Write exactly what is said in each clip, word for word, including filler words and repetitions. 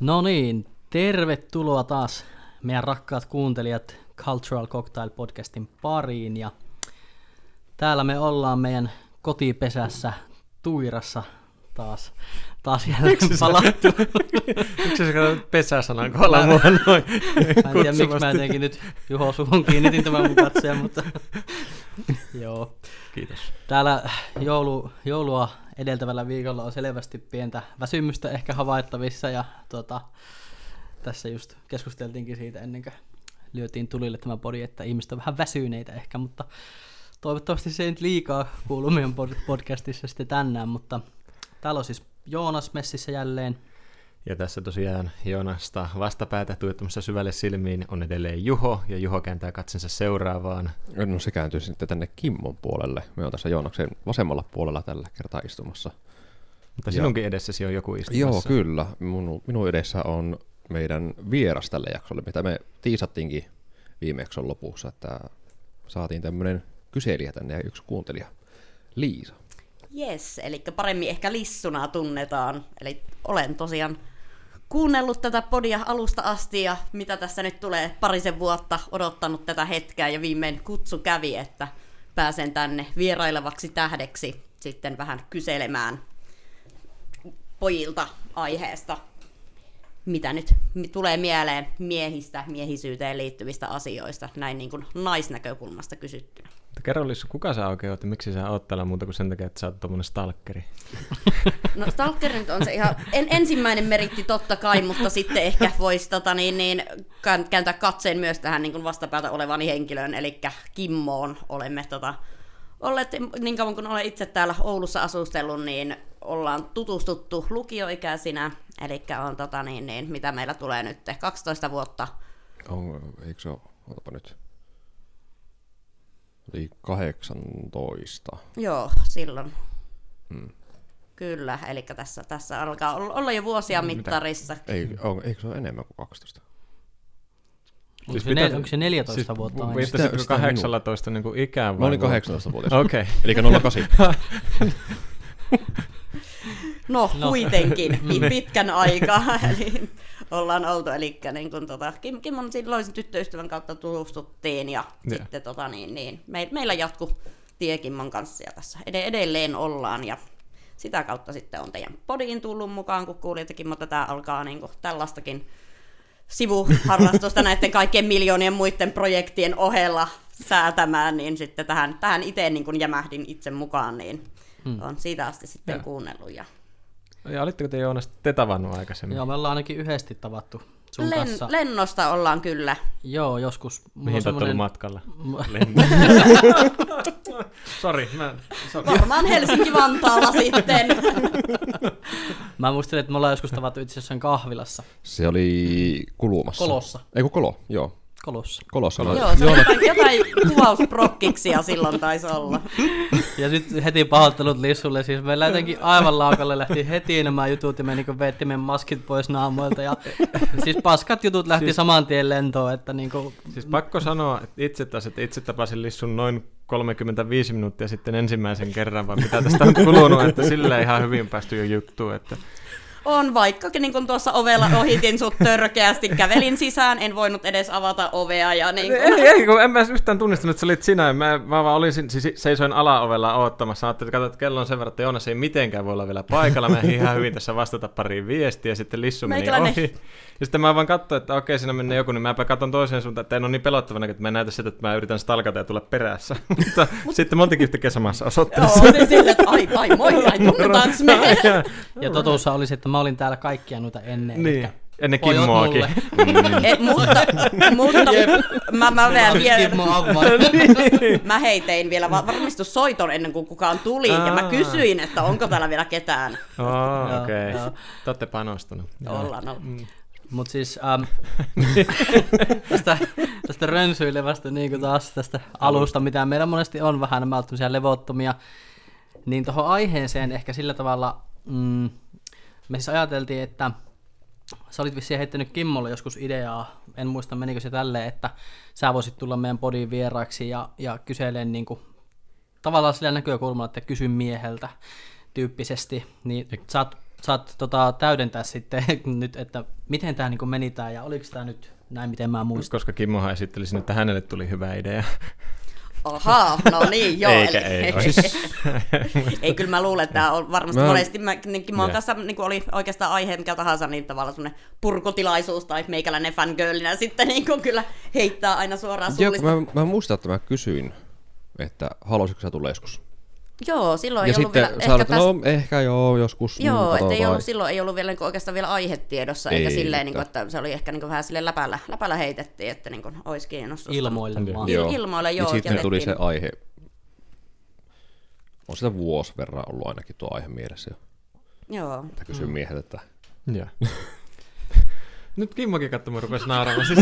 No niin, tervetuloa taas meidän rakkaat kuuntelijat Cultural Cocktail podcastin pariin. Ja täällä me ollaan meidän kotipesässä Tuirassa taas, taas jälleen palattu. Miksi sä katsot pesä-sanan, kun ollaan mua noin? Mä en tiedä, miksi mä jotenkin nyt Juho suhun kiinnitin tämän mun katseen, mutta joo. Kiitos. Täällä joulu, joulua edeltävällä viikolla on selvästi pientä väsymystä ehkä havaittavissa, ja tota, tässä just keskusteltiinkin siitä ennen kuin lyötiin tulille tämä podi, että ihmiset on vähän väsyneitä ehkä, mutta toivottavasti se ei nyt liikaa kuulu meidän podcastissa sitten tänään, mutta täällä on siis Joonas messissä jälleen. Ja tässä tosiaan Joonasta vastapäätä tuijottamassa syvälle silmiin on edelleen Juho, ja Juho kääntää katsensa seuraavaan. No se kääntyy sitten tänne Kimmon puolelle. Me on tässä Joonaksen vasemmalla puolella tällä kertaa istumassa. Mutta sinunkin edessäsi on joku istumassa. Joo, kyllä. Minu, minun edessä on meidän vieras tälle jaksolle, mitä me tiisattiinkin viime jakson lopussa, että saatiin tämmöinen kyselijä tänne ja yksi kuuntelija, Liisa. Jes, eli paremmin ehkä Lissuna tunnetaan. Eli olen tosiaan kuunnellut tätä podia alusta asti ja mitä tässä nyt tulee, parisen vuotta odottanut tätä hetkeä ja viimein kutsu kävi, että pääsen tänne vierailevaksi tähdeksi sitten vähän kyselemään pojilta aiheesta, mitä nyt tulee mieleen miehistä, miehisyyteen liittyvistä asioista, näin niin kuin naisnäkökulmasta kysyttynä. Kerro Lissu, kuka sä oikein oot ja miksi sä oot täällä muuta kuin sen takia, että sä oot tommonen stalkeri? No stalkeri nyt on se ihan en, ensimmäinen meritti totta kai, mutta sitten ehkä voisi tota, niin, niin, kääntää katseen myös tähän niin kuin vastapäätä olevaan henkilöön, eli Kimmoon olemme tota, olleet, niin kauan kun olen itse täällä Oulussa asustellut, niin ollaan tutustuttu lukioikäisinä, eli on tota, niin, niin, mitä meillä tulee nyt, kaksitoista vuotta. On, eikö se ole, otapa nyt. Eli kahdeksantoista. Joo, silloin. Hmm. Kyllä, eli tässä, tässä alkaa olla jo vuosia mittarissa. Ei, on, eikö se ole enemmän kuin kaksitoista? Onko, siis se, pitää, nel, onko se neljätoista siis vuotta? Viittasitkö kahdeksantoista niin ikään? Mä olin kahdeksantoista vuotias. Okei. Okay. Eli nolla kahdeksan. No, no kuitenkin, pitkän aikaa eli ollaan oltu, eli niin kun, tota, Kim, Kimon silloisen tyttöystävän kautta tutustuttiin ja yeah. sitten tota, niin, niin, me, meillä jatku tie Kimon kanssa ja tässä ed- edelleen ollaan ja sitä kautta sitten on teidän podiin tullut mukaan, kun kuulin, että Kimmo tätä alkaa niin kun, tällaistakin sivuharrastusta näiden kaikkien miljoonien muiden projektien ohella säätämään, niin sitten tähän, tähän itse niin kun jämähdin itse mukaan, niin hmm. on siitä asti sitten ja. kuunnellut ja Ja olitteko te Joonas te tavannut aikaisemmin? Joo, me ollaan ainakin yhdesti tavattu sun Len, kanssa. Lennosta ollaan kyllä. Joo, joskus. Mihin semmoinen tullut matkalla? Sori, mä en. Varmaan Helsinki-Vantaalla sitten. Mä muistelin, että me ollaan joskus tavattu itse asiassa kahvilassa. Se oli Kulumassa. Kolossa. Ei kun Kolo, joo. Kolossa. Kolossa. Kolossa. Joo, se on jotain, jotain kuvausprokkiksia silloin taisi olla. Ja nyt heti pahoittelut Lissulle, siis meillä jotenkin aivan laukalle lähti heti nämä jutut ja me niinku veettimen maskit pois naamoilta ja siis paskat jutut lähti siis saman tien lentoon. Että niinku siis pakko sanoa, että itse, taas, että itse tapasin Lissun noin kolmekymmentäviisi minuuttia sitten ensimmäisen kerran, vaan mitä tästä on kulunut, että sillä ei ihan hyvin päästy jo juttuun, että on, vaikkakin niin kun tuossa ovella ohitin sut törkeästi, kävelin sisään, en voinut edes avata ovea. Ja niin kun ei, ei, kun en mä yhtään tunnistanut, että sä olit sinä. Mä, mä vaan olisin, siis seisoin alaovella oottamassa. Ajattelin, että katsotaan, että kello on sen verran, että Joonas ei mitenkään voi olla vielä paikalla. Mä en ihan hyvin tässä vastata pariin viestiä, ja sitten Lissu meni ohi. Ja sitten mä vaan katsoin, että okei, siinä menee joku, niin mäpä katson toiseen suuntaan, että en ole niin pelottavana, että mä en näytä sitä, että mä yritän stalkata ja tulla perässä. Mutta sitten montakin yhtäkkiä samassa osoitteessa. Joo, niin että ai, ai, moi, ai, tunnetaanko me? Ja totuushan olisi, että mä olin täällä kaikkia noita ennen. Niin. Eli ennen Kimmoakin. Mm. E, mutta mutta yep. mä, mä, vielä, vielä, mä heitein vielä varmistussoiton ennen kuin kukaan tuli, Aa. ja mä kysyin, että onko täällä vielä ketään. Oh, okei. Okay. Te olette panostanut. Ollaan ollut. Mm. Mutta siis ähm, tästä, tästä rönsyilevästä niin taas tästä alusta, mitä meillä monesti on vähän, nämä on levottomia, niin tuohon aiheeseen ehkä sillä tavalla mm, me siis ajateltiin, että sä olit vissiin heittänyt Kimmolle joskus ideaa, en muista menikö se tälleen, että sä voisit tulla meidän podin vieraaksi ja, ja kyseleen niin kuin, tavallaan sillä näkökulmalla, että kysy mieheltä. tyyppisesti, niin e- saat, saat tota, täydentää sitten nyt, että miten tämä niin meni tää ja oliko tämä nyt näin, miten mä muistan. Koska Kimmohan esitteli sinne, että hänelle tuli hyvä idea. Oha, no niin, joo. Eikä, eli, ei, siis. ei, kyllä mä luulen, että tämä on varmasti mä... monesti, mä, Kimon yeah. kanssa niin oli oikeastaan aihe mikä tahansa, niin tavallaan semmoinen purkutilaisuus tai meikäläinen fangirlinä sitten niin kyllä heittää aina suoraan sullista. Joo, mä, mä muistan, että mä kysyin, että haluaisitko sä tulla joskus? Joo, silloin ja ei ollut vielä... Ja sitten täs... no ehkä joo, joskus... Joo, että ei ollut, silloin ei ollut vielä, niin oikeastaan vielä aihetiedossa, ei, eikä silleen, niin kuin, että se oli ehkä niin kuin, vähän silleen läpällä, läpällä heitettiin, että niin kuin, olisi kiinnostusta. Ilmoille vaan. Joo. Ilmoille, joo. Ja sitten tuli se aihe... On sitä vuosi verran ollut ainakin tuo aihe mielessä jo. Joo. Että kysyin mm. miehet, että... Joo. Nyt Kimmokin katsomaan rupesi nauraamaan. Siis,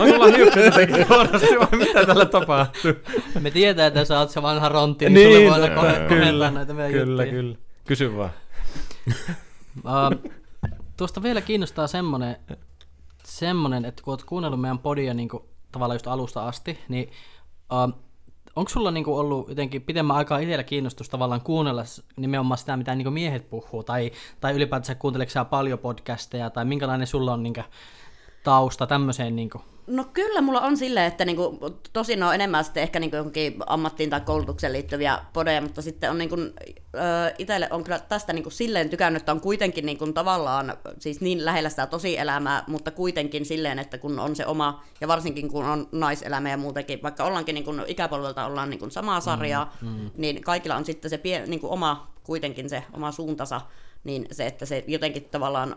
onko olla hiukset jotenkin huonosti vai mitä tällä tapahtuu? Me tiedetään, että sä oot se vanha rontti, niin, niin sulle voi olla kohdella näitä meidän kyllä, juttuja. Kyllä, kyllä. Kysy vaan. Uh, tuosta vielä kiinnostaa semmoinen, semmonen, että kun oot kuunnellut meidän podia niin kuin, tavallaan just alusta asti, niin uh, onko sulla niin kuin, ollut jotenkin pidemmän aikaa itsellä kiinnostus tavallaan kuunnella nimenomaan sitä, mitä niin kuin miehet puhuu, tai, tai ylipäätänsä kuunteleeko sä paljon podcasteja, tai minkälainen sulla on niin kuin, tausta tämmöiseen? Niin kuin? No kyllä mulla on silleen, että niin kuin, tosin on enemmän sitten ehkä niin kuin johonkin ammattiin tai koulutukseen liittyviä podeja, mutta sitten on niin kuin, itselle on kyllä tästä niin kuin silleen tykännyt, että on kuitenkin niin kuin tavallaan siis niin lähellä sitä tosielämää, mutta kuitenkin silleen, että kun on se oma, ja varsinkin kun on naiselämä ja muutenkin, vaikka ollaankin niin kuin ikäpolvelta ollaan niin kuin samaa sarjaa, mm, mm. niin kaikilla on sitten se pien, niin kuin oma, kuitenkin se oma suuntansa, niin se, että se jotenkin tavallaan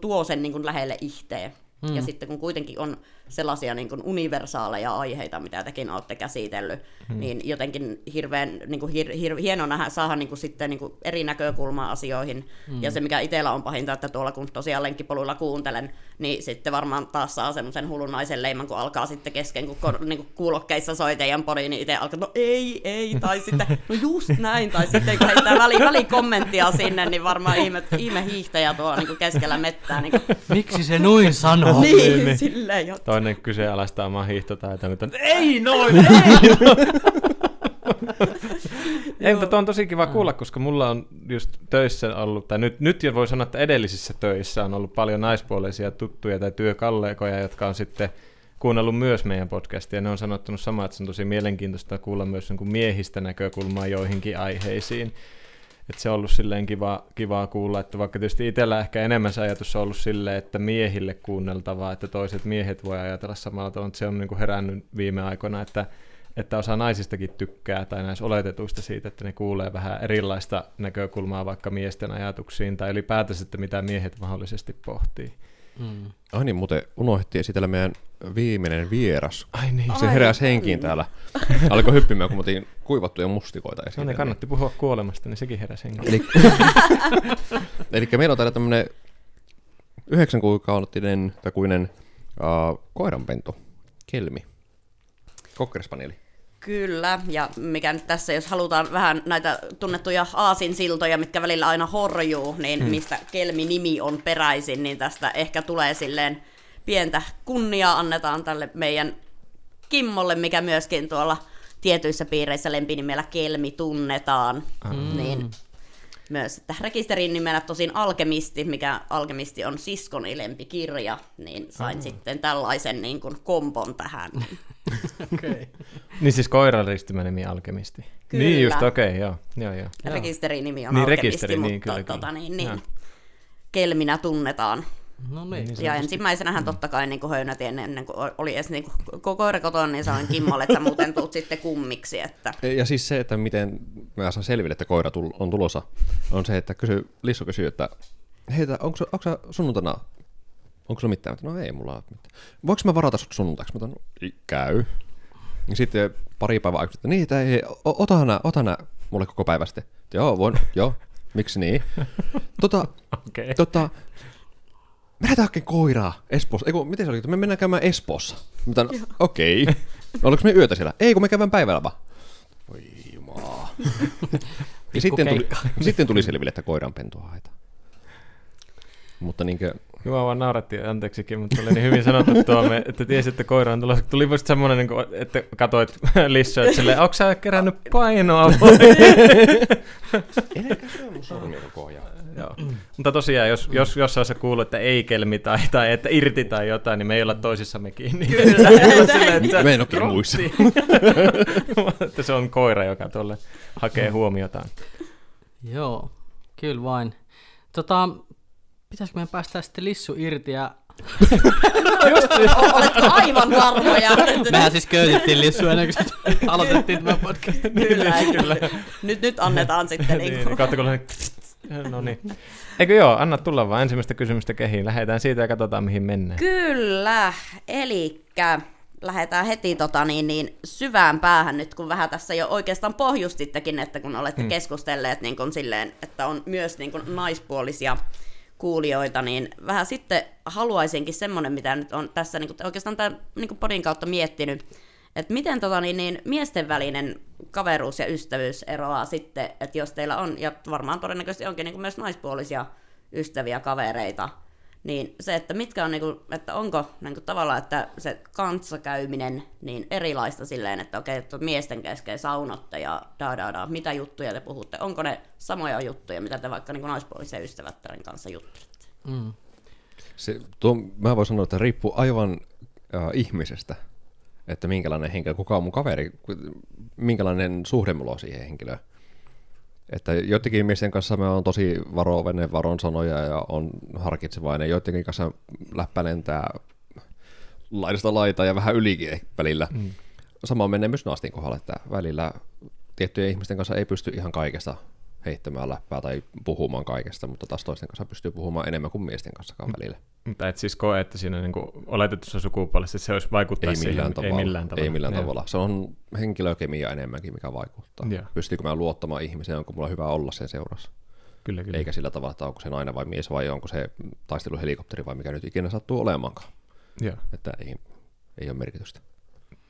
tuo sen niin kuin lähelle ihteen. Ja mm. sitten kun kuitenkin on sellaisia niin kuin universaaleja aiheita, mitä tekin olette käsitellyt, mm. niin jotenkin hirveän niin kuin hir, hir, hienoa nähdä, saada niin kuin sitten niin kuin eri näkökulmaa asioihin. Mm. Ja se, mikä itsellä on pahinta, että tuolla kun tosiaan lenkkipoluilla kuuntelen, niin sitten varmaan taas saa semmoisen hulun naisen leiman, kun alkaa sitten kesken, kun ko, niin kuin kuulokkeissa soi teidän pori, niin itse alkaa, no ei, ei, tai sitten, no just näin, tai sitten kun heittää väli, väli kommenttia sinne, niin varmaan ihme, ihme hiihtäjä tuolla niin kuin keskellä mettää. Niin kuin. Miksi se noin sanoo? Oh, niin, niin. Silleen jotain. Toinen kyseenalaistaa omaa hiihtotaitoa, nyt on, ei noin, ei! Ei, mutta tuo on tosi kiva kuulla, koska mulla on just töissä ollut, tai nyt, nyt jo voi sanoa, että edellisissä töissä on ollut paljon naispuolisia tuttuja tai työkallekoja, jotka on sitten kuunnellut myös meidän podcastia. Ne on sanottanut samaa, että se on tosi mielenkiintoista kuulla myös miehistä näkökulmaa joihinkin aiheisiin. Että se on ollut silleen kiva, kivaa kuulla, että vaikka tietysti itsellä ehkä enemmän se ajatus on ollut silleen, että miehille kuunneltavaa, että toiset miehet voi ajatella samalla tavalla, että se on niin kuin herännyt viime aikoina, että, että osa naisistakin tykkää tai näissä oletetuista siitä, että ne kuulee vähän erilaista näkökulmaa vaikka miesten ajatuksiin tai ylipäätänsä, että mitä miehet mahdollisesti pohtii. Mm. Ai niin, muuten unohti esitellä meidän viimeinen vieras. Ai niin. Se heräsi henkiin täällä. Alkoi hyppimään, kun otin kuivattuja mustikoita esitellä. No ne kannatti puhua kuolemasta, niin sekin heräsi henkiin. Eli elikkä meillä on täällä tämmöinen yhdeksän kuukautinen takuinen uh, koiranpentu, Kelmi, Cockerspanieli. Kyllä, ja mikä nyt tässä, jos halutaan vähän näitä tunnettuja aasinsiltoja, mitkä välillä aina horjuu, niin hmm. mistä Kelmi-nimi on peräisin, niin tästä ehkä tulee silleen pientä kunniaa annetaan tälle meidän Kimmolle, mikä myöskin tuolla tietyissä piireissä lempinimellä Kelmi tunnetaan. Hmm. Niin myös että rekisterin nimenä tosin Alkemisti, mikä Alkemisti on siskoni lempikirja, niin sain oh. sitten tällaisen niin kuin kompon tähän. Okay. Niin siis koiran ristimänimi Alkemisti. Kyllä. Niin just, okei, okay, joo. joo, joo. Rekisterin nimi on niin, Alkemisti, mutta niin, kyllä, tota, niin, niin, Kelminä tunnetaan. No niin, ja niin ensimmäisenähän niin. totta kai niin kuin höynätien ennen kuin oli edes niin kuin koira kotona, niin sanoin Kimmolle, että sä muuten tuut sitten kummiksi. Että. Ja siis se, että miten mä saan selville, että koira on tulossa, on se, että kysy, Lissu kysyy, että heitä, onko, onko sä sunnuntaina, onko sulla mitään? No ei mulla ole mitään. Voinko mä varata sut sunnuntaiksi? Mä otan, käy. Ja sitten pari päivää aikaisemmin, että niitä ei, otana, otana mulle koko päivä sitten. Joo, voin, joo, miksi niin? Tota, okay. tota... Me lähdetään hakemaan koiraa Espoossa. Eiku, miten se oli? Me mennään käymään Espoossa. Okei. Okay. Oliko me yötä siellä? Ei, kun me käydään päivällä vaan. Voi jumaa. sitten, tuli, sitten tuli selville, että koiranpentua haetaan. Mutta niinkö... Minua vaan naurattiin, anteeksikin, mutta oli niin hyvin sanottu tuo, että tiesi, että koira on tulossa. Tuli just semmoinen, että katsoit Lissuja, että silleen, onko sä kerännyt painoa? Eikä se ollut sormia koko ajan. Mutta tosiaan, jos, jos jossain se kuuluu, että ei kelmi tai, tai että irti tai jotain, niin me ei olla toisissamme kiinni. Kyllä, että me en oikein muista. Että se on koira, joka tuolle hakee huomiotaan. Joo, kyllä vain. Tota... Pitäisikö meidän päästää sitten Lissu irti ja... Just, oletko aivan varmoja? Mehän siis köytettiin Lissua ennen kuin aloitettiin tämä podcast. Kyllä, kyllä. Nyt, nyt annetaan sitten. Niin, kautta kun no niin. Eikö joo, anna tulla vaan ensimmäistä kysymystä kehiin. Lähdetään siitä ja katsotaan mihin mennään. Kyllä, elikkä lähdetään heti tota, niin, niin, syvään päähän nyt, kun vähän tässä jo oikeastaan pohjustittekin, että kun olette hmm. keskustelleet niin kun silleen, että on myös niin kun naispuolisia kuulijoita, niin vähän sitten haluaisinkin semmoinen, mitä nyt on tässä niin kuin, oikeastaan tämän niin kuin podin kautta miettinyt, että miten tota, niin, niin, miesten välinen kaveruus ja ystävyys eroaa sitten, että jos teillä on, ja varmaan todennäköisesti onkin niin kuin myös naispuolisia ystäviä, kavereita, niin se, että mitkä on, niin kuin, että onko niin kuin tavallaan, että se kanssakäyminen niin erilaista silleen, että okei, että miesten kesken saunotte ja da da da, mitä juttuja te puhutte, onko ne samoja juttuja, mitä te vaikka niin kuin naispuolisen ystävättären kanssa juttelette? Mm. Se, tuo, mä voin sanoa, että riippuu aivan äh, ihmisestä, että minkälainen henkilö, kuka on mun kaveri, minkälainen suhde mulla on siihen henkilöön. Että joidenkin miesten kanssa mä oon tosi varovainen, varon sanoja ja on harkitsevainen, joidenkin kanssa läppä lentää laidasta laitaan ja vähän ylikin välillä. Mm. Sama menee myös naisten kohdalla, että välillä tiettyjen ihmisten kanssa ei pysty ihan kaikesta heittämään läppää tai puhumaan kaikesta, mutta taas toisten kanssa pystyy puhumaan enemmän kuin miesten kanssakaan välillä. Mutta et siis koe, että siinä niinku oletetussa sukupuolessa se olisi vaikuttaa ei siihen? Tavalla. Ei millään tavalla. Ei millään ja. tavalla. Se on henkilökemia enemmänkin, mikä vaikuttaa. Ja. Pystyykö mä luottamaan ihmiseen, onko mulla hyvä olla sen seurassa? Kyllä, kyllä. Eikä sillä tavalla, että onko se nainen vai mies vai onko se taisteluhelikopteri vai mikä nyt ikinä sattuu olemaankaan. Ja. Että ei, ei ole merkitystä.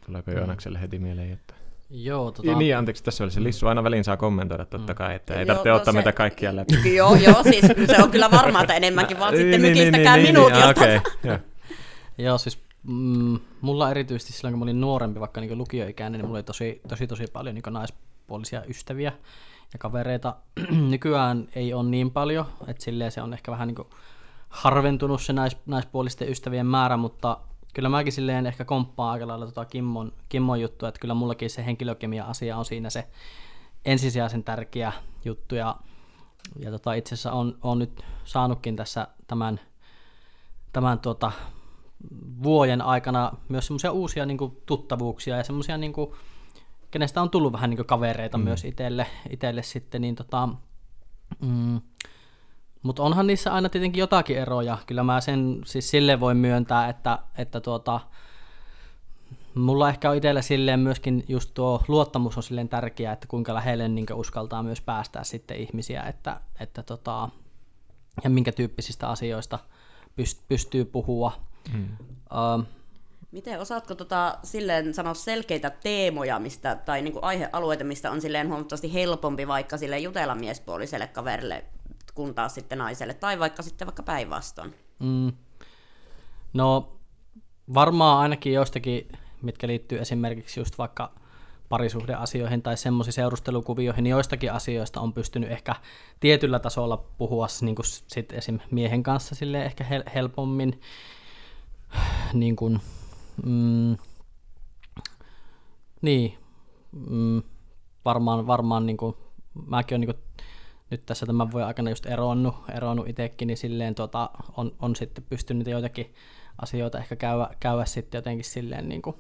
Tuleeko Joonakselle heti mieleen, että... Joo, tota... Niin, anteeksi, tässä välissä Lissu aina väliin saa kommentoida totta kai, että ei joo, tarvitse ottaa se... meitä kaikkia läpi. Joo, joo, siis se on kyllä varmaa, että enemmänkin, vaan sitten mykistäkään minut. Joo, siis mm, mulla erityisesti silloin, kun mä olin nuorempi, vaikka niin lukioikäinen, niin mulla oli tosi, tosi, tosi paljon niin naispuolisia ystäviä ja kavereita. Nykyään ei ole niin paljon, että silleen se on ehkä vähän niin harventunut se nais, naispuolisten ystävien määrä, mutta... Kyllä mäkin silleen ehkä komppaan aika lailla tota Kimmon, Kimmon juttua, että kyllä mullakin se henkilökemia-asia on siinä se ensisijaisen tärkeä juttu. Ja, ja tota itse asiassa on, on nyt saanutkin tässä tämän, tämän tuota, vuoden aikana myös semmoisia uusia niin kuin, tuttavuuksia ja semmoisia, niin kuin, kenestä on tullut vähän niin kuin, kavereita mm. myös itselle, itselle sitten. Niin, tota, mm, mutta onhan niissä aina tietenkin jotakin eroja. Kyllä mä sen siis silleen voin myöntää, että, että tuota, mulla ehkä on itsellä silleen myöskin just tuo luottamus on silleen tärkeää, että kuinka lähelle niin kuin uskaltaa myös päästää sitten ihmisiä, että, että tota, ja minkä tyyppisistä asioista pyst- pystyy puhua. Hmm. Um, Miten osaatko tota, silleen sanoa selkeitä teemoja mistä, tai niin kuin aihealueita, mistä on silleen huomattavasti helpompi vaikka silleen jutella miespuoliselle kaverille? Kun taas sitten naiselle, tai vaikka sitten vaikka päinvastoin? Mm. No varmaan ainakin joistakin, mitkä liittyy esimerkiksi just vaikka parisuhdeasioihin tai semmoisiin seurustelukuvioihin, niin joistakin asioista on pystynyt ehkä tietyllä tasolla puhua niin kuin sit esim. Miehen kanssa sille ehkä hel- helpommin. Niin kuin, mm, niin, mm, varmaan, varmaan niin kuin, mäkin on niin kuin, nyt tässä tämän vuoden aikana just eronnut, eronnut itsekin, niin silleen tuota, on, on sitten pystynyt joitakin asioita ehkä käydä, käydä sitten jotenkin silleen niin kuin,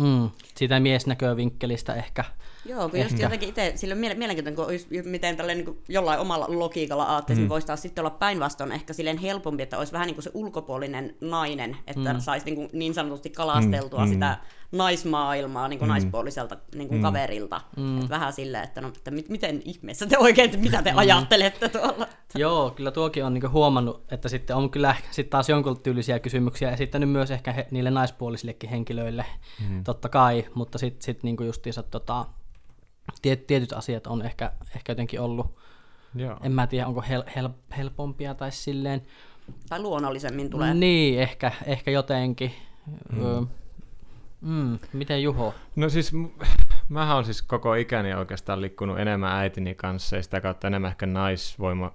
mm, siitä miesnäkövinkkelistä ehkä. Joo, kun ehkä. Just jotenkin itse, sillä on mielenkiintoinen, kun just, miten niin kuin jollain omalla logiikalla aatteessa, mm. voisi taas sitten olla päinvastoin ehkä silleen helpompi, että olisi vähän niin kuin se ulkopuolinen nainen, että mm. saisi niin, niin sanotusti kalasteltua mm. sitä naismaailmaa niin kuin mm. naispuoliselta niin kuin mm. kaverilta. Mm. Että vähän silleen, että, no, että miten ihmeessä te oikein, mitä te ajattelette tuolla? Joo, kyllä tuokin on niin kuin huomannut, että sitten on kyllä sit taas jonkun tyylisiä kysymyksiä esittänyt myös ehkä he, niille naispuolisillekin henkilöille, mm. totta kai, mutta sitten sit niin kuin justiinsa tota, tiet, tietyt asiat on ehkä, ehkä jotenkin ollut, Joo. en mä tiedä onko hel, hel, helpompia tai silleen, Tai luonnollisemmin tulee. Niin, ehkä, ehkä jotenkin. Mm. Mm, miten Juho? No siis, mähän olen siis koko ikäni oikeastaan liikkunut enemmän äitini kanssa ja sitä kautta enemmän ehkä naisvoima,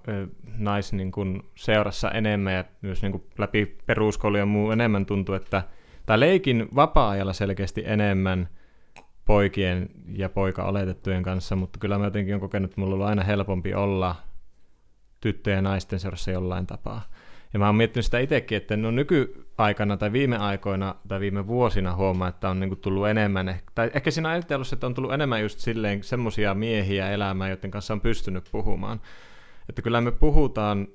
nais niin kuin seurassa enemmän ja myös niin kuin läpi peruskoulu ja muu enemmän tuntuu, että tai leikin vapaa-ajalla selkeästi enemmän poikien ja poika-oletettujen kanssa, mutta kyllä mä jotenkin olen kokenut, että mulla on ollut aina helpompi olla tyttöjen ja naisten seurassa jollain tapaa. Ja mä oon miettinyt sitä itsekin, että no nykyaikana tai viime aikoina tai viime vuosina huomaa, että on niinku tullut enemmän, tai ehkä siinä ajattelussa, että on tullut enemmän just silleen semmoisia miehiä elämään, joiden kanssa on pystynyt puhumaan. Että kyllä me puhutaan,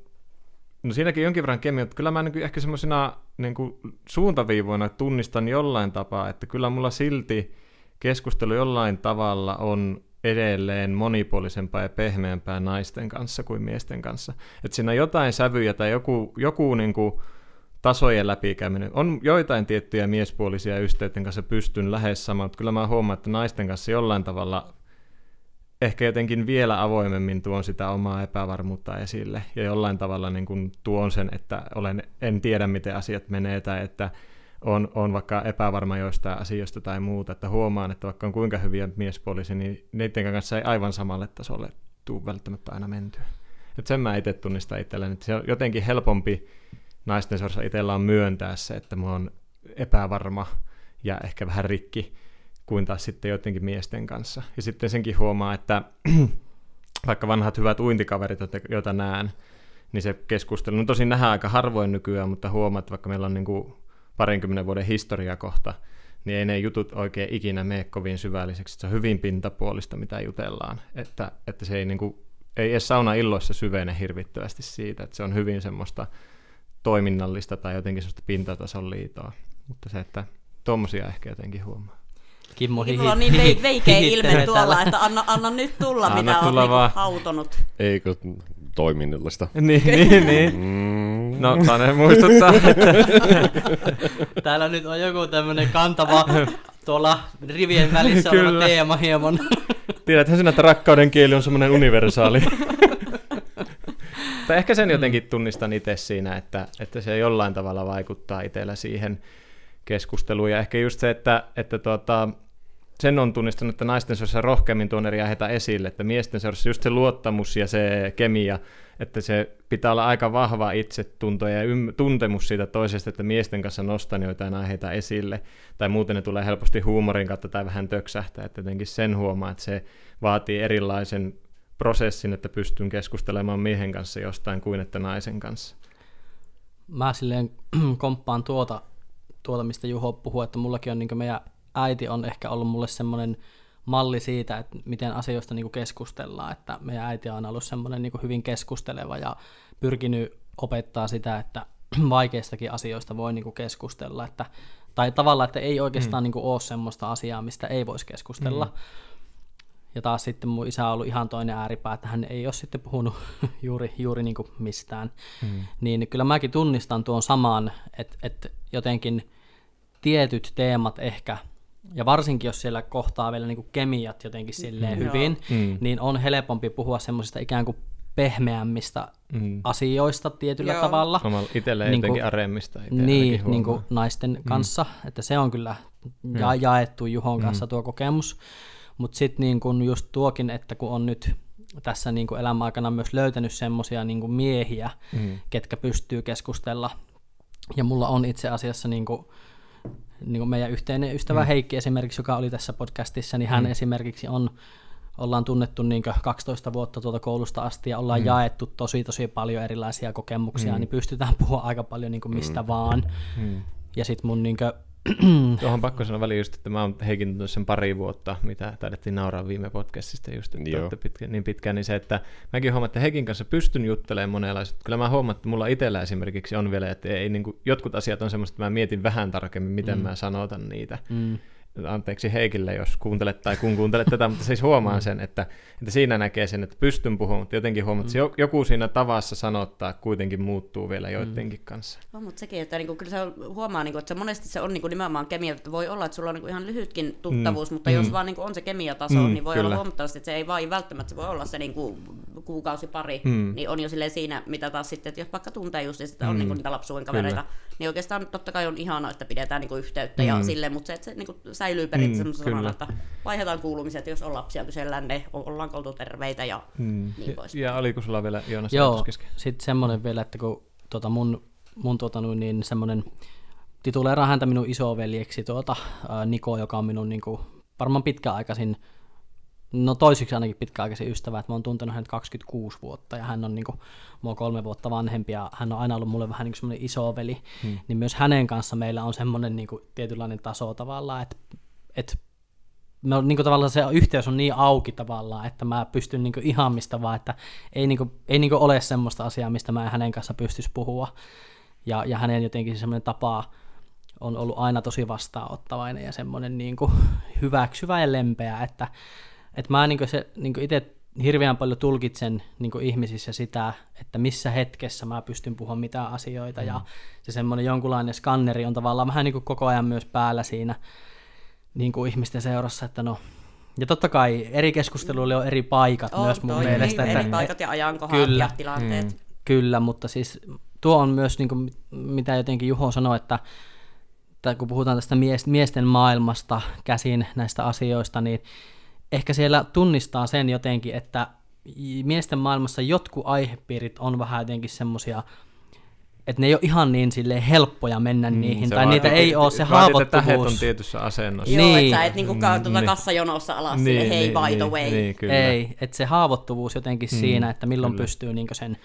no siinäkin jonkin verran kemiä, että kyllä mä niinku ehkä semmoisina niinku suuntaviivoina tunnistan jollain tapaa, että kyllä mulla silti keskustelu jollain tavalla on edelleen monipuolisempaa ja pehmeämpää naisten kanssa kuin miesten kanssa. Että siinä on jotain sävyjä tai joku, joku niin kuin tasojen läpikäyminen. On joitain tiettyjä miespuolisia ystävien kanssa pystyn lähes samaan, mutta kyllä mä huomaan, että naisten kanssa jollain tavalla ehkä jotenkin vielä avoimemmin tuon sitä omaa epävarmuutta esille. Ja jollain tavalla niin kuin tuon sen, että olen, en tiedä miten asiat menee tai että on, on vaikka epävarma joistain asioista tai muuta, että huomaan, että vaikka on kuinka hyviä miespuolisia, niin niiden kanssa ei aivan samalle tasolle tule välttämättä aina mentyä. Et sen mä itse tunnistan itselleni, että se on jotenkin helpompi naisten sorsa itsellä on myöntää se, että mä oon epävarma ja ehkä vähän rikki, kuin taas sitten jotenkin miesten kanssa. Ja sitten senkin huomaa, että vaikka vanhat hyvät uintikaverit, joita näen, niin se keskustelu, no tosin nähdään aika harvoin nykyään, mutta huomaa, että vaikka meillä on niinku parinkymmenen vuoden historia kohta, niin ei ne jutut oikein ikinä mene kovin syvälliseksi. Se on hyvin pintapuolista, mitä jutellaan. Että, että se ei, niin kuin, ei edes saunailloissa syvene hirvittävästi siitä, että se on hyvin semmoista toiminnallista tai jotenkin semmoista pintatason liitoa. Mutta se, että tuommoisia ehkä jotenkin huomaa. Kimmo hihi. Mulla on niin ve- veikeä ilme tuolla, että anna, anna nyt tulla, anna mitä tulla on vaan hautonut. Eikö toiminnallista? Niin, niin, niin. Mm. No, Tane muistuttaa, että täällä nyt on joku tämmöinen kantava tuolla rivien välissä oleva teema hieman. Tiedäthän sinä, että rakkauden kieli on semmoinen universaali. Tai ehkä sen jotenkin tunnistan itse siinä, että, että se jollain tavalla vaikuttaa itsellä siihen keskusteluun. Ja ehkä just se, että, että tuota, sen on tunnistanut, että naisten seurassa rohkeammin tuon eri aiheita esille, että miesten seurassa just se luottamus ja se kemia, että se pitää olla aika vahva itsetunto ja ymm, tuntemus siitä toisesta, että miesten kanssa nostan joitain aiheita esille, tai muuten ne tulee helposti huumorin kautta tai vähän töksähtää, että jotenkin sen huomaa, että se vaatii erilaisen prosessin, että pystyn keskustelemaan miehen kanssa jostain kuin että naisen kanssa. Mä silleen komppaan tuota, tuota mistä Juho puhuu, että mullakin on niin meidän äiti on ehkä ollut mulle semmoinen malli siitä, että miten asioista niin kuin keskustellaan, että meidän äiti on ollut semmoinen niin kuin hyvin keskusteleva ja pyrkinyt opettaa sitä, että vaikeistakin asioista voi niin kuin keskustella, että, tai tavallaan, että ei oikeastaan mm. niin kuin ole semmoista asiaa, mistä ei voisi keskustella. Mm. Ja taas sitten mun isä on ollut ihan toinen ääripää, että hän ei ole sitten puhunut juuri, juuri niin kuin mistään. Mm. Niin kyllä mäkin tunnistan tuon saman, että, että jotenkin tietyt teemat ehkä, ja varsinkin jos siellä kohtaa vielä niin kuin kemiat jotenkin silleen mm. hyvin, mm. niin on helpompi puhua semmoisista ikään kuin pehmeämmistä mm. asioista tietyllä Joo. tavalla. Omalla itsellä niin jotenkin aremmista. Niin, niin kuin naisten kanssa, mm. että se on kyllä ja- jaettu Juhon kanssa mm. tuo kokemus. Mutta sitten niin just tuokin, että kun on nyt tässä niin kuin elämän aikana myös löytänyt semmoisia niin kuin miehiä, mm. ketkä pystyy keskustella. Ja mulla on itse asiassa niin kuin, niin kuin meidän yhteinen ystävä mm. Heikki esimerkiksi, joka oli tässä podcastissa, niin hän mm. esimerkiksi on, ollaan tunnettu niin kuin kaksitoista vuotta tuolta koulusta asti ja ollaan mm. jaettu tosi tosi paljon erilaisia kokemuksia, mm. niin pystytään puhua aika paljon niin kuin mistä mm. vaan. Mm. Ja sitten mun niin kuin tuohon pakko sanoa väliin just, että mä oon heikintunut sen pari vuotta, mitä taidettiin nauraa viime podcastista just, että pitkä, niin pitkään, niin se, että mäkin huomaan, että Heikin kanssa pystyn juttelemaan monenlaista. Kyllä mä huomaan, että mulla itsellä esimerkiksi on vielä, että ei, niin kuin, jotkut asiat on semmoista, että mä mietin vähän tarkemmin, miten mm. mä sanotan niitä. Mm. anteeksi Heikille, jos kuuntelet tai kun kuuntelet tätä, mutta siis huomaan sen, että, että siinä näkee sen, että pystyn puhumaan, mutta jotenkin huomaat, että joku siinä tavassa sanottaa kuitenkin muuttuu vielä joidenkin kanssa. No, mutta sekin, että niin kuin, kyllä se huomaa, niin kuin, että se monesti se on niin kuin nimenomaan kemia, että voi olla, että sulla on niin kuin ihan lyhytkin tuttavuus, mm. mutta mm. jos vaan niin kuin on se kemiataso, mm, niin voi kyllä olla huomattavasti, että se ei vaan välttämättä, se voi olla se niin kuin kuukausi pari, mm. niin on jo silleen siinä, mitä taas sitten, että jos vaikka tuntee just, että on mm. niin kuin niitä lapsuuden kavereita, kyllä, niin oikeastaan totta kai on ihanaa, että pidetään niin kuin yhteyttä mm. ja silleen, mutta se, että se niin kuin säilyy periaatteessa mm, samalla, että vaihdetaan kuulumiset, jos on lapsia, kysellään ne, ollaanko oltu terveitä ja mm. niin pois. Ja oliko sulla vielä Joonas? Joo, sitten semmoinen vielä, että kun tuota mun, mun tuota, niin semmoinen tituleeraa häntä minun isoveljeksi tuota, ää, Niko, joka on minun niin kuin, varmaan pitkäaikaisin, no toisiksi ainakin pitkäaikaisin ystävä, että mä oon tuntenut hänet kaksikymmentäkuusi vuotta ja hän on niin kuin, mua kolme vuotta vanhempi ja hän on aina ollut mulle vähän niin kuin semmoinen isoveli, hmm. niin myös hänen kanssa meillä on semmoinen niin kuin tietynlainen taso tavallaan, että, että me on, niin kuin, tavallaan se yhteys on niin auki tavallaan, että mä pystyn niin kuin, ihan mistä vaan, että ei, niin kuin, ei niin kuin ole semmoista asiaa, mistä mä en hänen kanssa pystyisi puhua ja, ja hänen jotenkin semmoinen tapa on ollut aina tosi vastaanottavainen ja semmoinen niin kuin, hyväksyvä ja lempeä, että että mä niin se, niin itse hirveän paljon tulkitsen niin ihmisissä sitä, että missä hetkessä mä pystyn puhumaan mitään asioita, mm. ja se semmoinen jonkunlainen skanneri on tavallaan vähän niin koko ajan myös päällä siinä niin ihmisten seurassa, että no, ja totta kai eri keskusteluille on eri paikat oh, myös mun toi, mielestä. Eri, eri paikat ja ajankohdat ja tilanteet. Mm. Kyllä, mutta siis tuo on myös, niin kuin, mitä jotenkin Juho sanoi, että tai kun puhutaan tästä miesten maailmasta käsin näistä asioista, niin ehkä siellä tunnistaa sen jotenkin, että miesten maailmassa jotkut aihepiirit on vähän jotenkin semmoisia, että ne ei ole ihan niin helppoja mennä mm, niihin, tai niitä ei ole se haavoittuvuus. Vaatit, että on tietyssä asennossa. Joo, niin, että sä et niinku tuota niin, kassajonossa alas niin, sille, hei, niin, by the way. Niin, niin, ei, että se haavoittuvuus jotenkin mm, siinä, että milloin kyllä pystyy niinku sen,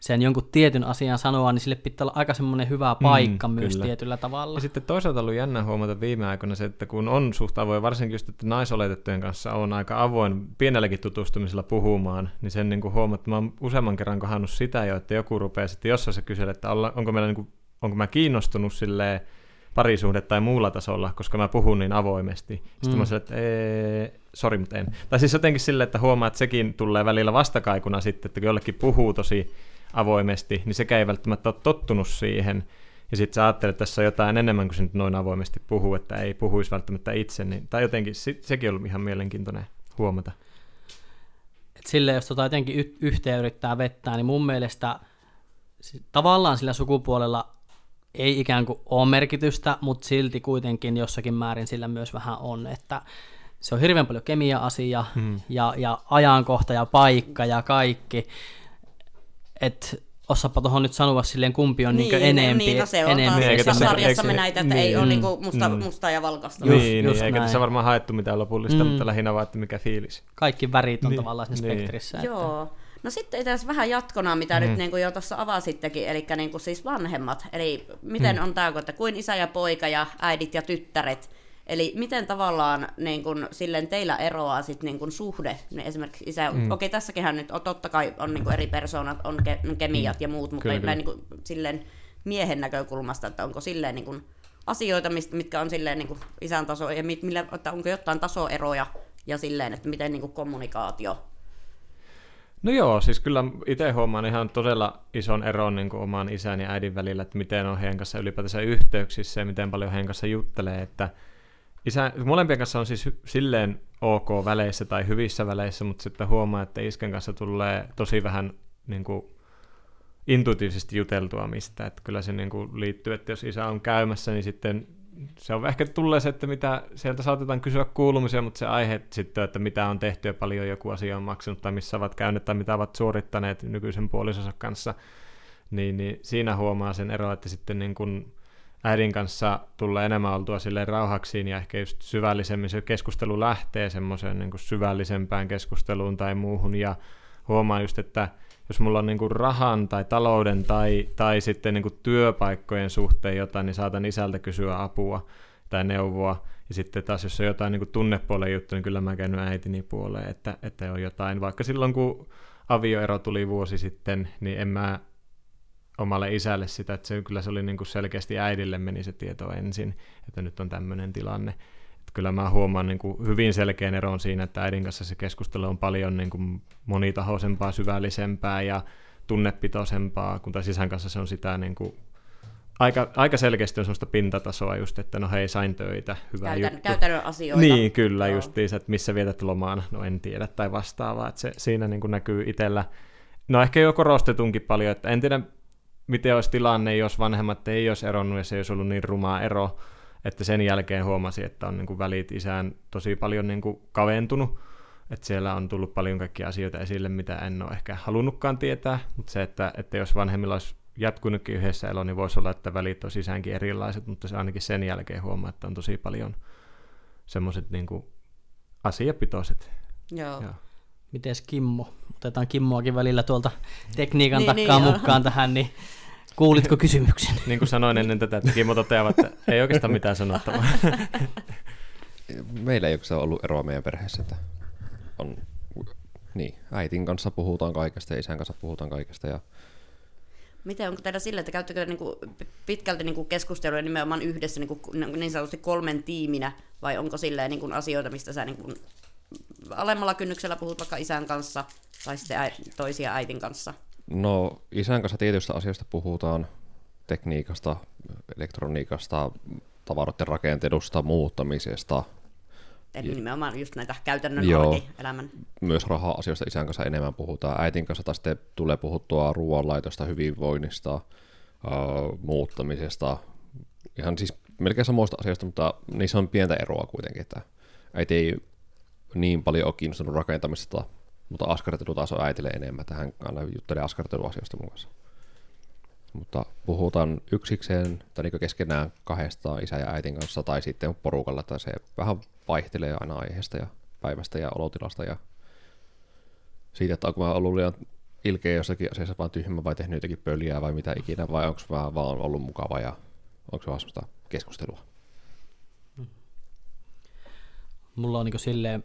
sen jonkun tietyn asian sanoa, niin sille pitää olla aika semmoinen hyvä paikka mm, myös kyllä tietyllä tavalla. Ja sitten toisaalta on ollut jännä huomata viime aikoina se, että kun on suht avoin, varsinkin just, että naisoletettujen kanssa on aika avoin pienelläkin tutustumisella puhumaan, niin sen niin kuin huomaat, että mä oon useamman kerran kohannut sitä jo, että joku rupeaa sitten jossain se kyselee, että onko, meillä niin kuin, onko mä kiinnostunut silleen parisuhde tai muulla tasolla, koska mä puhun niin avoimesti. Sitten mm. mä sanoin, että sori, mutta en. Tai siis jotenkin silleen, että huomaa, että sekin tulee välillä vastakaikuna sitten, että kun jollekin puhuu tosi avoimesti, niin sekä ei välttämättä ole tottunut siihen, ja sitten sä ajattelet, että tässä on jotain enemmän kuin se nyt noin avoimesti puhuu, että ei puhuisi välttämättä itse, niin, tai jotenkin sekin on ollut ihan mielenkiintoinen huomata. Et sille, jos tota jotenkin yhteen yrittää vettää, niin mun mielestä tavallaan sillä sukupuolella ei ikään kuin ole merkitystä, mutta silti kuitenkin jossakin määrin sillä myös vähän on, että se on hirveän paljon kemia-asia, hmm. ja, ja ajankohta ja paikka ja kaikki, että osaapa tuohon nyt sanoa silleen kumpi on niin, enempi. Niin, se on enempi. Niin, tässä sarjassa me näitä, että niin, ei ole mm, niinku musta, mm. mustaa ja valkasta. Just, niin, just niin, eikä tässä varmaan haettu mitään lopullista, mm. mutta lähinnä vaan, että mikä fiilis. Kaikki värit on niin, tavallaan siinä niin spektrissä. Joo. Että no sitten tässä vähän jatkona, mitä mm. nyt niin kuin jo tuossa avasittekin, eli niin kuin siis vanhemmat. Eli miten mm. on tämä, että kuin isä ja poika ja äidit ja tyttäret. Eli miten tavallaan niin kun, silleen teillä eroaa sit, niin kun, suhde, niin esimerkiksi isä, mm. okei tässäkinhän nyt on, totta kai on niin kun, eri persoonat, on ke- kemiat ja muut, mutta ei niin kun, silleen miehen näkökulmasta, että onko silleen niin kun, asioita, mitkä on silleen niin kun, isän taso, ja mit, millä, että onko jotain tasoeroja, ja silleen, että miten niin kun, kommunikaatio. No joo, siis kyllä itse huomaan ihan todella ison eron niin kuin oman isän ja äidin välillä, että miten on heidän kanssa ylipäätänsä yhteyksissä, ja miten paljon heidän kanssa juttelee, että isä, molempien kanssa on siis silleen ok väleissä tai hyvissä väleissä, mutta sitten huomaa, että iskän kanssa tulee tosi vähän niin kuin intuitiivisesti juteltua mistä. Että kyllä se niin kuin liittyy, että jos isä on käymässä, niin sitten se on ehkä tulee se, että mitä sieltä saatetaan kysyä kuulumisia, mutta se aihe sitten, että mitä on tehty ja paljon joku asia on maksanut tai missä ovat käyneet tai mitä ovat suorittaneet nykyisen puolisonsa kanssa, niin, niin siinä huomaa sen eroa, että sitten niin kuin äidin kanssa tulee enemmän oltua silleen rauhaksiin ja ehkä just syvällisemmin se keskustelu lähtee semmoiseen niin kuin syvällisempään keskusteluun tai muuhun ja huomaa just, että jos mulla on niin kuin rahan tai talouden tai, tai sitten niin kuin työpaikkojen suhteen jotain, niin saatan isältä kysyä apua tai neuvoa ja sitten taas jos on jotain niin kuin tunnepuolen juttu, niin kyllä mä käyn äitini puoleen, että, että on jotain, vaikka silloin kun avioero tuli vuosi sitten, niin en mä omalle isälle sitä, että se, kyllä se oli niin kuin selkeästi äidille meni se tieto ensin, että nyt on tämmöinen tilanne. Että kyllä mä huomaan niin kuin hyvin selkeän eron siinä, että äidin kanssa se keskustelu on paljon niin kuin monitahoisempaa, syvällisempää ja tunnepitoisempaa, kun taas isän kanssa se on sitä niin kuin aika, aika selkeästi on sellaista pintatasoa just, että no hei, sain töitä, hyvä Käytän, juttu. Käytännön asioita. Niin, kyllä justiin, että missä vietät lomaan, no en tiedä, tai vastaavaa, että se siinä niin kuin näkyy itsellä. No ehkä jo korostetunkin paljon, että en tiedä, miten olisi tilanne, jos vanhemmat ei olisi eronnut ja se ei olisi ollut niin rumaa ero, että sen jälkeen huomasi, että on niin kuin välit isään tosi paljon niin kuin kaventunut, että siellä on tullut paljon kaikkia asioita esille, mitä en ole ehkä halunnutkaan tietää, mutta se, että, että jos vanhemmilla olisi jatkunutkin yhdessä elo, niin voisi olla, että välit on sisäänkin erilaiset, mutta se ainakin sen jälkeen huomaa, että on tosi paljon semmoiset niin kuin asiapitoiset. Joo. Joo. Mites Kimmo? Otetaan Kimmoakin välillä tuolta tekniikan niin, takkaan niin, mukaan tähän, niin kuulitko kysymyksen? Niin kuin sanoin ennen tätä, että Kimmo toteaa, että ei oikeastaan mitään sanottavaa. Meillä ei oikeastaan ollut eroa meidän perheessä. Että on, niin, äitin kanssa puhutaan kaikesta ja isän kanssa puhutaan kaikesta. Ja... Miten onko teillä sillä, että käyttekö niinku pitkälti niinku keskustelua nimenomaan yhdessä niinku, niin sanotusti kolmen tiiminä, vai onko silleen niinku asioita, mistä sä niinku alemmalla kynnyksellä puhut vaikka isän kanssa tai sitten äi- toisia äitin kanssa? No isän kanssa tietyistä asioista puhutaan, tekniikasta, elektroniikasta, tavaroiden rakentelusta, muuttamisesta. Eli nimenomaan just näitä käytännön arkielämän. Myös raha-asioista isän kanssa enemmän puhutaan. Äitin kanssa taas sitten tulee puhuttua ruoanlaitosta, hyvinvoinnista, äh, muuttamisesta. Ihan siis melkein samoista asioista, mutta niissä on pientä eroa kuitenkin. Että äiti ei niin paljon ole kiinnostunut rakentamisesta, mutta askartelu taas on äitille enemmän. Tähän aina juttelee askarteluasioista mun kanssa. Mutta puhutaan yksikseen tai niin keskenään kahdestaan isän ja äitin kanssa tai sitten porukalla, tai se vähän vaihtelee aina aiheesta ja päivästä ja olotilasta ja siitä, että onko mä ollut liian ilkeä jossakin asiassa vaan tyhmä vai tehnyt jotakin pöliä vai mitä ikinä, vai onko mä vaan ollut mukava ja onko se vaan semmoista keskustelua. Mulla on niin silleen,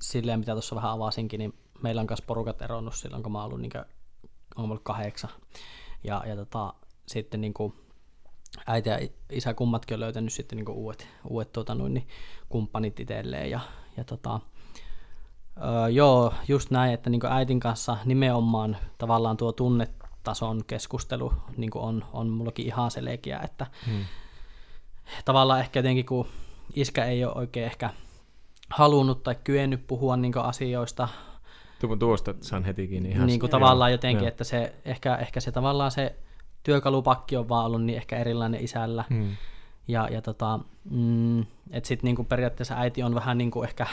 silleen, mitä tuossa vähän avasinkin, niin meillä on myös porukat eronnut silloin, kun mä oon ollut, niin kuin, on ollut kahdeksan. Ja, ja tota, sitten niin kuin äiti ja isä kummatkin on löytänyt sitten niin kuin uudet, uudet tuota, noin, niin kumppanit itselleen. Ja, ja tota, öö, joo, just näin, että niin kuin äitin kanssa nimenomaan tavallaan tuo tunnetason keskustelu niin kuin on, on mullakin ihan selkeä, että hmm. tavallaan ehkä jotenkin kun iskä ei ole oikein ehkä halunnut tai kyennyt puhua niin kuin asioista. Tuosta saan hetikin ihan... Niin kuin tavallaan jotenkin, ja. Että se, ehkä, ehkä se tavallaan se työkalupakki on vaan ollut niin ehkä erilainen isällä. Hmm. Ja, ja tota, mm, että sitten niinku periaatteessa äiti on vähän niinku ehkä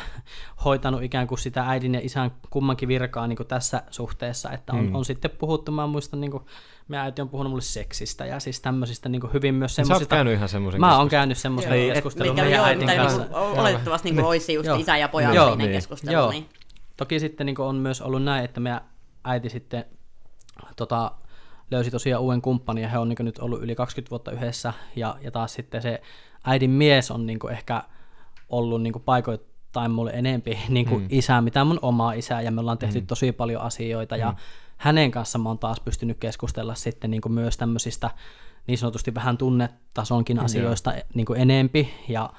hoitanut ikään kuin sitä äidin ja isän kummankin virkaa niinku tässä suhteessa, että on, hmm. on sitten puhuttu, mä muistan, niinku, meidän äiti on puhunut mulle seksistä ja siis tämmöisistä niinku hyvin myös semmoisista. Sä oot käynyt ihan semmoisen keskustelun. Mä oon käynyt semmoisen keskustelun meidän äidin kanssa. Oletettavasti niinku olisi just isä ja pojan siinä keskustelussa. Toki sitten niin on myös ollut näin, että meidän äiti sitten tota, löysi tosiaan uuden kumppanin ja he on niin nyt ollut yli kaksikymmentä vuotta yhdessä ja, ja taas sitten se äidin mies on niin ehkä ollut niin paikoittain mulle enempi niin mm. isä, mitä mun oma isä ja me ollaan tehty mm. tosi paljon asioita ja mm. hänen kanssaan mä oon taas pystynyt keskustella sitten niin myös tämmöisistä niin sanotusti vähän tunnetasonkin mm. asioista niin enempi ja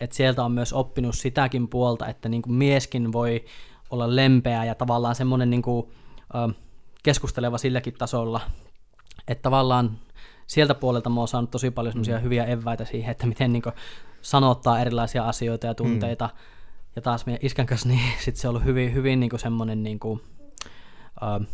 et sieltä on myös oppinut sitäkin puolta, että niin mieskin voi olla lempeä ja tavallaan semmoinen niin kuin, ö, keskusteleva silläkin tasolla, että tavallaan sieltä puolelta mä oon saanut tosi paljon semmoisia mm. hyviä eväitä siihen, että miten niin kuin sanottaa erilaisia asioita ja tunteita, mm. ja taas meidän iskän kanssa niin sit se on ollut hyvin, hyvin niin kuin semmoinen niin kuin, ö,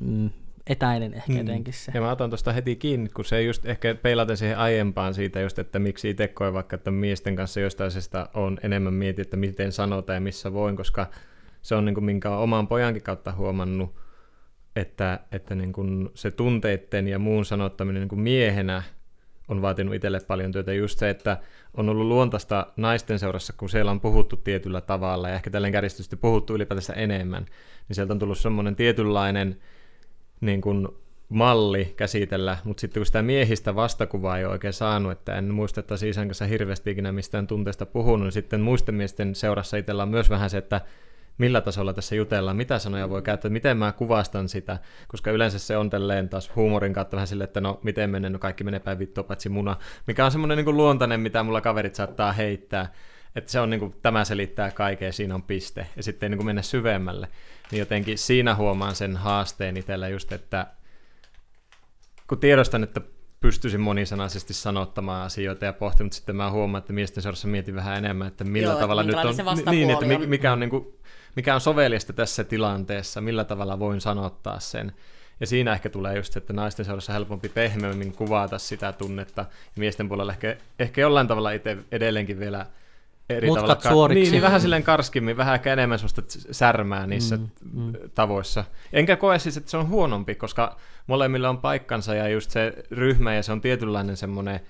mm, etäinen ehkä mm. jotenkin se. Ja mä otan tuosta heti kiinni, kun se just ehkä peilaten siihen aiempaan siitä just, että miksi itse koen vaikka, että miesten kanssa jostain asiasta on enemmän mietin, että miten sanotaan ja missä voin, koska se on niin kuin minkä olen oman pojankin kautta huomannut, että, että niin kuin se tunteiden ja muun sanottaminen niin kuin miehenä on vaatinut itselle paljon työtä. Just se, että on ollut luontaista naisten seurassa, kun siellä on puhuttu tietyllä tavalla ja ehkä tälleen kärjistysti puhuttu ylipäätään enemmän, niin sieltä on tullut semmoinen tietynlainen niin kuin malli käsitellä, mutta sitten kun sitä miehistä vastakuvaa ei ole oikein saanut, että en muista, että isän kanssa hirveästi ikinä mistään tunteesta puhunut, niin sitten muisten miesten seurassa itsellä on myös vähän se, että millä tasolla tässä jutellaan, mitä sanoja voi käyttää, miten mä kuvastan sitä, koska yleensä se on tälleen taas huumorin kautta vähän silleen, että no miten menen, no kaikki menee päin vittua, paitsi muna, mikä on semmoinen niin kuin luontainen, mitä mulla kaverit saattaa heittää, Että se on niin kuin, tämä selittää kaiken, siinä on piste, ja sitten ei niin kuin mennä syvemmälle. Niin jotenkin siinä huomaan sen haasteen itsellä just, että kun tiedostan, että pystyisin monisanaisesti sanottamaan asioita ja pohtimaan, mutta sitten mä huomaan, että miesten seurassa mietin vähän enemmän, että millä Joo, tavalla nyt on, niin, että mikä on, niin kuin, mikä on sovellista tässä tilanteessa, millä tavalla voin sanottaa sen. Ja siinä ehkä tulee just, että naisten seurassa on helpompi pehmeämmin kuvata sitä tunnetta, ja miesten puolella ehkä, ehkä jollain tavalla itse edelleenkin vielä eri Mutkat tavalla. Suoriksi. Niin, niin vähän silleen karskimmin, vähän ehkä enemmän sellaista särmää niissä mm, mm. tavoissa. Enkä koe siis, että se on huonompi, koska molemmilla on paikkansa ja just se ryhmä, ja se on tietynlainen semmoinen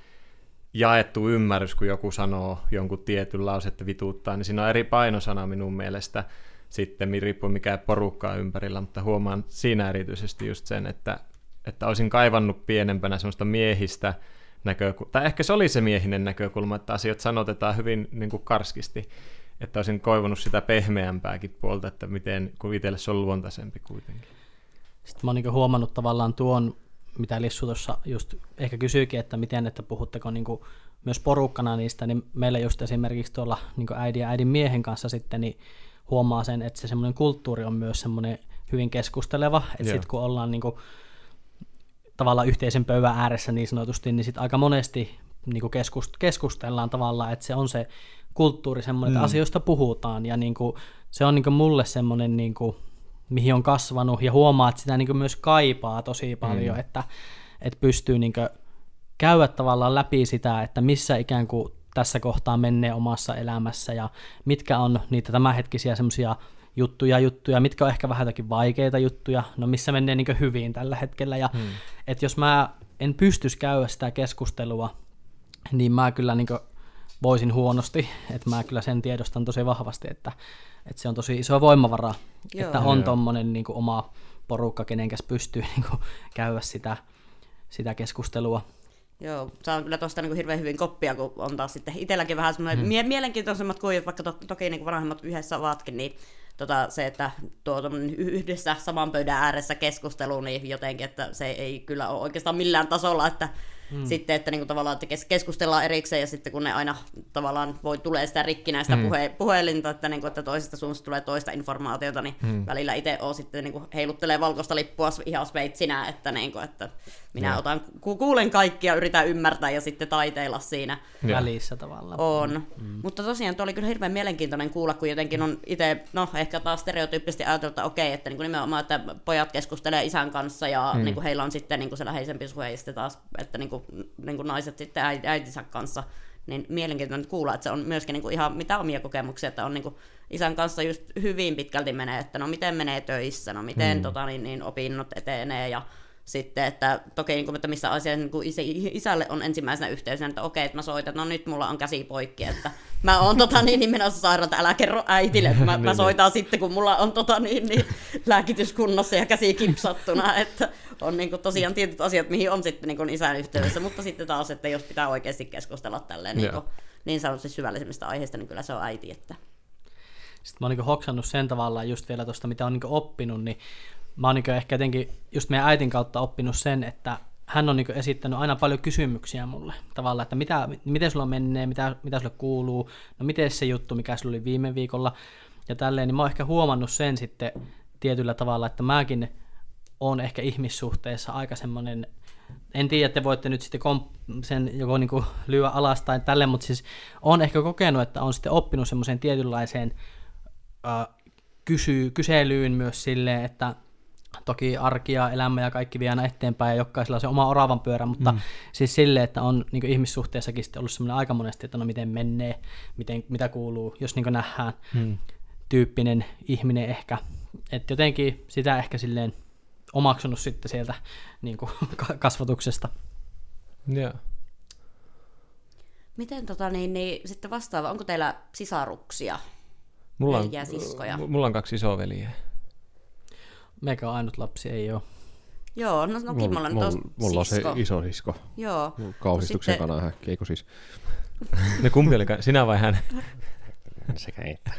jaettu ymmärrys, kun joku sanoo jonkun tietyn lausetta vituuttaa, niin siinä on eri painosana minun mielestä. Sitten riippuu mikä porukkaa ympärillä, mutta huomaan siinä erityisesti just sen, että, että olisin kaivannut pienempänä semmoista miehistä näkökulmaa, tai ehkä se oli se miehinen näkökulma, että asiat sanotetaan hyvin niin kuin karskisti, että olisin koivannut sitä pehmeämpääkin puolta, että miten, kun itselle se on luontaisempi kuitenkin. Sitten mä oon niin huomannut tavallaan tuon, mitä Lissu tuossa just ehkä kysyykin, että miten, että puhutteko niin kuin myös porukkana niistä, niin meillä just esimerkiksi tuolla niin kuin äidin ja äidin miehen kanssa sitten, niin huomaa sen, että se semmoinen kulttuuri on myös semmoinen hyvin keskusteleva, että sitten kun ollaan niinku tavallaan yhteisen pöydän ääressä niin sanotusti, niin sitten aika monesti niinku keskust- keskustellaan tavallaan, että se on se kulttuuri semmoinen, että mm. asioista puhutaan, ja niinku, se on niinku mulle semmoinen, niinku, mihin on kasvanut, ja huomaa, että sitä niinku myös kaipaa tosi paljon, mm. että et pystyy niinku käydä tavallaan läpi sitä, että missä ikään kuin tässä kohtaa menneen omassa elämässä, ja mitkä on niitä tämänhetkisiä semmoisia juttuja, juttuja, mitkä on ehkä vähän jotakin vaikeita juttuja, no missä menee niin kuin hyvin tällä hetkellä, ja hmm. että jos mä en pystyisi käydä sitä keskustelua, niin mä kyllä niin kuin voisin huonosti, että mä kyllä sen tiedostan tosi vahvasti, että, että se on tosi iso voimavara, Joo. että on tommonen niin kuin oma porukka, kenenkäs pystyy niin kuin käydä sitä, sitä keskustelua. Joo, saa kyllä tuosta niin hirveän hyvin koppia, kun on taas sitten itselläkin vähän semmoinen mm. mielenkiintoisemmat kuviot, vaikka to, toki niin kuin vanhemmat yhdessä ovatkin, niin tota, se, että tuo yhdessä saman pöydän ääressä keskustelu, niin jotenkin, että se ei kyllä ole oikeastaan millään tasolla, että mm. sitten, että niin kuin tavallaan että keskustellaan erikseen, ja sitten kun ne aina tavallaan voi tulee sitä rikkinäistä mm. puhe, puhelinta, että, niin kuin, että toisesta suunnasta tulee toista informaatiota, niin mm. välillä itse on sitten niin kuin heiluttelee valkoista lippua ihan sveitsinä, että, niin kuin, että minä ja. otan, ku, kuulen kaikkia, yritän ymmärtää ja sitten taiteilla siinä ja. välissä tavallaan. On. Mm. Mutta tosiaan tuo oli kyllä hirveän mielenkiintoinen kuulla, kun jotenkin on itse, no ehkä taas stereotyyppisesti ajateltu, että okei, että niin kuin nimenomaan, että pojat keskustelee isän kanssa ja mm. niin kuin heillä on sitten niin kuin se läheisempi suhe ja sitten taas, että niin kuin Niin kuin naiset sitten äitinsä kanssa, niin mielenkiintoinen kuulla, että se on myöskin niin kuin ihan mitä omia kokemuksia, että on niin kuin isän kanssa just hyvin pitkälti menee, että no miten menee töissä, no miten mm. tota, niin, niin opinnot etenee ja sitten, että toki niin kuin, että missä asiassa niin kuin isälle on ensimmäisenä yhteysenä, että okei, että mä soitan, että no nyt mulla on käsi poikki, että mä oon tota, niin, niin menossa sairaalta, älä kerro äitille, että mä, mä soitan sitten, kun mulla on tota, niin, niin, lääkityskunnossa ja käsi kipsattuna, että on niin kuin, tosiaan tietyt asiat, mihin on sitten niin kuin isän yhteydessä, mutta sitten taas, että jos pitää oikeasti keskustella tälleen niin, kuin, niin sanotusti syvällisemmistä aiheista, niin kyllä se on äiti. Että. Sitten mä oon niin kuin hoksannut sen tavallaan just vielä tuosta, mitä oon niin kuin oppinut, niin mä oon niin ehkä jotenkin just meidän äitin kautta oppinut sen, että hän on niin esittänyt aina paljon kysymyksiä mulle tavallaan, että mitä, miten sulla menee, mitä, mitä sulle kuuluu, no miten se juttu, mikä sulla oli viime viikolla ja tälleen, niin mä oon ehkä huomannut sen sitten tietyllä tavalla, että mäkin oon ehkä ihmissuhteessa aika semmoinen, en tiedä, että te voitte nyt sitten komp- sen joko niin lyödä alas tai tälleen, mutta siis oon ehkä kokenut, että oon sitten oppinut semmoiseen tietynlaiseen äh, kysy- kyselyyn myös silleen, että toki arki ja elämä ja kaikki vie aina eteenpäin ja jokaisella on se oma oravan pyörä, mutta mm. siis silleen, että on niin kuin ihmissuhteessakin sitten ollut semmoinen aika monesti, että no miten menee, miten, mitä kuuluu, jos niin kuin nähdään mm. tyyppinen ihminen ehkä. Että jotenkin sitä ehkä silleen omaksunut sitten sieltä niin kuin kasvatuksesta. Yeah. Miten tota niin, niin sitten vastaava, onko teillä sisaruksia? Mulla on, siskoja? Mulla on kaksi isoveliä. Meikä on ainut lapsi, ei ole. Joo, no, no Kimmolla nyt on sisko. Mulla on se iso sisko. Joo. Kauhistuksen sitten kanan häkki, eikö siis? Ne kumpi oli, sinä vai hän? Sekä että.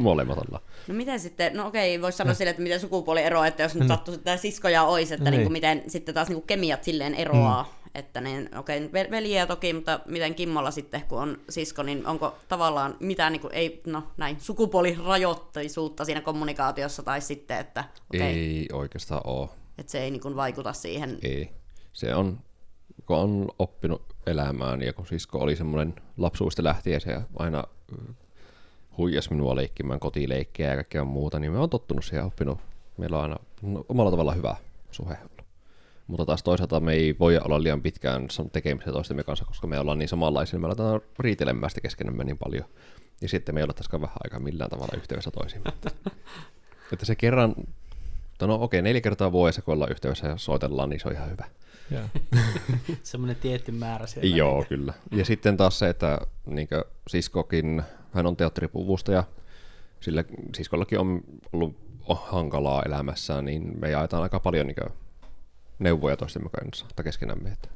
Molemmat ollaan. No miten sitten, no okei, voisi sanoa sille, että miten sukupuoli eroaa, että jos nyt sattuu sitä siskoja olisi, että niin. Niin kuin miten sitten taas niin kuin kemiat silleen eroaa. Mm. Että niin, okei, veljiä toki, mutta miten Kimmolla sitten, kun on sisko, niin onko tavallaan mitään, niin kuin, ei, no näin, sukupuolirajoitteisuutta siinä kommunikaatiossa tai sitten, että okei. Ei oikeastaan ole. Että se ei niin kuin vaikuta siihen. Ei, se on, kun on oppinut elämään ja kun sisko oli semmoinen lapsuudesta lähtien, se aina huijasi minua leikkimään kotileikkiä ja kaikkea muuta, niin me on tottunut siihen ja oppinut. Meillä on aina omalla tavalla hyvä suhe. Mutta taas toisaalta me ei voi olla liian pitkään tekemisiä toistemme kanssa, koska me ollaan niin samanlaisia, me aletaan riitelemään sitä keskenämme niin paljon. Ja sitten me ei olettaisikaan vähän aikaa millään tavalla yhteydessä toisimme. Että se kerran, no okei, neljä kertaa vuodessa kun ollaan yhteydessä ja soitellaan, niin se on ihan hyvä. Semmoinen tietty määrä siellä. Joo, niitä. Kyllä. Ja sitten taas se, että niin kuin siskokin, hän on teatteripuvusta ja sillä siskollakin on ollut hankalaa elämässään, niin me jaetaan aika paljon niin kuin neuvoja toistemme kanssa tai keskenämme, että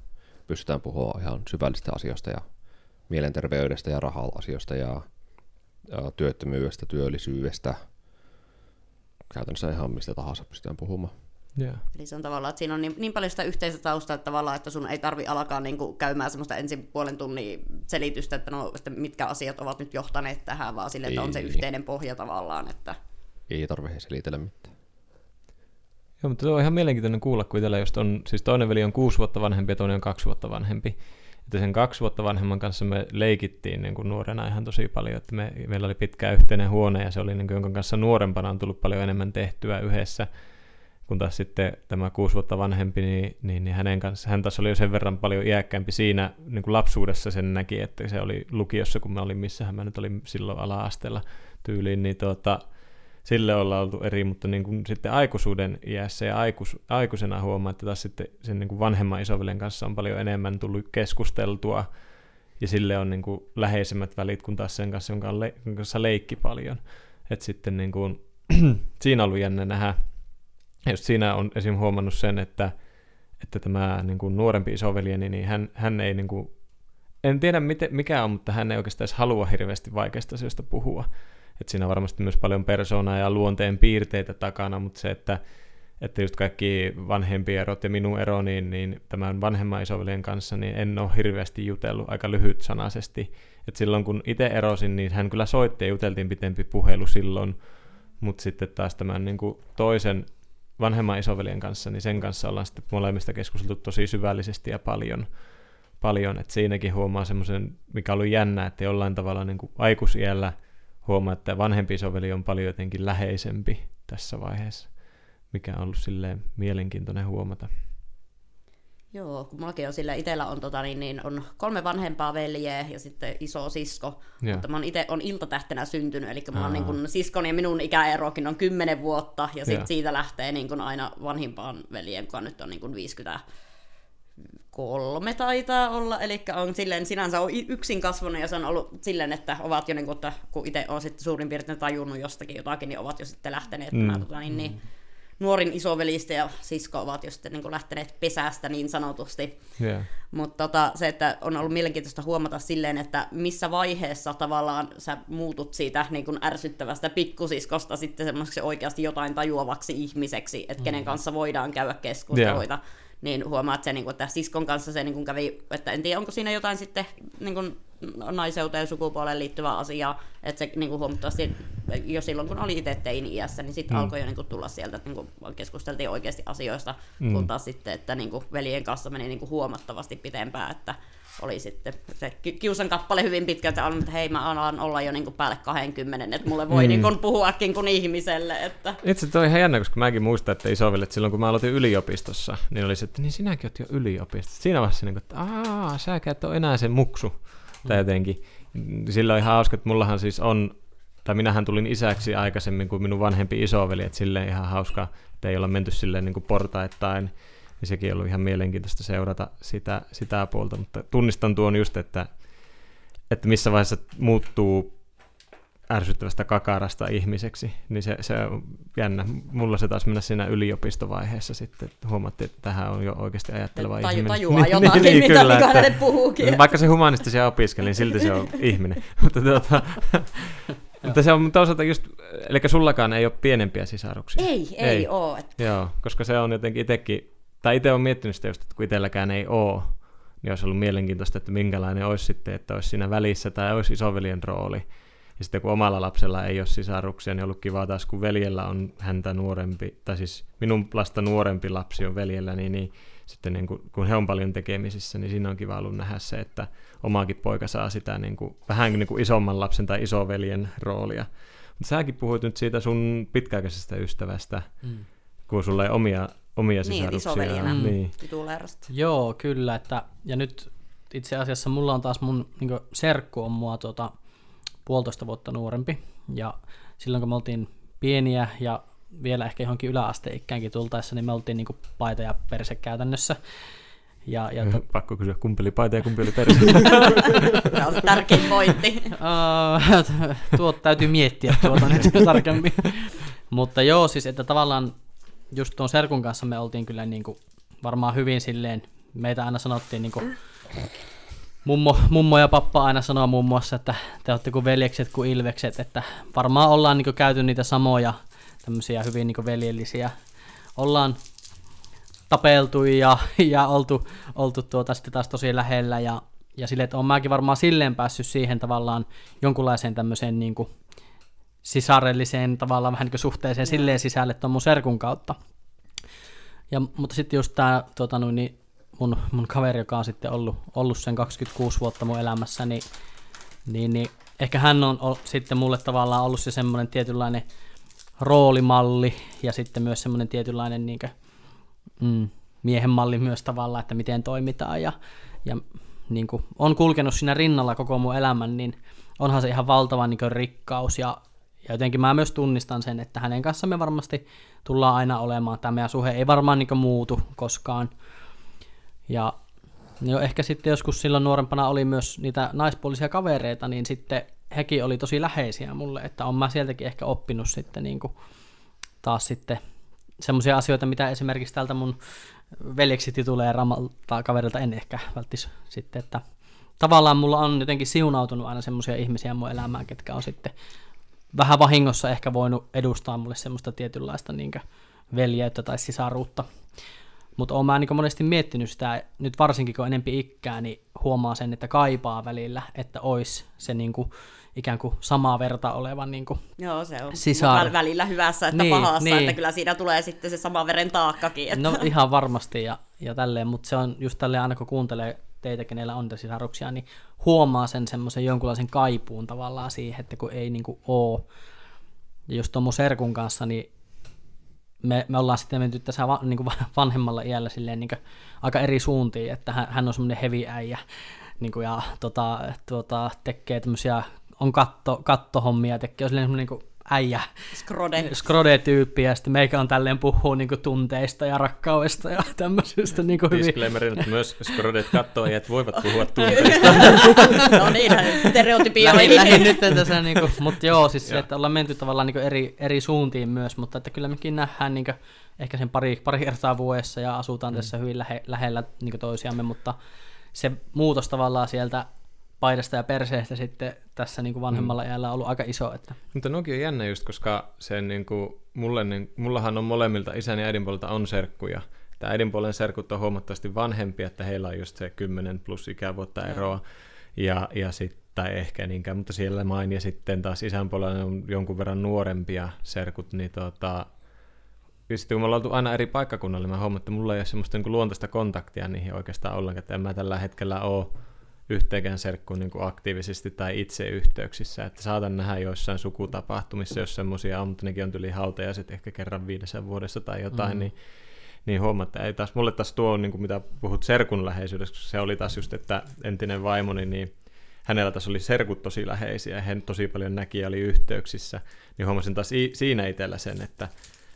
pystytään puhua ihan syvällisistä asioista ja mielenterveydestä ja raha-asioista ja työttömyydestä, työllisyydestä. Käytännössä ihan mistä tahansa pystytään puhumaan. Yeah. Eli se on tavallaan, että siinä on niin, niin paljon sitä yhteistä taustaa, että tavallaan, että sun ei tarvi alkaa niin kuin käymään semmoista ensin puolen tunnin selitystä, että, no, että mitkä asiat ovat nyt johtaneet tähän, vaan sille, että ei, on se yhteinen pohja tavallaan. Että... Ei tarvitse selitellä mitään. Joo, mutta se on ihan mielenkiintoinen kuulla, kun itsellä just on, siis toinen veli on kuusi vuotta vanhempi ja toinen on kaksi vuotta vanhempi. Että sen kaksi vuotta vanhemman kanssa me leikittiin niin kuin nuorena ihan tosi paljon, että me, meillä oli pitkä yhteinen huone ja se oli niin kuin, jonka kanssa nuorempana on tullut paljon enemmän tehtyä yhdessä. Kun taas sitten tämä kuusi vuotta vanhempi, niin, niin, niin hänen kanssa, hän taas oli jo sen verran paljon iäkkäämpi siinä niin kuin lapsuudessa sen näki, että se oli lukiossa, kun mä olin missähän, mä nyt olin silloin ala-asteella tyyliin, niin tuota, sille ollaan oltu eri, mutta niin kuin sitten aikuisuuden iässä ja aikus, aikuisena huomaa, että taas sitten sen niin kuin vanhemman isoveljen kanssa on paljon enemmän tullut keskusteltua ja sille on niin kuin läheisemmät välit kuin taas sen kanssa, jonka le- kanssa leikki paljon. Et sitten niin kuin, siinä on ollut jännä nähdä. Just siinä on esim. Huomannut sen, että, että tämä niin kuin nuorempi isoveljeni, niin hän, hän ei, niin kuin, en tiedä miten, mikä on, mutta hän ei oikeastaan halua hirveästi vaikeista asioista puhua. Et siinä on varmasti myös paljon persoonaa ja luonteen piirteitä takana, mutta se, että, että just kaikki vanhempien erot ja minun ero, niin, niin tämän vanhemman isoveljen kanssa niin en ole hirveästi jutellut aika lyhytsanaisesti. Et silloin kun itse erosin, niin hän kyllä soitti ja juteltiin pitempi puhelu silloin, mutta sitten taas tämän niin kuin toisen vanhemman isoveljen kanssa, niin sen kanssa ollaan sitten molemmista keskusteltu tosi syvällisesti ja paljon. paljon. Et siinäkin huomaa semmoisen, mikä on ollut jännä, että jollain tavalla niin kuin aikuisiällä huomaa, että vanhempi isoveli on paljon jotenkin läheisempi tässä vaiheessa, mikä on ollut silleen mielenkiintoinen huomata. Joo, kun mullakin on sillä, itsellä on, tota, niin, niin on kolme vanhempaa veljeä ja sitten iso sisko, ja. Mutta mä oon itse on iltatähtenä syntynyt, eli mä oon niin kun, siskon ja minun ikäerokin on kymmenen vuotta, ja sit ja. siitä lähtee niin kun, aina vanhimpaan veljeen, joka nyt on niin kun, viisikymmentäkolme taitaa olla, eli on silleen, sinänsä on yksin kasvanut, ja se on ollut silleen, että ovat jo, niin kun, että, kun itse on sitten suurin piirtein tajunnut jostakin jotakin, niin ovat jo sitten lähteneet mm. tämän, tota, niin, niin, nuorin isovelistä ja sisko ovat jo sitten niin kuin lähteneet pesästä niin sanotusti. Yeah. Mutta tota, se, että on ollut mielenkiintoista huomata silleen, että missä vaiheessa tavallaan sä muutut siitä niin kuin ärsyttävästä pikkusiskosta sitten semmoiseksi oikeasti jotain tajuavaksi ihmiseksi, että mm. kenen kanssa voidaan käydä keskusteluita. Yeah. Niin huomaat, että, se, niin kuin, että siskon kanssa se niin kuin kävi, että en tiedä, onko siinä jotain sitten niin kuin naiseuteen ja sukupuoleen liittyvää asiaa, että se niin kuin huomattavasti jo silloin, kun oli itse teini-iässä, niin sitten mm. alkoi jo niin kuin tulla sieltä, että niin kuin keskusteltiin oikeasti asioista, mm. kun taas sitten, että niin kuin veljen kanssa meni niin kuin huomattavasti pitempään, että oli sitten se kiusan kappale hyvin pitkältä, että hei, mä alan olla jo niin kuin päälle kaksikymmentä, että mulle voi mm. niin kuin puhuakin kuin ihmiselle. Että. Itse toi on ihan jännä, koska mäkin muistan, että isoveljet silloin, kun mä aloitin yliopistossa, niin oli se, että niin sinäkin oot jo yliopistossa. Siinä vaiheessa, niin kuin, että aah, säkään et ole enää se muksu. Tai jotenkin. Sillä on ihan hauska, että mullahan siis on, tai minähän tulin isäksi aikaisemmin kuin minun vanhempi isoveli, että silleen ihan hauska, että ei olla menty silleen niin kuin portaittain. Ja sekin on ollut ihan mielenkiintoista seurata sitä, sitä puolta, mutta tunnistan tuon just, että, että missä vaiheessa muuttuu ärsyttävästä kakarasta ihmiseksi, niin se, se on jännä. Mulla se taisi mennä siinä yliopistovaiheessa sitten, että huomattiin, että tähän on jo oikeasti ajatteleva taju, ihminen. Tajuaa niin, jotakin, niin, mitä kyllä, mikä hänet puhuukin. Vaikka se humanistisia opiskeli, niin silti se on ihminen. Mutta, tuota, mutta se on toisaalta just, eli sullakaan ei ole pienempiä sisaruksia. Ei, ei, ei. ole. Joo, koska se on jotenkin itsekin, tai itse olen miettinyt sitä just, että kun itselläkään ei ole, niin olisi ollut mielenkiintoista, että minkälainen olisi sitten, että olisi siinä välissä tai olisi isoveljen rooli. Ja sitten kun omalla lapsella ei ole sisaruksia, niin on ollut kivaa taas, kun veljellä on häntä nuorempi, tai siis minun lasta nuorempi lapsi on veljellä, niin, niin sitten niin kun, kun he on paljon tekemisissä, niin siinä on kiva ollut nähdä se, että omaakin poika saa sitä niin kuin, vähän niin kuin isomman lapsen tai isoveljen roolia. Mutta säkin puhuit nyt siitä sun pitkäaikaisesta ystävästä, mm. kun sulla ei omia, omia sisaruksia. Niin, isoveljenä niin. Tutuleerosta. Joo, kyllä. Että, ja nyt itse asiassa mulla on taas mun niin kuin serkku on mua tuota, puolitoista vuotta nuorempi, ja silloin kun me oltiin pieniä ja vielä ehkä johonkin yläasteikäänkin tultaessa, niin me oltiin niin kuin paita ja perse käytännössä. Ja, ja to... Pakko kysyä, kumpi oli paita ja kumpi oli perse? Tämä on tärkein pointti. Tuo täytyy miettiä tuota nyt tarkemmin. Mutta joo, siis että tavallaan just tuon serkun kanssa me oltiin kyllä niin kuin varmaan hyvin silleen, meitä aina sanottiin niin kuin Mummo, mummo ja pappa aina sanoo muun muassa, että te olette kuin veljekset kuin ilvekset, että varmaan ollaan niin kuin käyty niitä samoja tämmöisiä hyvin niin kuin veljellisiä. Ollaan tapeltu ja, ja oltu, oltu tuota sitten taas tosi lähellä ja, ja sille, että olen mäkin varmaan silleen päässyt siihen tavallaan jonkunlaiseen tämmöiseen niin kuin sisarelliseen tavallaan vähän niin kuin suhteeseen silleen sisälle tuon mun serkun kautta. Ja, mutta sitten just tämä tuota, niin Mun, mun kaveri, joka on sitten ollut, ollut sen kaksikymmentäkuusi vuotta mun elämässä, niin, niin, niin ehkä hän on o, sitten mulle tavallaan ollut se semmoinen tietynlainen roolimalli ja sitten myös semmoinen tietynlainen niinkö, mm, miehen malli myös tavallaan, että miten toimitaan ja, ja niin kuin on kulkenut siinä rinnalla koko mun elämän, niin onhan se ihan valtava niinkö rikkaus ja, ja jotenkin mä myös tunnistan sen, että hänen kanssa me varmasti tullaan aina olemaan. Tämä meidän suhe ei varmaan niinkö muutu koskaan. Ja jo ehkä sitten joskus silloin nuorempana oli myös niitä naispuolisia kavereita, niin sitten hekin oli tosi läheisiä mulle, että on mä sieltäkin ehkä oppinut sitten niin kuin taas sitten semmoisia asioita, mitä esimerkiksi tältä mun veljeksi tituleeraamalta kaverilta en ehkä välttis sitten, että tavallaan mulla on jotenkin siunautunut aina semmoisia ihmisiä mun elämään, ketkä on sitten vähän vahingossa ehkä voinut edustaa mulle semmoista tietynlaista niin kuin veljeyttä tai sisaruutta. Mutta olen mä niin monesti miettinyt sitä, nyt varsinkin kun enempi ikää, niin huomaa sen, että kaipaa välillä, että olisi se niin kuin, ikään kuin samaa verta oleva niin kuin joo, se on sisar. Välillä hyvässä että niin, pahassa, niin. Että kyllä siinä tulee sitten se saman veren taakkakin. Että. No ihan varmasti ja, ja tälleen, mutta se on just tälleen, aina kun kuuntelee teitä, kenellä on te sisaruksia, niin huomaa sen semmoisen jonkunlaisen kaipuun tavallaan siihen, että kun ei niin kuin ole. Ja just tuon mun serkun kanssa, niin Me, me ollaan sitten menty tässä va, niin kuin vanhemmalla iällä silleen, niin kuin aika eri suuntiin, että hän, hän on semmoinen heviäijä niin kuin, ja tota, tota, tekee tämmöisiä, on katto, kattohommia, tekee semmoinen niin kuin äijä, Skrode. Skrode-tyyppi ja sitten meikä on tälleen puhuu niin kuin tunteista ja rakkaudesta ja tämmöisistä niin kuin hyvin. Disclaimerin, että myös Skrodet kattoajat voivat puhua tunteista. No niin, stereotypia. Lähin, lähin nyt tässä, niin kuin, mutta joo, siis se, että ollaan menty tavallaan niin kuin eri, eri suuntiin myös, mutta että kyllä mekin nähdään niin kuin ehkä sen pari, pari kertaa vuodessa ja asutaan mm. tässä hyvin lähe, lähellä niin kuin toisiamme, mutta se muutos tavallaan sieltä paidasta ja perseestä sitten tässä niin kuin vanhemmalla mm. iällä on ollut aika iso. Että. Mutta noinkin on jännä just, koska se niin kuin, mulle, niin, mullahan on molemmilta isän ja äidin puolelta on serkkuja. Tämä äidin puolen serkut on huomattavasti vanhempia, että heillä on just se kymmenen plus ikävuotta eroa. Ja, ja sitten tai ehkä niinkään, mutta siellä main. Ja sitten taas isän puolella on jonkun verran nuorempia serkut, niin tota, ja sitten kun me ollaan oltu aina eri paikkakunnalla, mä huomaan, että mulla ei ole semmoista niin kuin luontaista kontaktia niihin oikeastaan ollenkaan, että en mä tällä hetkellä ole yhteenkään serkkuun niin kuin aktiivisesti tai itse yhteyksissä, että saatan nähdä joissain sukutapahtumissa, jos semmoisia on, mutta nekin on tyli hautajaiset ehkä kerran viidessä vuodessa tai jotain, mm-hmm. niin, niin huomaa, että ei taas, mulle taas tuo on, niin kuin mitä puhut serkun läheisyydessä, koska se oli taas just, että entinen vaimoni, niin hänellä taas oli serkut tosi läheisiä, hän tosi paljon näki ja oli yhteyksissä, niin huomasin taas i- siinä itsellä sen, että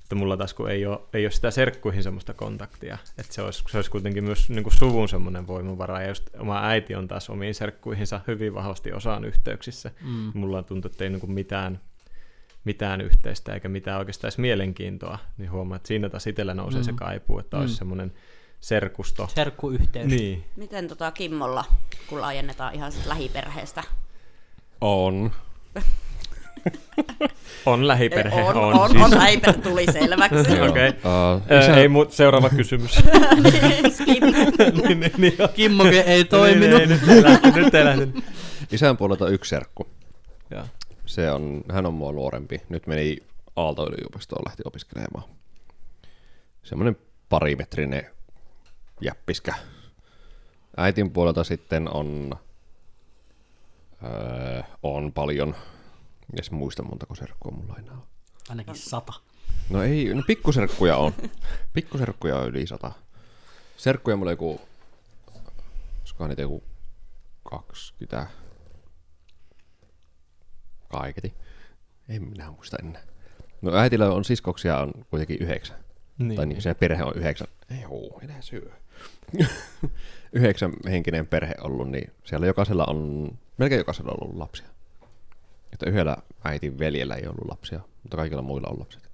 Mutta mulla taas kun ei ole, ei ole sitä serkkuihin semmoista kontaktia. Että se olisi, se olisi kuitenkin myös niin kuin suvun semmoinen voimavara. Ja just oma äiti on taas omiin serkkuihinsa hyvin vahvasti osaan yhteyksissä. Mm. Mulla on tuntunut, että ei niin kuin mitään, mitään yhteistä eikä mitään oikeastaan edes mielenkiintoa. Niin huomaa, että siinä taas itsellä nousee mm. se kaipuu, että mm. olisi semmoinen serkusto. Serkkuyhteys. Niin. Miten tota Kimmolla, kun laajennetaan ihan lähiperheestä? On. On lähiperhe. On, on, on, siis. on lähiperhe, tuli selväksi. Okei. Okay. Uh, ei muuta, seuraava kysymys. Kimmokin ei toiminut. Nyt ei lähtenyt. Isän puolelta yksi serkku. Ja. Se on, hän on mua nuorempi. Nyt meni Aalto-yliopistoon, lähti opiskelemaan. Semmoinen parimetrinen jäppiskä. Äitin puolelta sitten on, öö, on paljon. Jes muista montako serkkua mulla enää on. Ainakin sata. No ei, no pikkuserkkuja on. Pikkuserkkuja on yli sata. Serkkuja mulla joku, olisikohan niitä joku kaksikymmentä kaiketi. En minä muista enää. No äitillä on siskoksia on kuitenkin yhdeksän. Niin. Tai niin, se perhe on yhdeksän. Ei huu, enää syö. Yhdeksän henkinen perhe ollut, niin siellä jokaisella on, melkein jokaisella on ollut lapsia. Että yhdellä äitin veljellä ei ollut lapsia, mutta kaikilla muilla on lapset.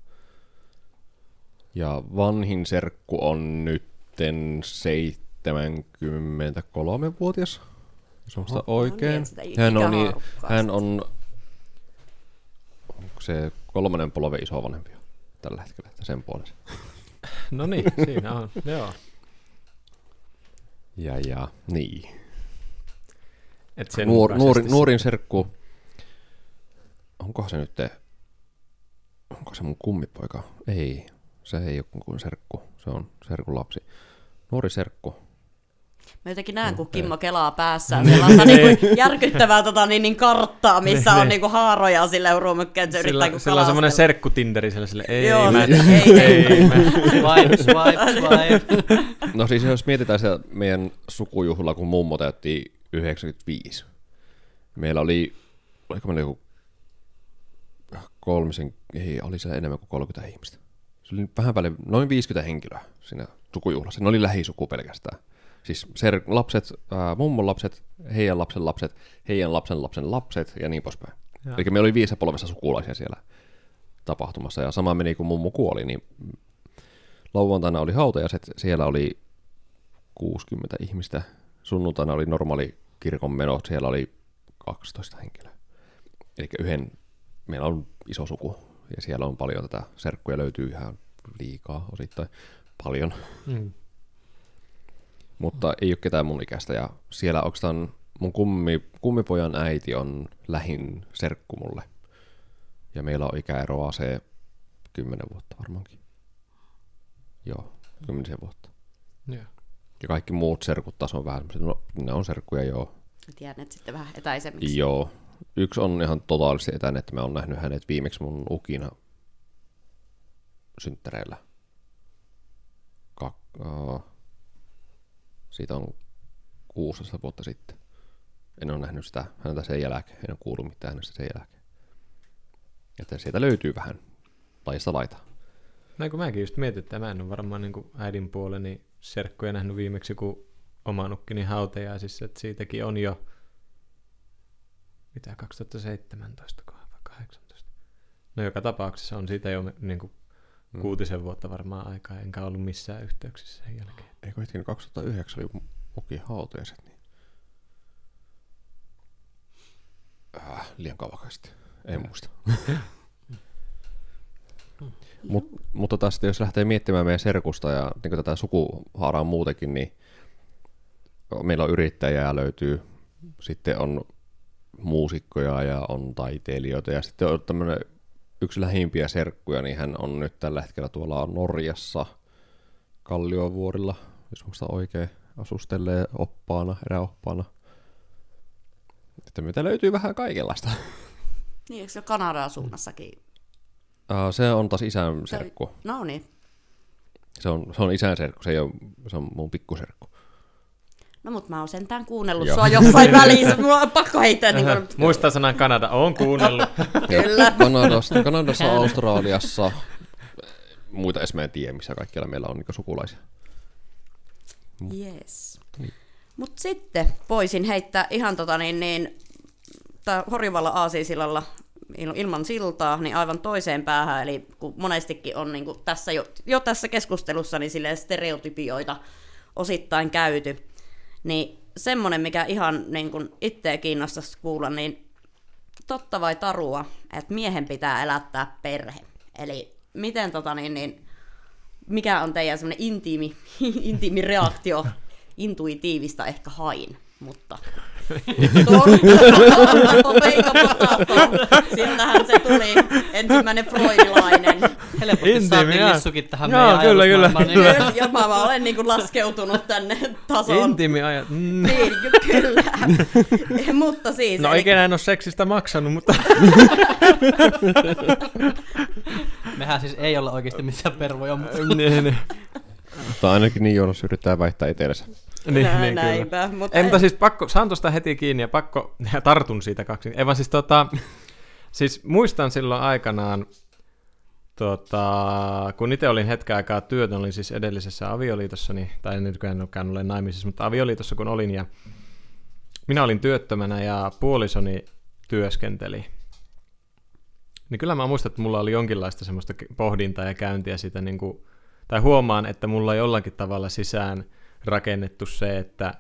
Ja vanhin serkku on nytten seitsemänkymmentäkolmevuotias, jos on sitä oikein. Hän on, niin, hän on, onko se kolmannen polven isovanhempi tällä hetkellä, että sen puolesta. No niin, siinä on, joo. Ja ja, niin. Et sen Nuor, nuori, nuorin serkku. Onko se nyt, onko se mun kummipoika? Ei, se ei ole kuin serkku, se on serkun lapsi. Nuori serkku. Mä jotenkin näen, kun Kimmo kelaa päässään. Meillä on niin järkyttävää tota, niin, niin karttaa, missä on niin kuin haaroja sille ruumykkeen, että se yrittää kuin kalastella. Sillä on semmoinen serkkutinderi sille, ei joo, mä, ei, ei, ei mä. Swipe, swipe, swipe. No siis jos mietitään sitä meidän sukujuhlaa, kun mummo täytti yhdeksänkymmentäviisi. Meillä oli, oliko meillä joku kolmisen, ei, oli siellä enemmän kuin kolmekymmentä ihmistä. Se oli vähän päälle, noin viisikymmentä henkilöä siinä sukujuhlassa. Ne oli lähisuku pelkästään. Siis ser, lapset, äh, mummon lapset, heidän lapsen lapset, heidän lapsen lapsen lapset ja niin poispäin. Ja. Eli meillä oli viisi polvessa sukulaisia siellä tapahtumassa. Ja sama meni, kun mummo kuoli, niin lauantaina oli hautajaiset, siellä oli kuusikymmentä ihmistä. Sunnuntaina oli normaali kirkonmeno, siellä oli kaksitoista henkilöä. Eli yhden meillä on iso suku, ja siellä on paljon tätä serkkuja, löytyy ihan liikaa osittain, paljon. Mm. Mutta mm. ei ole ketään mun ikäistä, ja siellä oikeastaan mun kummi, kummipojan äiti on lähin serkku mulle. Ja meillä on ikäeroa se kymmenen vuotta varmaankin. Joo, kymmenisen vuotta. Yeah. Ja kaikki muut serkut taas on vähän semmoiset, no ne on serkkuja, joo. Tiedän, että sitten vähän etäisemmiksi. Joo. Yksi on ihan totaalisesti etäinen, että mä oon nähnyt hänet viimeksi mun ukina synttäreillä. Kak, oh, siitä on kuusitoista vuotta sitten. En ole nähnyt sitä häneltä sen jälkeen, en ole kuullut mitään hänestä sen jälkeen. Että sieltä löytyy vähän laista laita. No kun mäkin just mietin, että mä en ole varmaan niin äidin puoleni serkkuja nähnyt viimeksi, kun oman ukkini hautajaisissa, että siitäkin on jo mitä kaksituhattaseitsemäntoista vai kahdeksantoista. No joka tapauksessa on siitä jo niin kuin mm. kuutisen vuotta varmaan aikaa, enkä ollut missään yhteyksissä sen jälkeen. Eikö hetken kaksituhattayhdeksän oli mukin hautajaiset, niin äh, liian kauakasti, ei muista. mm. Mut, mutta taas jos lähtee miettimään meidän serkusta ja niin kuin tätä sukuhaaraa muutenkin, niin meillä on yrittäjää löytyy, sitten on muusikkoja ja on taiteilijoita ja sitten on tämmöinen yksi lähimpiä serkkuja, niin hän on nyt tällä hetkellä tuolla Norjassa Kalliovuorilla, jos musta oikein asustelee oppaana, eräoppaana. Että meitä löytyy vähän kaikenlaista. Niin, eikö se ole Kanadaa suunnassakin? Uh, se on taas isän serkku. Se, no niin. Se on, se on isän serkku, se, ei ole, se on mun pikkuserkku. No mut mä oon sentään kuunnellut sua jossain välissä, mulla on pakko heittää. Niin kun muista sanan Kanada, oon kuunnellut. Kyllä. Kanadassa, Kanadassa, Australiassa, muita edes mä en tiedä, missä kaikkialla meillä on niin sukulaisia. Yes. Niin. Mutta sitten voisin heittää ihan tota niin, niin horjuvalla aasinsillalla ilman siltaa, niin aivan toiseen päähän, eli kun monestikin on niin kun tässä jo, jo tässä keskustelussa niin silleen stereotypioita osittain käyty, niin semmoinen, mikä ihan niin kun itseä kiinnostaisi kuulla, niin totta vai tarua, että miehen pitää elättää perhe. Eli miten, tota niin, niin, mikä on teidän semmoinen intiimi, intiimi reaktio? Intuitiivista ehkä hain, mutta... Siltähän se tuli ensimmäinen freudilainen. Helposti saatiin Lissukin tähän meidän ajatusmaailmaan. Kyllä, kyllä. Ja mä olen niin kuin laskeutunut tänne tasoon. Intiimi ajat. Mm. Niin, kyllä. Mutta siis... No eli... ikinä en ole seksistä maksanut, mutta... Mehän siis ei olla oikeasti missään pervoja, mutta... Mutta ainakin niin Joonas yrittää väittää itsellensä. Niin, niin näinpä, mutta... Entä en... siis pakko, saan tuosta heti kiinni ja pakko, ja tartun siitä kaksi. Ei vaan siis tota, siis muistan silloin aikanaan, tota, kun itse olin hetken aikaa työtön, olin siis edellisessä avioliitossani, tai en nytkään olekaan ole naimisissa, mutta avioliitossa kun olin ja minä olin työttömänä ja puolisoni työskenteli. Niin kyllä mä muistan, että mulla oli jonkinlaista semmoista pohdintaa ja käyntiä siitä niin kuin, tai huomaan, että mulla jollakin tavalla sisään rakennettu se, että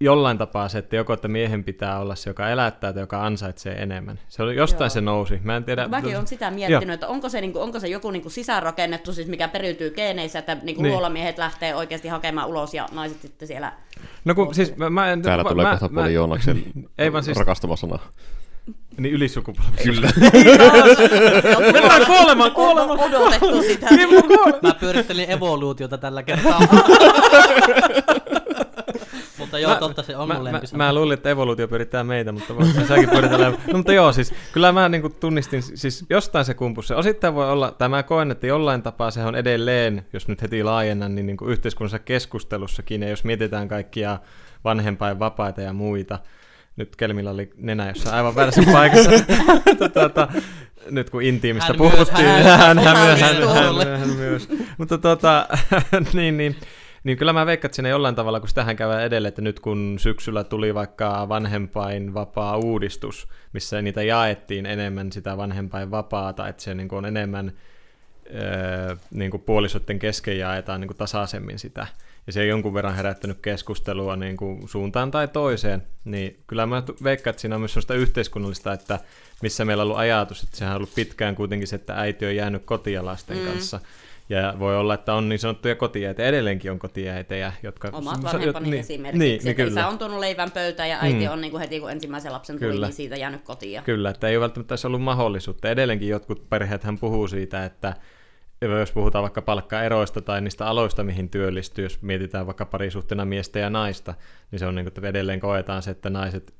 jollain tapaa se, että joko että miehen pitää olla se, joka elättää tai joka ansaitsee enemmän. Se oli, jostain Joo. se nousi. Mä en tiedä. Mäkin olen sitä miettinyt, Joo. että onko se, niin kuin, onko se joku niin kuin sisäänrakennettu, siis mikä periytyy geeneissä, että niin kuin niin. luolamiehet lähtee oikeasti hakemaan ulos ja naiset sitten siellä... No kun, siis, mä en, Täällä mä, tulee kohta puoli Joonaksen siis... rakastava sana. Niin ylisukupolvi. Kyllä. Mennään kuolemaan, kuolemaan. Odotettu sitä. Mä pyörittelin evoluutiota tällä kertaa. Mutta joo, mä, totta se on mun lempisana. Mä, mä luulin, että evoluutio pyörittää meitä, mutta säkin pyöritellään. No mutta joo, siis kyllä mä niinku tunnistin, siis jostain se kumpussa. Osittain voi olla, tai mä koen, että jollain tapaa se on edelleen, jos nyt heti laajennan, niin niinku yhteiskunnassa keskustelussakin, ja jos mietitään kaikkia vanhempainvapaita ja muita, nyt Kelmillä oli nenä jossain aivan väärässä paikassa. Tota, nyt kun intiimistä puhuttiin, hän myös. Mutta tota, niin, niin, niin kyllä mä veikkaan, että siinä jollain tavalla, kun sitähän käydään edelleen, että nyt kun syksyllä tuli vaikka vanhempainvapaa-uudistus, missä niitä jaettiin enemmän sitä vanhempainvapaata, että se niin kuin on enemmän öö, niin kuin puolisoiden kesken jaetaan niin kuin tasaisemmin sitä. Ja se on jonkun verran herättänyt keskustelua niin kuin suuntaan tai toiseen, niin kyllä mä veikkaan, että siinä on myös sellaista yhteiskunnallista, että missä meillä on ollut ajatus, että sehän on ollut pitkään kuitenkin se, että äiti on jäänyt kotia lasten mm. kanssa. Ja voi olla, että on niin sanottuja kotiäitejä, edelleenkin on kotiäitejä, jotka... Omat vanhempani niin, esimerkiksi, niin, niin isä on tuonut leivän pöytään ja äiti mm. on niin kuin heti kun ensimmäisen lapsen tuli, kyllä. niin siitä jäänyt kotia. Kyllä, että ei ole välttämättä ollut mahdollisuutta. Edelleenkin jotkut perheethän puhuu siitä, että... Jos puhutaan vaikka palkkaeroista tai niistä aloista, mihin työllistyy, jos mietitään vaikka parisuhteena miestä ja naista, niin se on niin kuin, että edelleen koetaan se, että naiset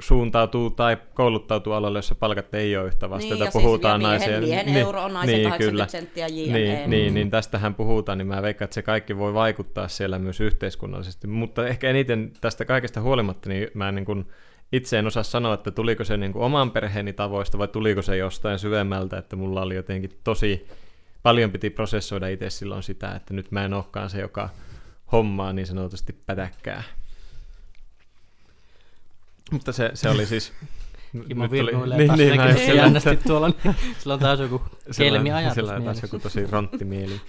suuntautuu tai kouluttautuu alalle, jossa palkat ei ole yhtä vastaita. Niin, ja puhutaan siis miehen, naisen, miehen niin, euro on naisen niin, kahdeksankymmentä senttiä jne. Niin, niin, niin, tästähän puhutaan, niin mä veikkaan, että se kaikki voi vaikuttaa siellä myös yhteiskunnallisesti. Mutta ehkä eniten tästä kaikesta huolimatta, niin mä niin kuin itse en osaa sanoa, että tuliko se niin kuin oman perheeni tavoista vai tuliko se jostain syvemmältä, että mulla oli jotenkin tosi... Paljon piti prosessoida itse silloin sitä, että nyt mä en olekaan se, joka hommaa niin sanotusti pätäkkää. Mutta se, se oli siis... Kimmo virnuilee niin, niin, näkyy jännästi tuolla. Sillä on taas joku Kelmi-ajatus. Sillä on taas joku tosi ronttimieli.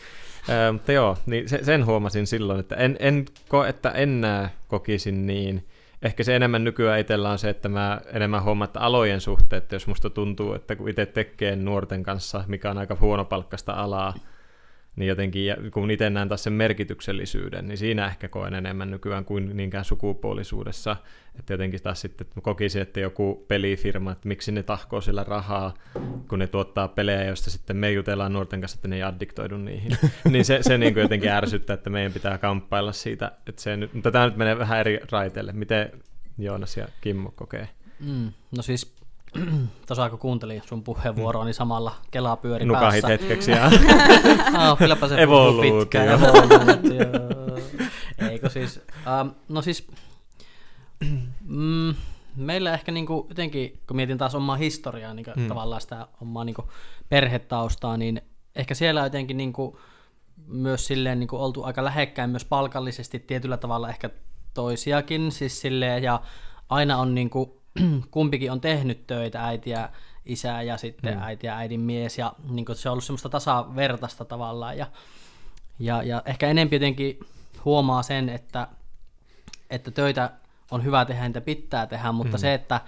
Ö, mutta joo, niin sen huomasin silloin, että en, en koe, että enää kokisin niin. Ehkä se enemmän nykyään itsellä on se, että mä enemmän huomaan, että alojen suhteet, jos musta tuntuu, että kun itse tekee nuorten kanssa, mikä on aika huonopalkkaista alaa, niin jotenkin, kun itse näen taas sen merkityksellisyyden, niin siinä ehkä koen enemmän nykyään kuin niinkään sukupuolisuudessa. Että jotenkin taas sitten kokisin, että joku pelifirma, että miksi ne tahkoo sillä rahaa, kun ne tuottaa pelejä, joista sitten me jutellaan nuorten kanssa, että ne ei addiktoidu niihin. Niin se, se niin kuin jotenkin ärsyttää, että meidän pitää kamppailla siitä. Että se nyt, mutta tämä nyt menee vähän eri raiteille. Miten Joonas ja Kimmo kokee? Mm, no siis... Tuossa kun kuuntelin sun puheenvuoroa, niin samalla kelaa pyöri päässä. Nukahit hetkeksi ja oh, kylläpä se puhuu pitkään. Evoluutio. Eikö siis, um, no siis, mm, meillä ehkä niinku jotenkin, kun mietin taas omaa historiaa, niin mm. tavallaan sitä omaa niinku perhetaustaa, niin ehkä siellä jotenkin niin kuin myös silleen niin kuin oltu aika lähekkäin myös palkallisesti tietyllä tavalla ehkä toisiakin, siis silleen, ja aina on niin kuin, kumpikin on tehnyt töitä, äiti ja isä ja sitten mm. äiti ja äidin mies, ja niin kuin se on ollut semmoista tasavertaista tavallaan, ja, ja, ja ehkä enemmän jotenkin huomaa sen, että, että töitä on hyvä tehdä, niitä pitää tehdä, mutta mm. se, että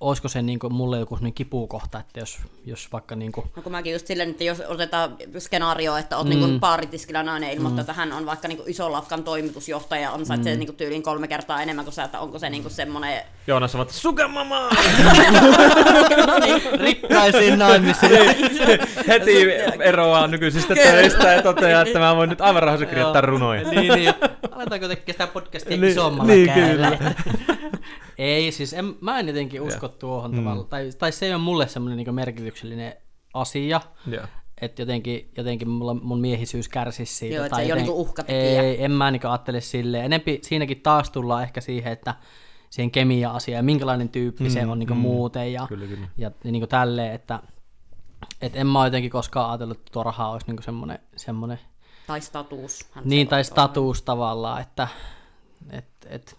olisiko se niin kuin mulle joku kipukohta, että jos, jos vaikka... Niin kuin... No kun mäkin just silleen, että jos otetaan skenaario, että olet mm. niin baaritiskillä nainen ilmoittaa, mm. että hän on vaikka niin ison lafkan toimitusjohtaja ja ansaitsee mm. niin tyyliin kolme kertaa enemmän kuin sä, että onko se niin semmoinen... Joonas on vaikka, sukamamaa! No niin, rikkaisiin naimisiin. Heti eroaa nykyisistä töistä ja toteaa, että mä voin nyt aivan rahoissa kirjoittaa runoja. Niin, niin. Aletaanko tekemään sitä podcastia niin, isommalla niin, käydellä? Ei, siis en, mä en jotenkin usko yeah. tuohon mm. tavalla, tai, tai se ei ole mulle semmoinen niin merkityksellinen asia, yeah. että jotenkin, jotenkin mulla, mun miehisyys kärsisi siitä. Joo, että se joten... ei ole uhkatekijä. Ei, en mä niin ajattele silleen. Enempi siinäkin taas tullaan ehkä siihen, että siihen kemia-asiaan ja minkälainen tyyppi mm. se on niin mm. muuten ja, kyllä, kyllä. ja niin tälleen, että et en mä jotenkin koskaan ajatellut, että tuo raha olisi niin semmoinen, semmoinen... Tai status. Niin, tai status on. Tavallaan, että... Et, et,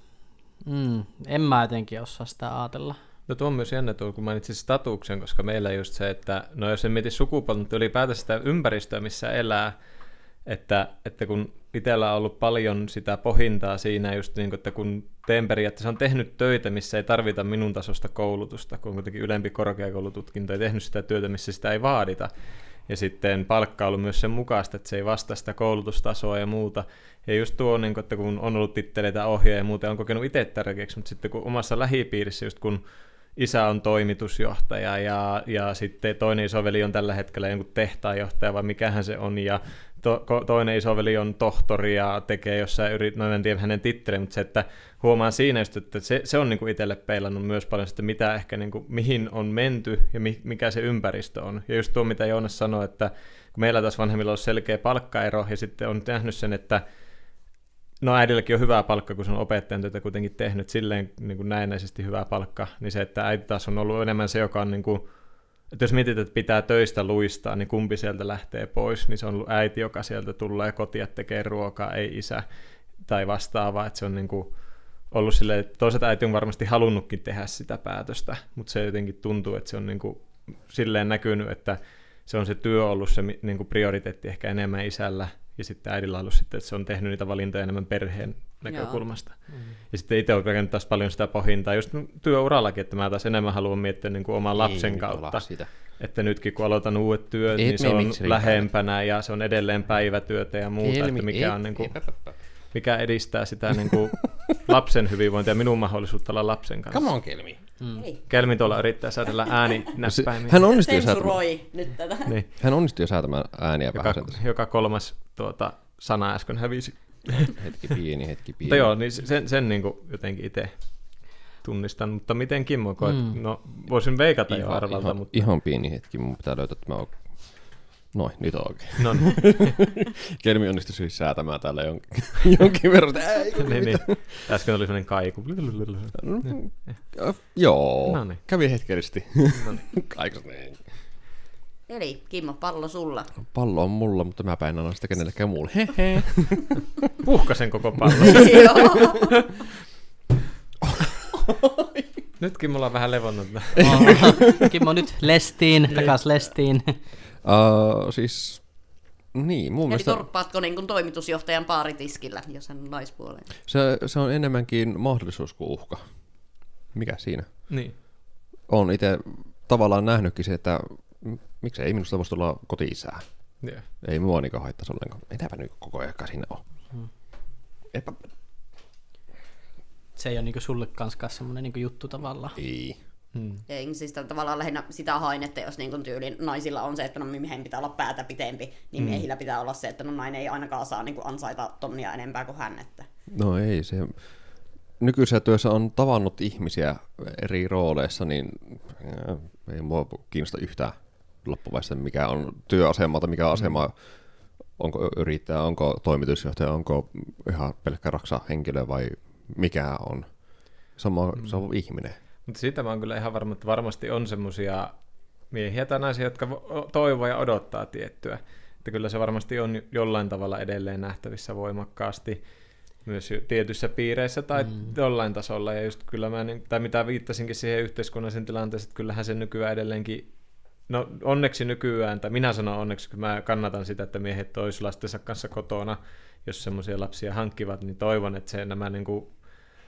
Mm, en mä jotenkin osaa sitä ajatella. No tuo on myös jännä tuo, kun mainitsin statuksen, koska meillä just se, että no jos en mieti sukupuolta, mutta ylipäätään sitä ympäristöä, missä elää, että, että kun itsellä on ollut paljon sitä pohintaa siinä just niin kuin, että kun teen periaatteessa on tehnyt töitä, missä ei tarvita minun tasosta koulutusta, kun on kuitenkin ylempi korkeakoulututkinto ja tehnyt sitä työtä, missä sitä ei vaadita. Ja sitten palkka on ollut myös sen mukaista, että se ei vastaa sitä koulutustasoa ja muuta. Ja just tuo, että kun on ollut titteleitä ohjaaja ja muuta, on kokenut itse tärkeäksi, mutta sitten kun omassa lähipiirissä, just kun isä on toimitusjohtaja ja, ja sitten toinen isoveli on tällä hetkellä jonkun tehtaanjohtaja, vai mikähän se on, ja to, toinen isoveli on tohtori ja tekee jossain yrit... No en tiedä hänen titteleitä, mutta se, että huomaan siinä just, että se, se on niinku itselle peilannut myös paljon, että mitä ehkä niinku, mihin on menty ja mi, mikä se ympäristö on. Ja just tuo, mitä Joonas sanoi, että kun meillä taas vanhemmilla on selkeä palkkaero, ja sitten on nähnyt sen, että no äidilläkin on hyvää palkkaa, kun se on opettajan työtä kuitenkin tehnyt silleen niin kuin näennäisesti hyvää palkkaa, niin se, että äiti taas on ollut enemmän se, joka on niin kuin, että jos mietit, että pitää töistä luistaa, niin kumpi sieltä lähtee pois, niin se on ollut äiti, joka sieltä tulee kotia tekee ruokaa, ei isä tai vastaavaa, että se on niin kuin ollut silleen, että toiset äiti on varmasti halunnutkin tehdä sitä päätöstä, mutta se jotenkin tuntuu, että se on niin kuin silleen näkynyt, että se on se työ ollut se niin kuin prioriteetti ehkä enemmän isällä, ja sitten äidillä on ollut sitten, että se on tehnyt niitä valintoja enemmän perheen näkökulmasta. Mm. Ja sitten itse olen käynyt taas paljon sitä pohintaa, just työurallakin, että mä taas enemmän haluan miettiä niin kuin oman lapsen ei, kautta. Että nytkin kun aloitan uudet työt, ei, niin se on lähempänä ja se on edelleen päivätyötä ja muuta, ei, että mikä, ei, on, niin kuin, mikä edistää sitä niin kuin lapsen hyvinvointia ja minun mahdollisuutta olla lapsen kanssa. Come on, Kelmi. Mm. Kelmi tuolla yrittää säädellä ääninäppäimiä. Hän onnistui säätämään säätämään ääniä joka, vähän. Joka kolmas tuota, sana äsken hävisi. Hetki pieni, hetki pieni. Mutta joo, niin sen, sen niin kuin jotenkin itse tunnistan. Mutta miten Kimmo koet? Mm. No, voisin veikata ihan, jo arvalta. Ihan, mutta... ihan pieni hetki, mun pitää löytää, että mä oon... Noin, nyt on oikein. No niin. Kelmi onnistui siis säätämään täällä jonkin, jonkin verran. Ei, niin, niin. Äsken oli sellainen kaiku. Joo, Noniin. Kävi hetkellisesti. Kaikus niin. Eli Kimmo, pallo sulla. Pallo on mulla, mutta mä en anna sitä kenellekään muulle. Hehe. Puhkasen koko pallon. Joo. Nyt Kimmo on vähän levonnut. Kimmo nyt lestiin, takas lestiin. Uh, siis, niin, mun Eli mielestä... torppaatko niin kuin toimitusjohtajan paaritiskillä, jos hän on naispuoleen? Se, se on enemmänkin mahdollisuus kuin uhka. Mikä siinä? Niin. Olen itse tavallaan nähnytkin se, että miksei minusta voisi tulla koti-isää. Yeah. Ei mua niin haittaisi ollenkaan. Mitäpä nyt koko ajan siinä on? Hmm. Epä... Se ei ole niin sulle kanssa semmoinen niin juttu tavallaan. Ei. Hmm. Ei, siis tavallaan lähinnä sitä hain, että jos niin kun tyylin naisilla on se, että no miehen pitää olla päätä pitempi, niin hmm. miehillä pitää olla se, että no nainen ei ainakaan saa niin kun ansaita tonnia enempää kuin hän. Että. No ei, se nykyisessä työssä on tavannut ihmisiä eri rooleissa, niin ei mua kiinnosta yhtään loppuvaista, mikä on työasemalta, mikä on asema, onko yrittäjä, onko toimitusjohtaja, onko ihan pelkkä raksa henkilö vai mikä on. Sama, hmm. se on ihminen. Mutta siitä mä oon kyllä ihan varma, että varmasti on semmoisia miehiä tai naisia, jotka toivoo ja odottaa tiettyä. Että kyllä se varmasti on jollain tavalla edelleen nähtävissä voimakkaasti myös tietyissä piireissä tai mm. jollain tasolla. Ja just kyllä mä, tai mitä viittasinkin siihen yhteiskunnallisen tilanteeseen, että kyllähän se nykyään edelleenkin, no onneksi nykyään, tai minä sanon onneksi, kun mä kannatan sitä, että miehet olisi lastensa kanssa kotona, jos semmoisia lapsia hankkivat, niin toivon, että se nämä niin kuin,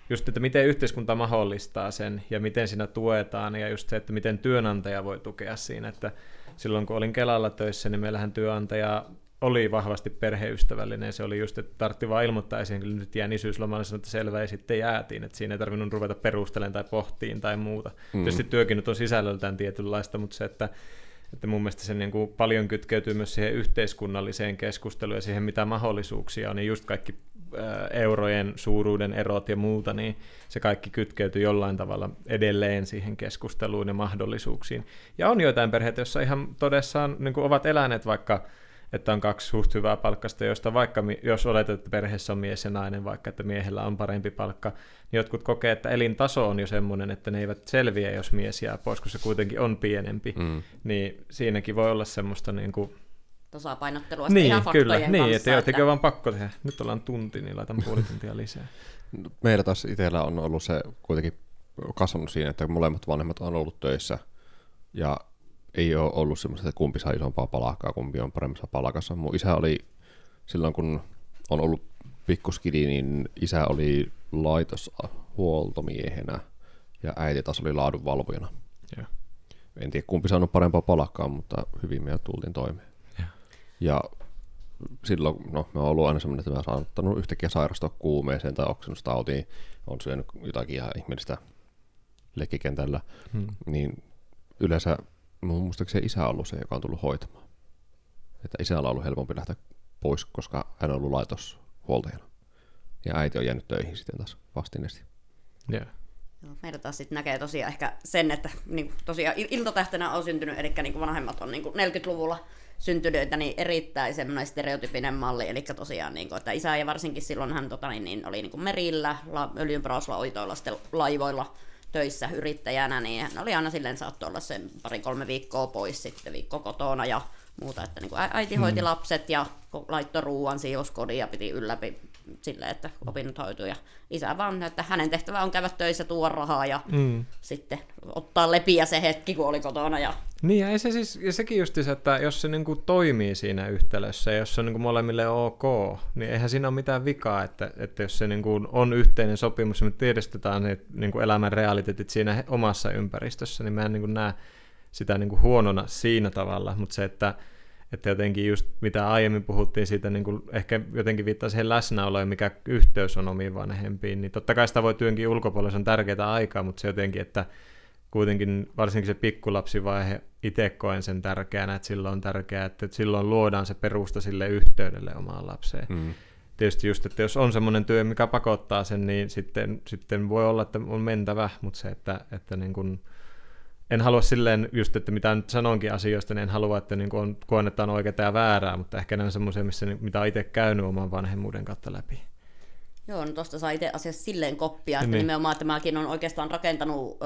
just, että miten yhteiskunta mahdollistaa sen ja miten siinä tuetaan ja just se, että miten työnantaja voi tukea siinä, että silloin kun olin Kelalla töissä, niin meillähän työnantaja oli vahvasti perheystävällinen. Se oli just, että tartti vaan ilmoittaa esiin, kun nyt jään isyyslomalle, sanoi, että selvä, ja sitten jäätiin. Että siinä ei tarvinnut ruveta perustelemaan tai pohtiin tai muuta. Mm. Tietysti työkin nyt on sisällöltään tietynlaista, mutta se, että, että mun mielestä se niin kuin paljon kytkeytyy myös siihen yhteiskunnalliseen keskusteluun ja siihen, mitä mahdollisuuksia on, niin just kaikki eurojen suuruuden erot ja muuta, niin se kaikki kytkeytyy jollain tavalla edelleen siihen keskusteluun ja mahdollisuuksiin. Ja on joitain perheitä, joissa ihan todessaan niin kuin ovat eläneet vaikka, että on kaksi suht hyvää palkkasta, josta vaikka jos oletetaan, että perheessä on mies ja nainen, vaikka että miehellä on parempi palkka, niin jotkut kokee, että elintaso on jo semmoinen, että ne eivät selviä, jos mies jää pois, kun se kuitenkin on pienempi. Mm. Niin siinäkin voi olla semmoista niin kuin tasapainottelua niin, ihan faktojen kyllä, kanssa. Niin, että jotenkin on vaan pakko tehdä. Nyt ollaan tunti, niin laitan puoli tuntia lisää. Meillä taas itsellä on ollut se kuitenkin kasvanut siinä, että molemmat vanhemmat on ollut töissä ja ei ole ollut semmoista, että kumpi saa isompaa palakkaa, kumpi on paremmassa palkassa. Mun isä oli, silloin kun on ollut pikkuskidi, niin isä oli laitoshuoltomiehenä ja äiti taas oli laadunvalvojana. Ja. En tiedä kumpi saanut parempaa palakkaa, mutta hyvin me tultiin toimeen. Ja, ja silloin, no mä oon ollut aina semmoinen, että mä oon saanut yhtäkkiä sairastua kuumeeseen tai oksennustautiin, on syönyt jotakin ihan ihmeellistä lekkikentällä, hmm. niin yleensä mun muistaakseni isä on ollut se, joka on tullut hoitamaan. Että isällä on ollut helpompi lähteä pois, koska hän on ollut laitoshuoltajana. Ja äiti on jäänyt töihin sitten taas vastineesti. Yeah. Meidän taas sitten näkee tosiaan ehkä sen, että niin tosiaan iltatähtenä on syntynyt, eli niin vanhemmat on niin neljäkymmentäluvulla syntyneitä, niin erittäin semmoinen stereotypinen malli. Eli tosiaan, niin kuin, että isä ja varsinkin silloin hän tota, niin oli niin merillä, öljynporauslautoilla, laivoilla, töissä yrittäjänä, niin hän oli aina silleen, saattoi olla sen pari-kolme viikkoa pois, sitten viikko kotona ja muuta, että niin kuin äiti hoiti mm. lapset ja laittoi ruuan, siivosi kodin ja piti ylläpi silleen, että opinnot hoitui ja isä vaan, että hänen tehtävä on käydä töissä, tuoda rahaa ja mm. sitten ottaa lepiä se hetki, kun oli kotona. Ja niin ja, ei se siis, ja sekin just se, että jos se niin kuin toimii siinä yhtälössä, jos se on niin kuin molemmille ok, niin eihän siinä ole mitään vikaa, että, että jos se niin kuin on yhteinen sopimus ja me tiedostetään ne niin kuin elämän realiteetit siinä omassa ympäristössä, niin mä en niin kuin näe sitä niin kuin huonona siinä tavalla, mutta se, että Että jotenkin just mitä aiemmin puhuttiin siitä, niin kuin ehkä jotenkin viittaa siihen läsnäoloon, mikä yhteys on omiin vanhempiin, niin totta kai sitä voi työnkin ulkopuolella, se on tärkeää aikaa, mutta se jotenkin, että kuitenkin varsinkin se pikkulapsivaihe itse koen sen tärkeänä, että silloin on tärkeää, että silloin luodaan se perusta sille yhteydelle omaan lapseen. Mm. Tietysti just, että jos on semmoinen työ, mikä pakottaa sen, niin sitten, sitten voi olla, että on mentävä, mutta se, että, että niin kuin en halua silleen, just, että mitä nyt sanonkin asioista, niin en halua, että niin on, koen, että on oikeaa ja väärää, mutta ehkä ne on semmoisia, missä, mitä on itse käynyt oman vanhemmuuden kautta läpi. Joo, no tuosta saa itse asiassa silleen koppia, että niin. Nimenomaan, että mäkin olen oikeastaan rakentanut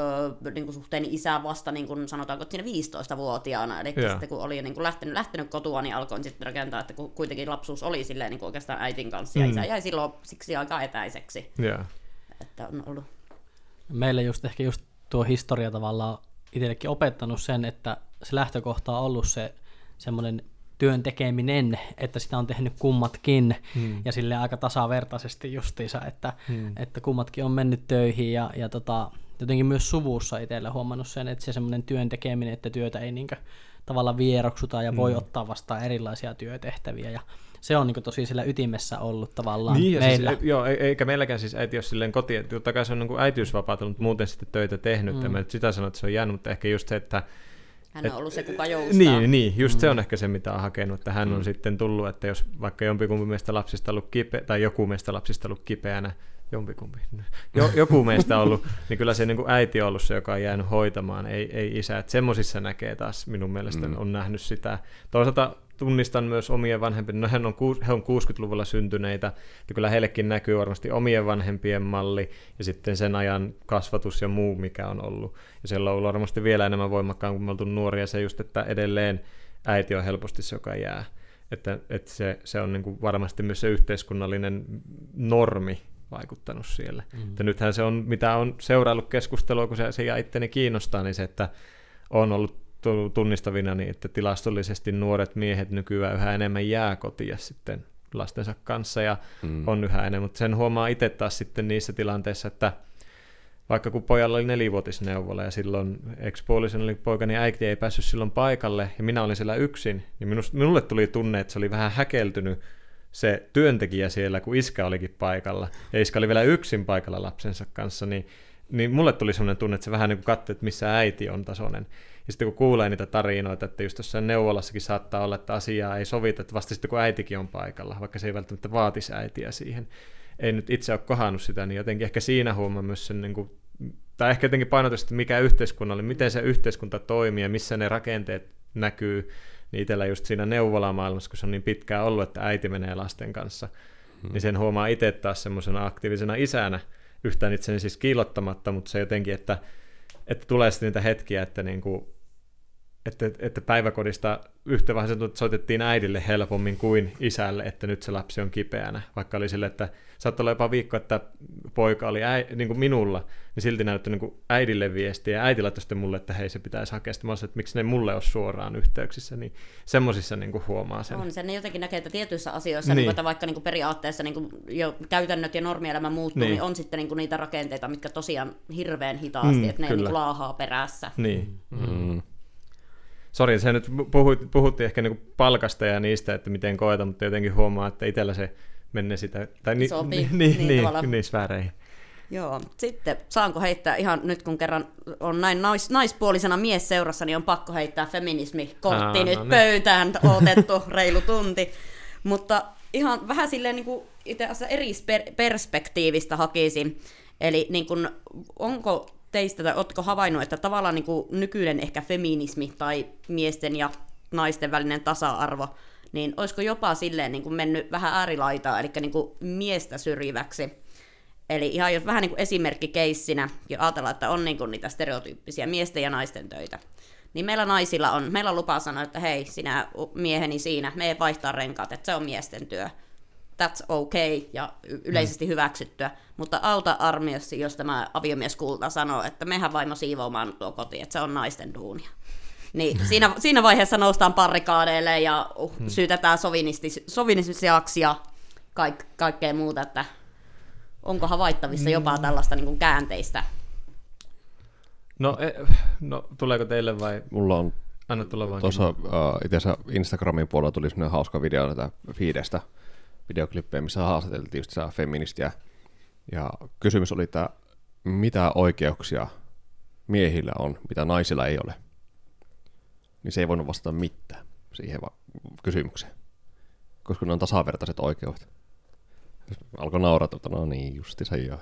ö, niin kuin suhteeni isää vasta, niin kuin sanotaanko, että siinä viisitoistavuotiaana, eli sitten kun olin niin kuin lähtenyt, lähtenyt kotua, niin alkoin sitten rakentaa, että kuitenkin lapsuus oli silleen niin kuin oikeastaan äitin kanssa, ja mm. isä jäi silloin siksi aika etäiseksi. Yeah. Että on ollut. Meillä just ehkä just tuo historia tavallaan itsellekin opettanut sen, että se lähtökohta on ollut se semmoinen työn tekeminen, että sitä on tehnyt kummatkin hmm. ja sille aika tasavertaisesti justiinsa, että, hmm. että kummatkin on mennyt töihin ja, ja tota, jotenkin myös suvussa itsellä huomannut sen, että se semmoinen työn tekeminen, että työtä ei niinkö tavallaan vieroksuta ja hmm. voi ottaa vastaan erilaisia työtehtäviä ja se on niin tosi sillä ytimessä ollut tavallaan niin, meillä. Siis, joo, eikä meilläkään siis äiti ole silleen kotiin. Totta kai se on niin äitiysvapaata, mutta muuten sitten töitä tehnyt. Mm. En mä nyt sitä sano, että se on jäänyt, mutta ehkä just se, että hän on et, ollut se, kuka joustaa. Niin, niin just mm. se on ehkä se, mitä on hakenut. Että hän mm. on sitten tullut, että jos vaikka jompikumpi meistä lapsista ollut kipeä, tai joku meistä lapsista ollut kipeänä, jompikumpi, jo, joku meistä ollut, niin kyllä se niin äiti on ollut se, joka on jäänyt hoitamaan, ei, ei isä. Että semmoisissa näkee taas, minun mielestäni mm. on nähnyt sitä. Toisaalta tunnistan myös omien vanhempien, no he on, he on kuusikymmentäluvulla syntyneitä, että kyllä heillekin näkyy varmasti omien vanhempien malli ja sitten sen ajan kasvatus ja muu, mikä on ollut. Ja siellä on ollut varmasti vielä enemmän voimakkaan, kun me oltu nuoria, se just, että edelleen äiti on helposti se, joka jää. Että, että se, se on niin kuin varmasti myös se yhteiskunnallinen normi vaikuttanut siellä. Mm. Että nythän se on, mitä on seuraillut keskustelua, kun se, se itteni kiinnostaa, niin se, että on ollut tunnistavina, niin että tilastollisesti nuoret miehet nykyään yhä enemmän jää kotia sitten lastensa kanssa ja mm. on yhä enemmän, mutta sen huomaa itse taas sitten niissä tilanteissa, että vaikka kun pojalla oli nelivuotisneuvola ja silloin ex-puolisen oli poika, niin äiti ei päässyt silloin paikalle ja minä olin siellä yksin, niin minust, minulle tuli tunne, että se oli vähän häkeltynyt se työntekijä siellä, kun iskä olikin paikalla ja iskä oli vielä yksin paikalla lapsensa kanssa, niin, niin mulle tuli sellainen tunne, että se vähän niin kuin katsoi, että missä äiti on tasoinen. Ja sitten kun kuulee niitä tarinoita, että just jossain neuvolassakin saattaa olla, että asiaa ei sovita, että vasta sitten kun äitikin on paikalla, vaikka se ei välttämättä vaatisi äitiä siihen. Ei nyt itse ole kohannut sitä, niin jotenkin ehkä siinä huomaa myös sen, niin kuin, tai ehkä jotenkin painotus, että mikä yhteiskunnalle, miten se yhteiskunta toimii ja missä ne rakenteet näkyy, niin itsellä just siinä neuvolamaailmassa, kun se on niin pitkään ollut, että äiti menee lasten kanssa, hmm. niin sen huomaa itse taas semmoisena aktiivisena isänä, yhtään itseni siis kiillottamatta, mutta se jotenkin, että että tulee sitten niitä hetkiä, että, niinku, että, että päiväkodista yhtä vähän soitettiin äidille helpommin kuin isälle, että nyt se lapsi on kipeänä. Vaikka oli sille, että saattoi olla jopa viikko, että poika oli äi, niinku minulla, niin silti näyttää niinku äidille viestiä ja äiti laittoi sitten mulle, että hei, se pitäisi hakea. Sitten mä olisin, että miksi ne mulle olisi suoraan yhteyksissä, niin semmoisissa niinku huomaa sen. On se, ne jotenkin näkee, että tietyissä asioissa, niin. Niin, vaikka niinku periaatteessa niinku jo käytännöt ja normielämä muuttuu, niin, niin on sitten niinku niitä rakenteita, mitkä tosiaan hirveän hitaasti, mm, että ne niinku laahaa perässä. Niin. Mm. Sori, se nyt puhut, puhuttiin ehkä niinku palkasta ja niistä, että miten koeta, mutta jotenkin huomaa, että itsellä se menee sitä, tai ni, Sopi, ni, ni, niin, niin, niissä vääreihin. Joo, sitten saanko heittää ihan nyt, kun kerran on näin nais, naispuolisena mies seurassa, niin on pakko heittää feminismikortti ah, nyt no pöytään, otettu reilu tunti. Mutta ihan vähän silleen niin kuin itse asiassa eri perspektiivistä hakisin, eli niin kuin, onko teistä, tai oletko havainnut, että tavallaan niin kuin nykyinen ehkä feminismi tai miesten ja naisten välinen tasa-arvo, niin olisiko jopa silleen niin kuin mennyt vähän äärilaitaa, eli niin kuin miestä syrjiväksi. Eli ihan jos vähän niin kuin esimerkkikeissinä, ja ajatellaan, että on niin kuin niitä stereotyyppisiä miesten ja naisten töitä, niin meillä naisilla on, meillä on lupa sanoa, että hei, sinä mieheni siinä, me ei vaihtaa renkaat, että se on miesten työ. That's okay, ja yleisesti hyväksyttyä, mutta auta armiossi, jos tämä aviomies kulta sanoo, että mehän vaimo siivoamaan tuo kotiin, että se on naisten duunia. Niin siinä, siinä vaiheessa noustaan parrikaadeille ja syytetään sovinistiseaksi ja kaik, kaikkea muuta, että onko havaittavissa jopa tällaista niin kuin käänteistä? No, no, tuleeko teille vai? Mulla on. Anna tulla vaan. Tuossa uh, itse asiassa Instagramin puolella tuli semmoinen hauska video tätä feedestä, videoklippejä, missä haastateltiin just sitä feministiä. Ja kysymys oli, että mitä oikeuksia miehillä on, mitä naisilla ei ole. Niin se ei voinut vastata mitään siihen kysymykseen, koska ne on tasavertaiset oikeudet. Alkoi naurata, että no niin, justiinsa jo.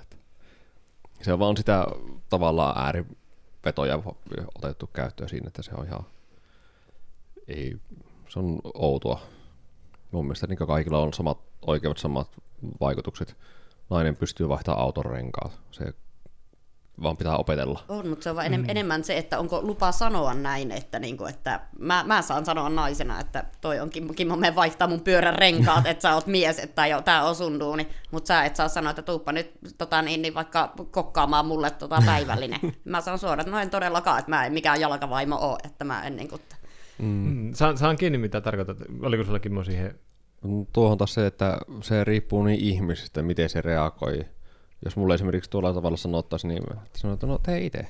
Se on vaan sitä tavallaan äärivetoja otettu käyttöön siinä, että se on ihan, ei, se on outoa. Mun mielestä niin kaikilla on samat oikeudet, samat vaikutukset. Nainen pystyy vaihtamaan auton renkaat. Se vaan pitää opetella. On, mutta se on vaan mm. enemmän se, että onko lupa sanoa näin, että, niin kuin, että mä, mä saan sanoa naisena, että toi on Kimmo, Kimmo mene vaihtaa mun pyörän renkaat, että sä oot mies, että jo, tää on sun duuni, mutta sä et saa sanoa, että tuuppa nyt tota, niin, niin vaikka kokkaamaan mulle tota, päivällinen. Mä sanon suoraan, että no en todellakaan, että mä en mikään jalkavaimo ole, että mä en niin kuin. Mm. Saan, saan kiinni, mitä tarkoitat. Oliko sulla Kimmo siihen? Tuohon taas se, että se riippuu niin ihmisistä, miten se reagoi. Jos mulle esimerkiksi tuolla tavalla sanottaisi, niin sanoin, että no tee itse.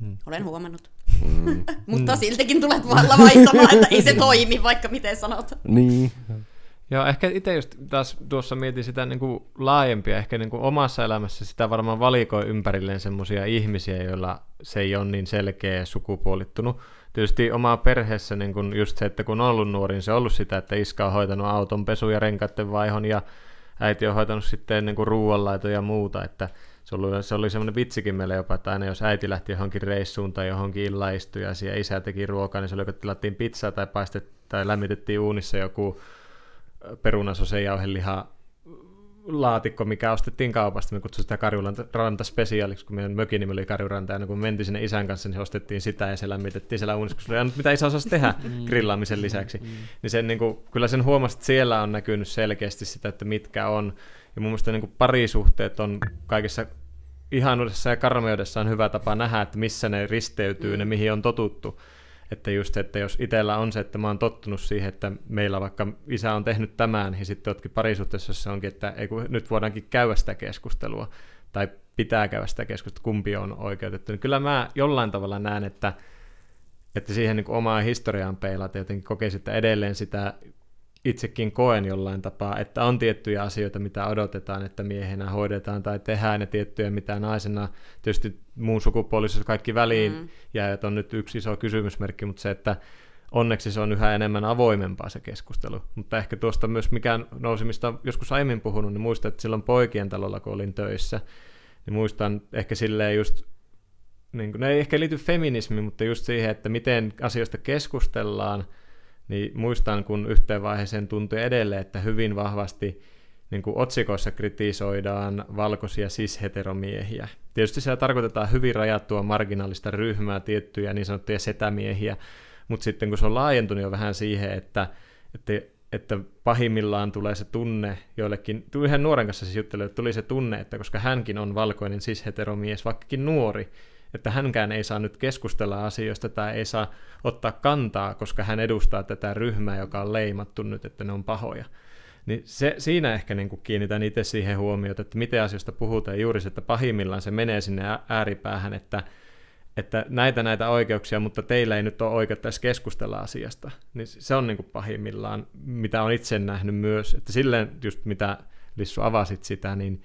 Hmm. Olen huomannut. Hmm. Mutta siltikin tulet valla vaihtamaan, että ei se toimi, vaikka miten sanot. Niin. Joo, ehkä itse just taas tuossa mietin sitä niin kuin laajempia, ehkä niin kuin omassa elämässä sitä varmaan valikoi ympärilleen semmoisia ihmisiä, joilla se ei ole niin selkeä sukupuolittunut. Tietysti omaa perheessä niin kun just se, että kun on ollut nuori, niin se on ollut sitä, että iskä on hoitanut auton pesu ja renkaiden vaihon ja äiti on hoitanut sitten niin kuin ruoanlaito ja muuta, että Se oli, se oli semmoinen vitsikin meillä jopa, että aina jos äiti lähti johonkin reissuun tai johonkin illaistuja ja siellä isä teki ruokaa, niin se oli, kun tilattiin pizzaa tai paistettiin tai lämmitettiin uunissa joku perunasose jauheliha laatikko, mikä ostettiin kaupasta. Me kutsuimme sitä Karjuranta spesiaaliksi, kun meidän mökin nimi oli Karjuranta, ja aina kun me mentiin sinne isän kanssa, niin se ostettiin sitä ja se lämmitettiin siellä uunissa, kun se oli aina, mitä isä osasi tehdä grillaamisen lisäksi. Niin sen, niin kuin, kyllä sen huomasi, että siellä on näkynyt selkeästi sitä, että mitkä on. Ja mun mielestä niin kuin parisuhteet on kaikessa ihanuudessa ja karmeudessa on hyvä tapa nähdä, että missä ne risteytyy, mm. ne mihin on totuttu. Että just, että jos itsellä on se, että mä oon tottunut siihen, että meillä vaikka isä on tehnyt tämän, ja sitten ootkin parisuhteessa, jossa onkin, että ei, nyt voidaankin käydä sitä keskustelua, tai pitää käydä sitä keskustelua, kumpi on oikeutettu. Niin kyllä mä jollain tavalla näen, että, että siihen niin kuin omaan historiaan peilataan, jotenkin kokeisin, että edelleen sitä itsekin koen jollain tapaa, että on tiettyjä asioita, mitä odotetaan, että miehenä hoidetaan tai tehdään, ja tiettyjä, mitä naisena. Tietysti muun sukupuolisuus kaikki väliin mm. jäävät on nyt yksi iso kysymysmerkki, mutta se, että onneksi se on yhä enemmän avoimempaa se keskustelu. Mutta ehkä tuosta myös mikään nousi, mistä olen joskus aiemmin puhunut, niin muistan, että silloin poikien talolla, kun olin töissä, niin muistan ehkä silleen just, niin kuin, ne ei ehkä liity feminismiin, mutta just siihen, että miten asioista keskustellaan, niin muistan, kun yhteen vaiheeseen tuntui edelleen, että hyvin vahvasti niin kuin otsikoissa kritisoidaan valkoisia cis-heteromiehiä. Tietysti siellä tarkoitetaan hyvin rajattua marginaalista ryhmää, tiettyjä niin sanottuja setämiehiä, mutta sitten kun se on laajentunut jo vähän siihen, että, että, että pahimmillaan tulee se tunne joillekin, yhden nuoren kanssa siis juttelin, että tuli se tunne, että koska hänkin on valkoinen cis-heteromies, vaikkakin nuori, että hänkään ei saa nyt keskustella asioista tai ei saa ottaa kantaa, koska hän edustaa tätä ryhmää, joka on leimattu nyt, että ne on pahoja. Niin se, siinä ehkä niin kuin kiinnitän itse siihen huomiota, että miten asioista puhutaan juuri se, että pahimmillaan se menee sinne ääripäähän, että, että näitä näitä oikeuksia, mutta teillä ei nyt ole oikeutta edes keskustella asiasta. Niin se on niin kuin pahimmillaan, mitä olen itse nähnyt myös, että silleen just mitä Lissu avasit sitä, niin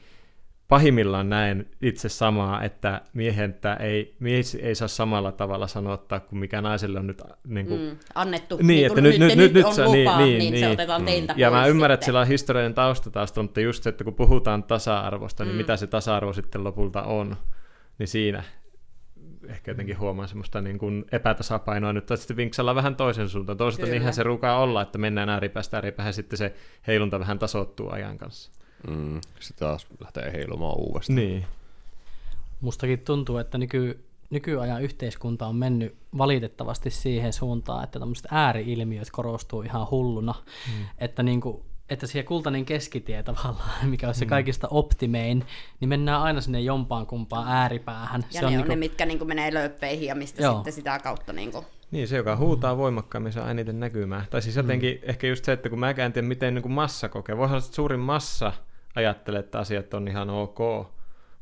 pahimmillaan näen itse samaa, että miehentä ei, mies ei saa samalla tavalla sanottaa kuin mikä naiselle on nyt niin kuin, mm, annettu. Niin, niin että nyt, nyt, nyt, nyt on lupa, niin, niin, niin, niin se otetaan mm. teiltä ja pois. Ja mä ymmärrän, että sillä on historiallinen tausta taustalla, mutta just se, että kun puhutaan tasa-arvosta, mm. niin mitä se tasa-arvo sitten lopulta on, niin siinä ehkä jotenkin huomaan semmoista niin kuin epätasapainoa nyt, tai sitten vinksalla vähän toisen suuntaan. Toisaalta niinhän se ruukaa olla, että mennään ääripäästä ääripäähän, sitten se heilunta vähän tasoittuu ajan kanssa. Mm, sitten taas lähtee heilumaan uudestaan. Niin. Mustakin tuntuu, että nyky, nykyajan yhteiskunta on mennyt valitettavasti siihen suuntaan, että tämmöiset ääri-ilmiöt korostuu ihan hulluna. Mm. Että, niin kuin, että siihen kultainen keskitie tavallaan, mikä on se mm. kaikista optimein, niin mennään aina sinne jompaan kumpaan ääripäähän. Ja se ne on niin kuin ne, mitkä niin kuin menee löyppeihin ja mistä joo. sitten sitä kautta... Niin kuin... Niin, se, joka huutaa voimakkaammin, saa eniten näkymään. Tai siis jotenkin mm. ehkä just se, että kun mä en tiedä, miten niin kuin massa kokee. Voihan suurin massa ajattelee, että asiat on ihan ok,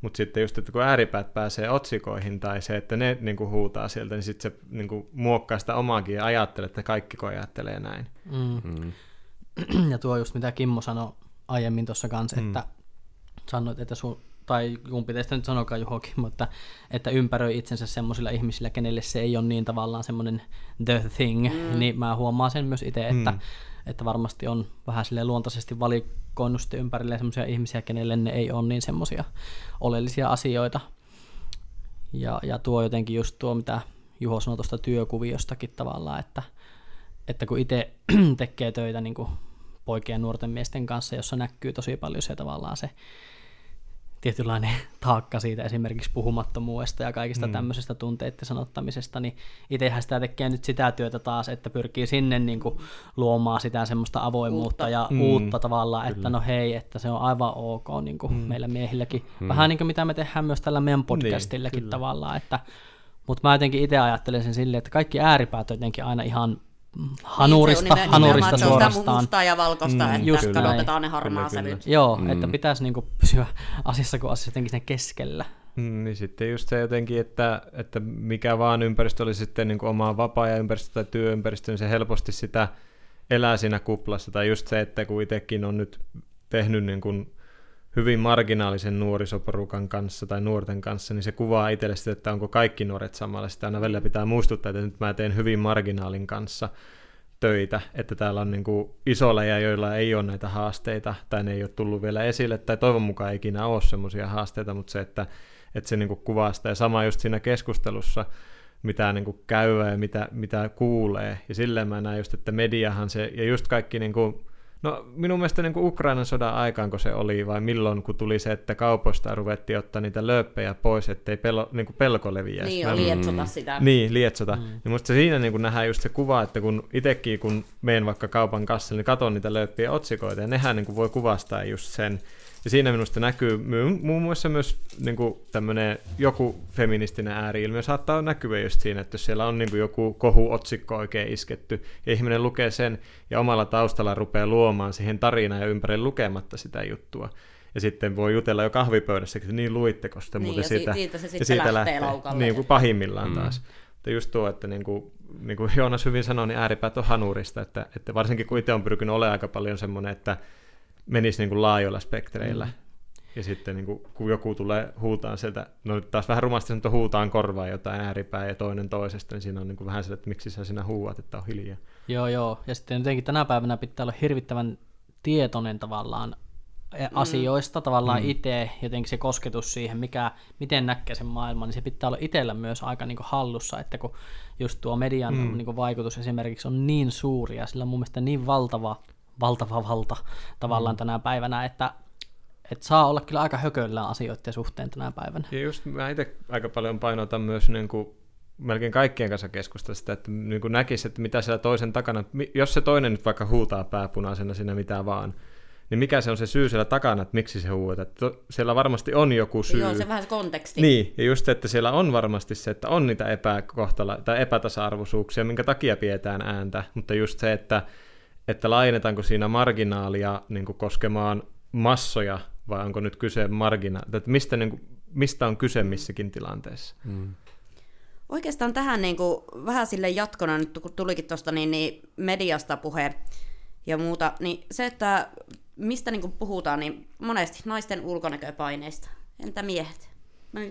mutta sitten just, että kun ääripäät pääsee otsikoihin tai se, että ne niin kuin huutaa sieltä, niin sitten se niin kuin muokkaa sitä omaakin ja ajattelee, että kaikki kun ajattelee näin. Mm. Mm. Ja tuo just mitä Kimmo sanoi aiemmin tuossa kanssa, mm. että sanoit, että sun... tai kumpi teistä nyt sanokaa johonkin, mutta että ympäröi itsensä semmoisilla ihmisillä, kenelle se ei ole niin tavallaan semmoinen the thing, mm. niin mä huomaan sen myös itse, että, mm. että varmasti on vähän silleen luontaisesti valikoinut sitten ympärille semmoisia ihmisiä, kenelle ne ei ole niin semmoisia oleellisia asioita. Ja, ja tuo jotenkin just tuo, mitä Juho sanoi tuosta työkuviostakin tavallaan, että, että kun itse tekee töitä niin kuin poikien ja nuorten miesten kanssa, jossa näkyy tosi paljon se tavallaan se tietynlainen taakka siitä esimerkiksi puhumattomuudesta ja kaikista mm. tämmöisestä tunteiden sanottamisesta, niin itsehän sitä tekee nyt sitä työtä taas, että pyrkii sinne niin kuin luomaan sitä semmoista avoimuutta uutta. ja mm. uutta tavallaan, että Kyllä. no hei, että se on aivan ok niin kuin mm. meillä miehilläkin. Mm. Vähän niin kuin mitä me tehdään myös tällä meidän podcastillakin niin, tavallaan, että, mutta mä jotenkin itse ajattelen sen silleen, että kaikki ääripäät on jotenkin aina ihan hanurista, niin, hanurista suorastaan. Se on mustaa ja valkoista, mm, että kadotetaan ne harmaa sävyt. Joo, mm. että pitäisi niinku pysyä asiassa kuin asiassa jotenkin siinä keskellä. Mm, niin sitten just se jotenkin, että, että mikä vaan ympäristö oli sitten niin omaa vapaa-ajan ympäristö tai työympäristö, niin se helposti sitä elää siinä kuplassa. Tai just se, että kun itsekin on nyt tehnyt niin kuin hyvin marginaalisen nuorisoporukan kanssa tai nuorten kanssa, niin se kuvaa itselle sitä, että onko kaikki nuoret samalla. Sitä aina välillä pitää muistuttaa, että nyt mä teen hyvin marginaalin kanssa töitä, että täällä on niin kuin isoleja, joilla ei ole näitä haasteita, tai ne ei ole tullut vielä esille, tai toivon mukaan ei ikinä ole semmoisia haasteita, mutta se, että, että se niin kuin kuvaa sitä, ja sama just siinä keskustelussa, mitä niin kuin käyvää ja mitä, mitä kuulee, ja silleen mä näen just, että mediahan se, ja just kaikki niin kuin, no minun mielestä niin kuin Ukrainan sodan aikaanko se oli, vai milloin, kun tuli se, että kaupoista ruvettiin ottaa niitä lööppejä pois, ettei pelo, niin kuin pelko leviä. Niin, mä... lietsota sitä. Niin, lietsota. Mm. Ja musta siinä niin kuin nähdään just se kuva, että kun itsekin, kun meen vaikka kaupan kassille, niin katon niitä lööppiä otsikoita, ja nehän niin kuin voi kuvastaa just sen. Ja siinä minusta näkyy muun muassa myös niin kuin tämmöinen joku feministinen ääri-ilmiö saattaa näkyä just siinä, että jos siellä on niin kuin joku kohuotsikko oikein isketty, ja ihminen lukee sen ja omalla taustalla rupeaa luomaan siihen tarinaan ja ympäri lukematta sitä juttua. Ja sitten voi jutella jo kahvipöydässä, että niin luitteko sitä, niin, ja siitä, siitä se sitten siitä lähtee, lähtee laukalle. Niin kuin pahimmillaan mm. taas. Mutta just tuo, että niin kuin, niin kuin Joonas hyvin sanoi, niin ääripäät on hanurista, että, että varsinkin kun itse on pyrkinyt olemaan aika paljon semmoinen, että menisi niin kuin laajoilla spektreillä. Mm. Ja sitten niin kuin, kun joku tulee huutaan sieltä, no nyt taas vähän rumasti sanotaan, huutaan korvaa jotain ääripää ja toinen toisesta, niin siinä on niin kuin vähän se, että miksi sä sinä huuat, että on hiljaa. Joo, joo. Ja sitten jotenkin tänä päivänä pitää olla hirvittävän tietoinen tavallaan asioista, mm. tavallaan mm. itse, jotenkin se kosketus siihen, mikä, miten näkee sen maailman, niin se pitää olla itsellä myös aika niin kuin hallussa, että kun just tuo median mm. niin kuin vaikutus esimerkiksi on niin suuri ja sillä on mun mielestä niin valtava valtava valta tavallaan mm. tänä päivänä, että, että saa olla kyllä aika hököillään asioiden suhteen tänä päivänä. Ja just mä itse aika paljon painotan myös niin kuin melkein kaikkien kanssa keskustella sitä, että niin kuin näkisi, että mitä siellä toisen takana, jos se toinen nyt vaikka huutaa pääpunaisena siinä mitä vaan, niin mikä se on se syy siellä takana, että miksi se huutaa. Siellä varmasti on joku syy. Joo, se vähän konteksti. Niin, ja just, että siellä on varmasti se, että on niitä epäkohtala- tai epätasa-arvoisuuksia, minkä takia pidetään ääntä, mutta just se, että että laajennetaanko siinä marginaalia niin kuin koskemaan massoja, vai onko nyt kyse marginaalia, että mistä, niin kuin, mistä on kyse missäkin tilanteessa. Mm. Oikeastaan tähän niin kuin, vähän sille jatkona, nyt kun tulikin tuosta niin, niin mediasta puhe ja muuta, niin se, että mistä niin kuin puhutaan, niin monesti naisten ulkonäköpaineista. Entä miehet?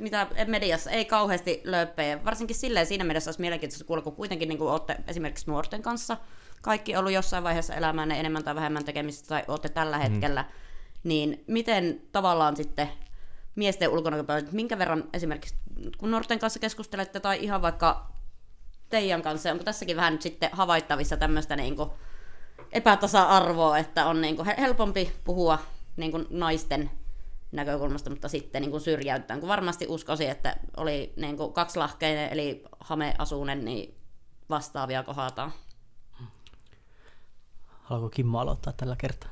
Mitä mediassa ei kauheasti lööppejä, varsinkin silleen siinä mielessä olisi mielenkiintoista kuulla, kun kuitenkin niin kuin olette esimerkiksi nuorten kanssa, kaikki on ollut jossain vaiheessa elämäänne enemmän tai vähemmän tekemistä, tai olette tällä hetkellä, mm. niin miten tavallaan sitten miesten ulkonäköpaineet, minkä verran esimerkiksi kun nuorten kanssa keskustelette, tai ihan vaikka teidän kanssa, onko tässäkin vähän nyt sitten havaittavissa tämmöistä niin kuin epätasa-arvoa, että on niin kuin helpompi puhua niin kuin naisten näkökulmasta, mutta sitten niin kuin syrjäytetään, kun varmasti uskoisin, että oli niin kuin kaksilahkeinen, eli hameasuinen, niin vastaavia kohataan. Haluatko Kimmo aloittaa tällä kertaa?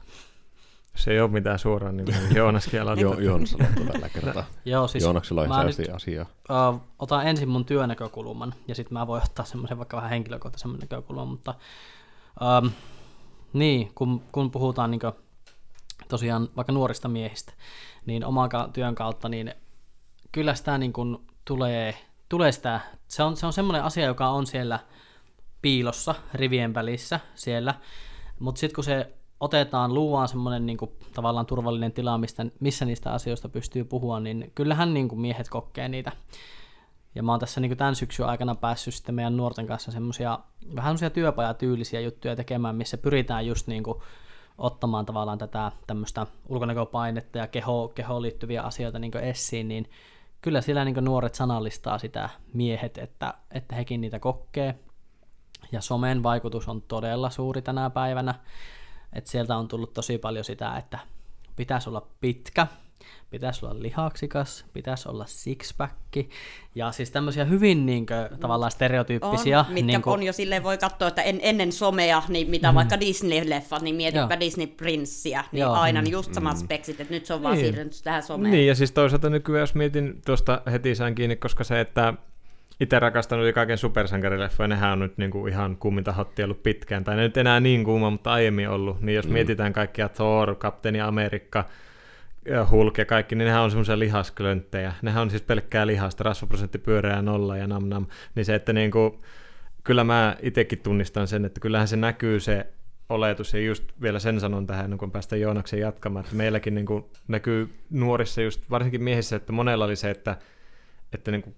Se ei ole mitään suoraan, niin Joonaskin aloittaa. Joo, Joonas aloittaa tällä kertaa. Joo, siis Joonaksella on säästi asiaa. Uh, otan ensin mun työnäkökulman, ja sitten mä voin ottaa semmoisen vaikka vähän henkilökohtaisemman näkökulman, mutta uh, niin, kun, kun puhutaan niin kuin, tosiaan vaikka nuorista miehistä, niin oman työn kautta, niin kyllä sitä niin kuin, tulee, tulee sitä, se on, se on semmoinen asia, joka on siellä piilossa, rivien välissä siellä, mutta sitten kun se otetaan, luuaan semmoinen niinku, tavallaan turvallinen tila, mistä, missä niistä asioista pystyy puhua, niin kyllähän niinku, miehet kokee niitä. Ja mä oon tässä niinku, tämän syksyn aikana päässyt sitten meidän nuorten kanssa semmoisia vähän semmoisia työpajatyylisiä juttuja tekemään, missä pyritään just niinku, ottamaan tavallaan tätä tämmöistä ulkonäköpainetta ja keho, kehoon liittyviä asioita niinku, esiin, niin kyllä siellä niinku, nuoret sanallistaa sitä miehet, että, että hekin niitä kokee. Ja somen vaikutus on todella suuri tänä päivänä, että sieltä on tullut tosi paljon sitä, että pitäisi olla pitkä, pitäisi olla lihaksikas, pitäisi olla sixpacki, ja siis tämmöisiä hyvin niinkö, tavallaan stereotyyppisiä. On, mitkä niinkö... on jo silleen, voi katsoa, että en, ennen somea, niin mitä mm. vaikka Disney-leffat, niin mietitpä Joo. Disney-prinssiä, niin Joo. aina just mm. samat speksit, että nyt se on vaan niin. siirrynyt tähän someen. Niin, ja siis toisaalta nykyään, jos mietin tuosta heti sään kiinni, koska se, että itse rakastanut jo kaiken supersankarileffoja, nehän on nyt niinku ihan kumminta hottia ollut pitkään, tai ne nyt enää niin kuuma, mutta aiemmin ollut, niin jos mm. mietitään kaikkia Thor, Kapteeni Amerikka, Hulk ja kaikki, niin nehän on semmoisia lihasklönttejä, nehän on siis pelkkää lihasta, rasvaprosentti pyöreää nolla ja nam nam, niin se, että niinku, kyllä mä itsekin tunnistan sen, että kyllähän se näkyy se oletus, ja just vielä sen sanon tähän, kun päästään Joonaksen jatkamaan, että meilläkin niinku näkyy nuorissa, just varsinkin miehissä, että monella oli se, että, että niinku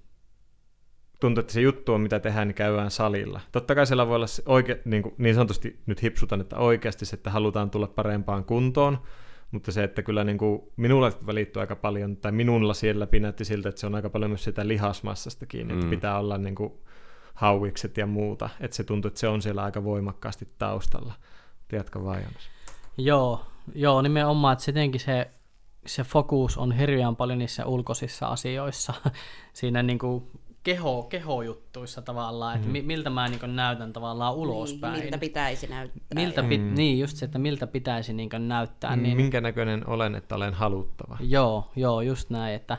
tuntuu, että se juttu on, mitä tehdään, niin käydään salilla. Totta kai siellä voi olla oike, niin, kuin, niin sanotusti nyt hipsutan, että oikeasti se, että halutaan tulla parempaan kuntoon, mutta se, että kyllä niin kuin minulla välittyy aika paljon, tai minulla siellä pinätti siltä, että se on aika paljon myös sitä lihasmassasta kiinni, mm. että pitää olla niin kuin hauikset ja muuta. Että se tuntuu, että se on siellä aika voimakkaasti taustalla. Jatka vaan, Jonas. Joo, joo, nimenomaan, että sittenkin se, se fokus on hirveän paljon niissä ulkoisissa asioissa, siinä niin kuin keho, kehojuttuissa tavallaan, että mm. miltä mä niin kuin näytän tavallaan ulospäin. Niin, miltä pitäisi näyttää. Miltä pit- mm. Niin, just se, että miltä pitäisi niin kuin näyttää. Niin... Minkä näköinen olen, että olen haluttava. Joo, joo just näin, että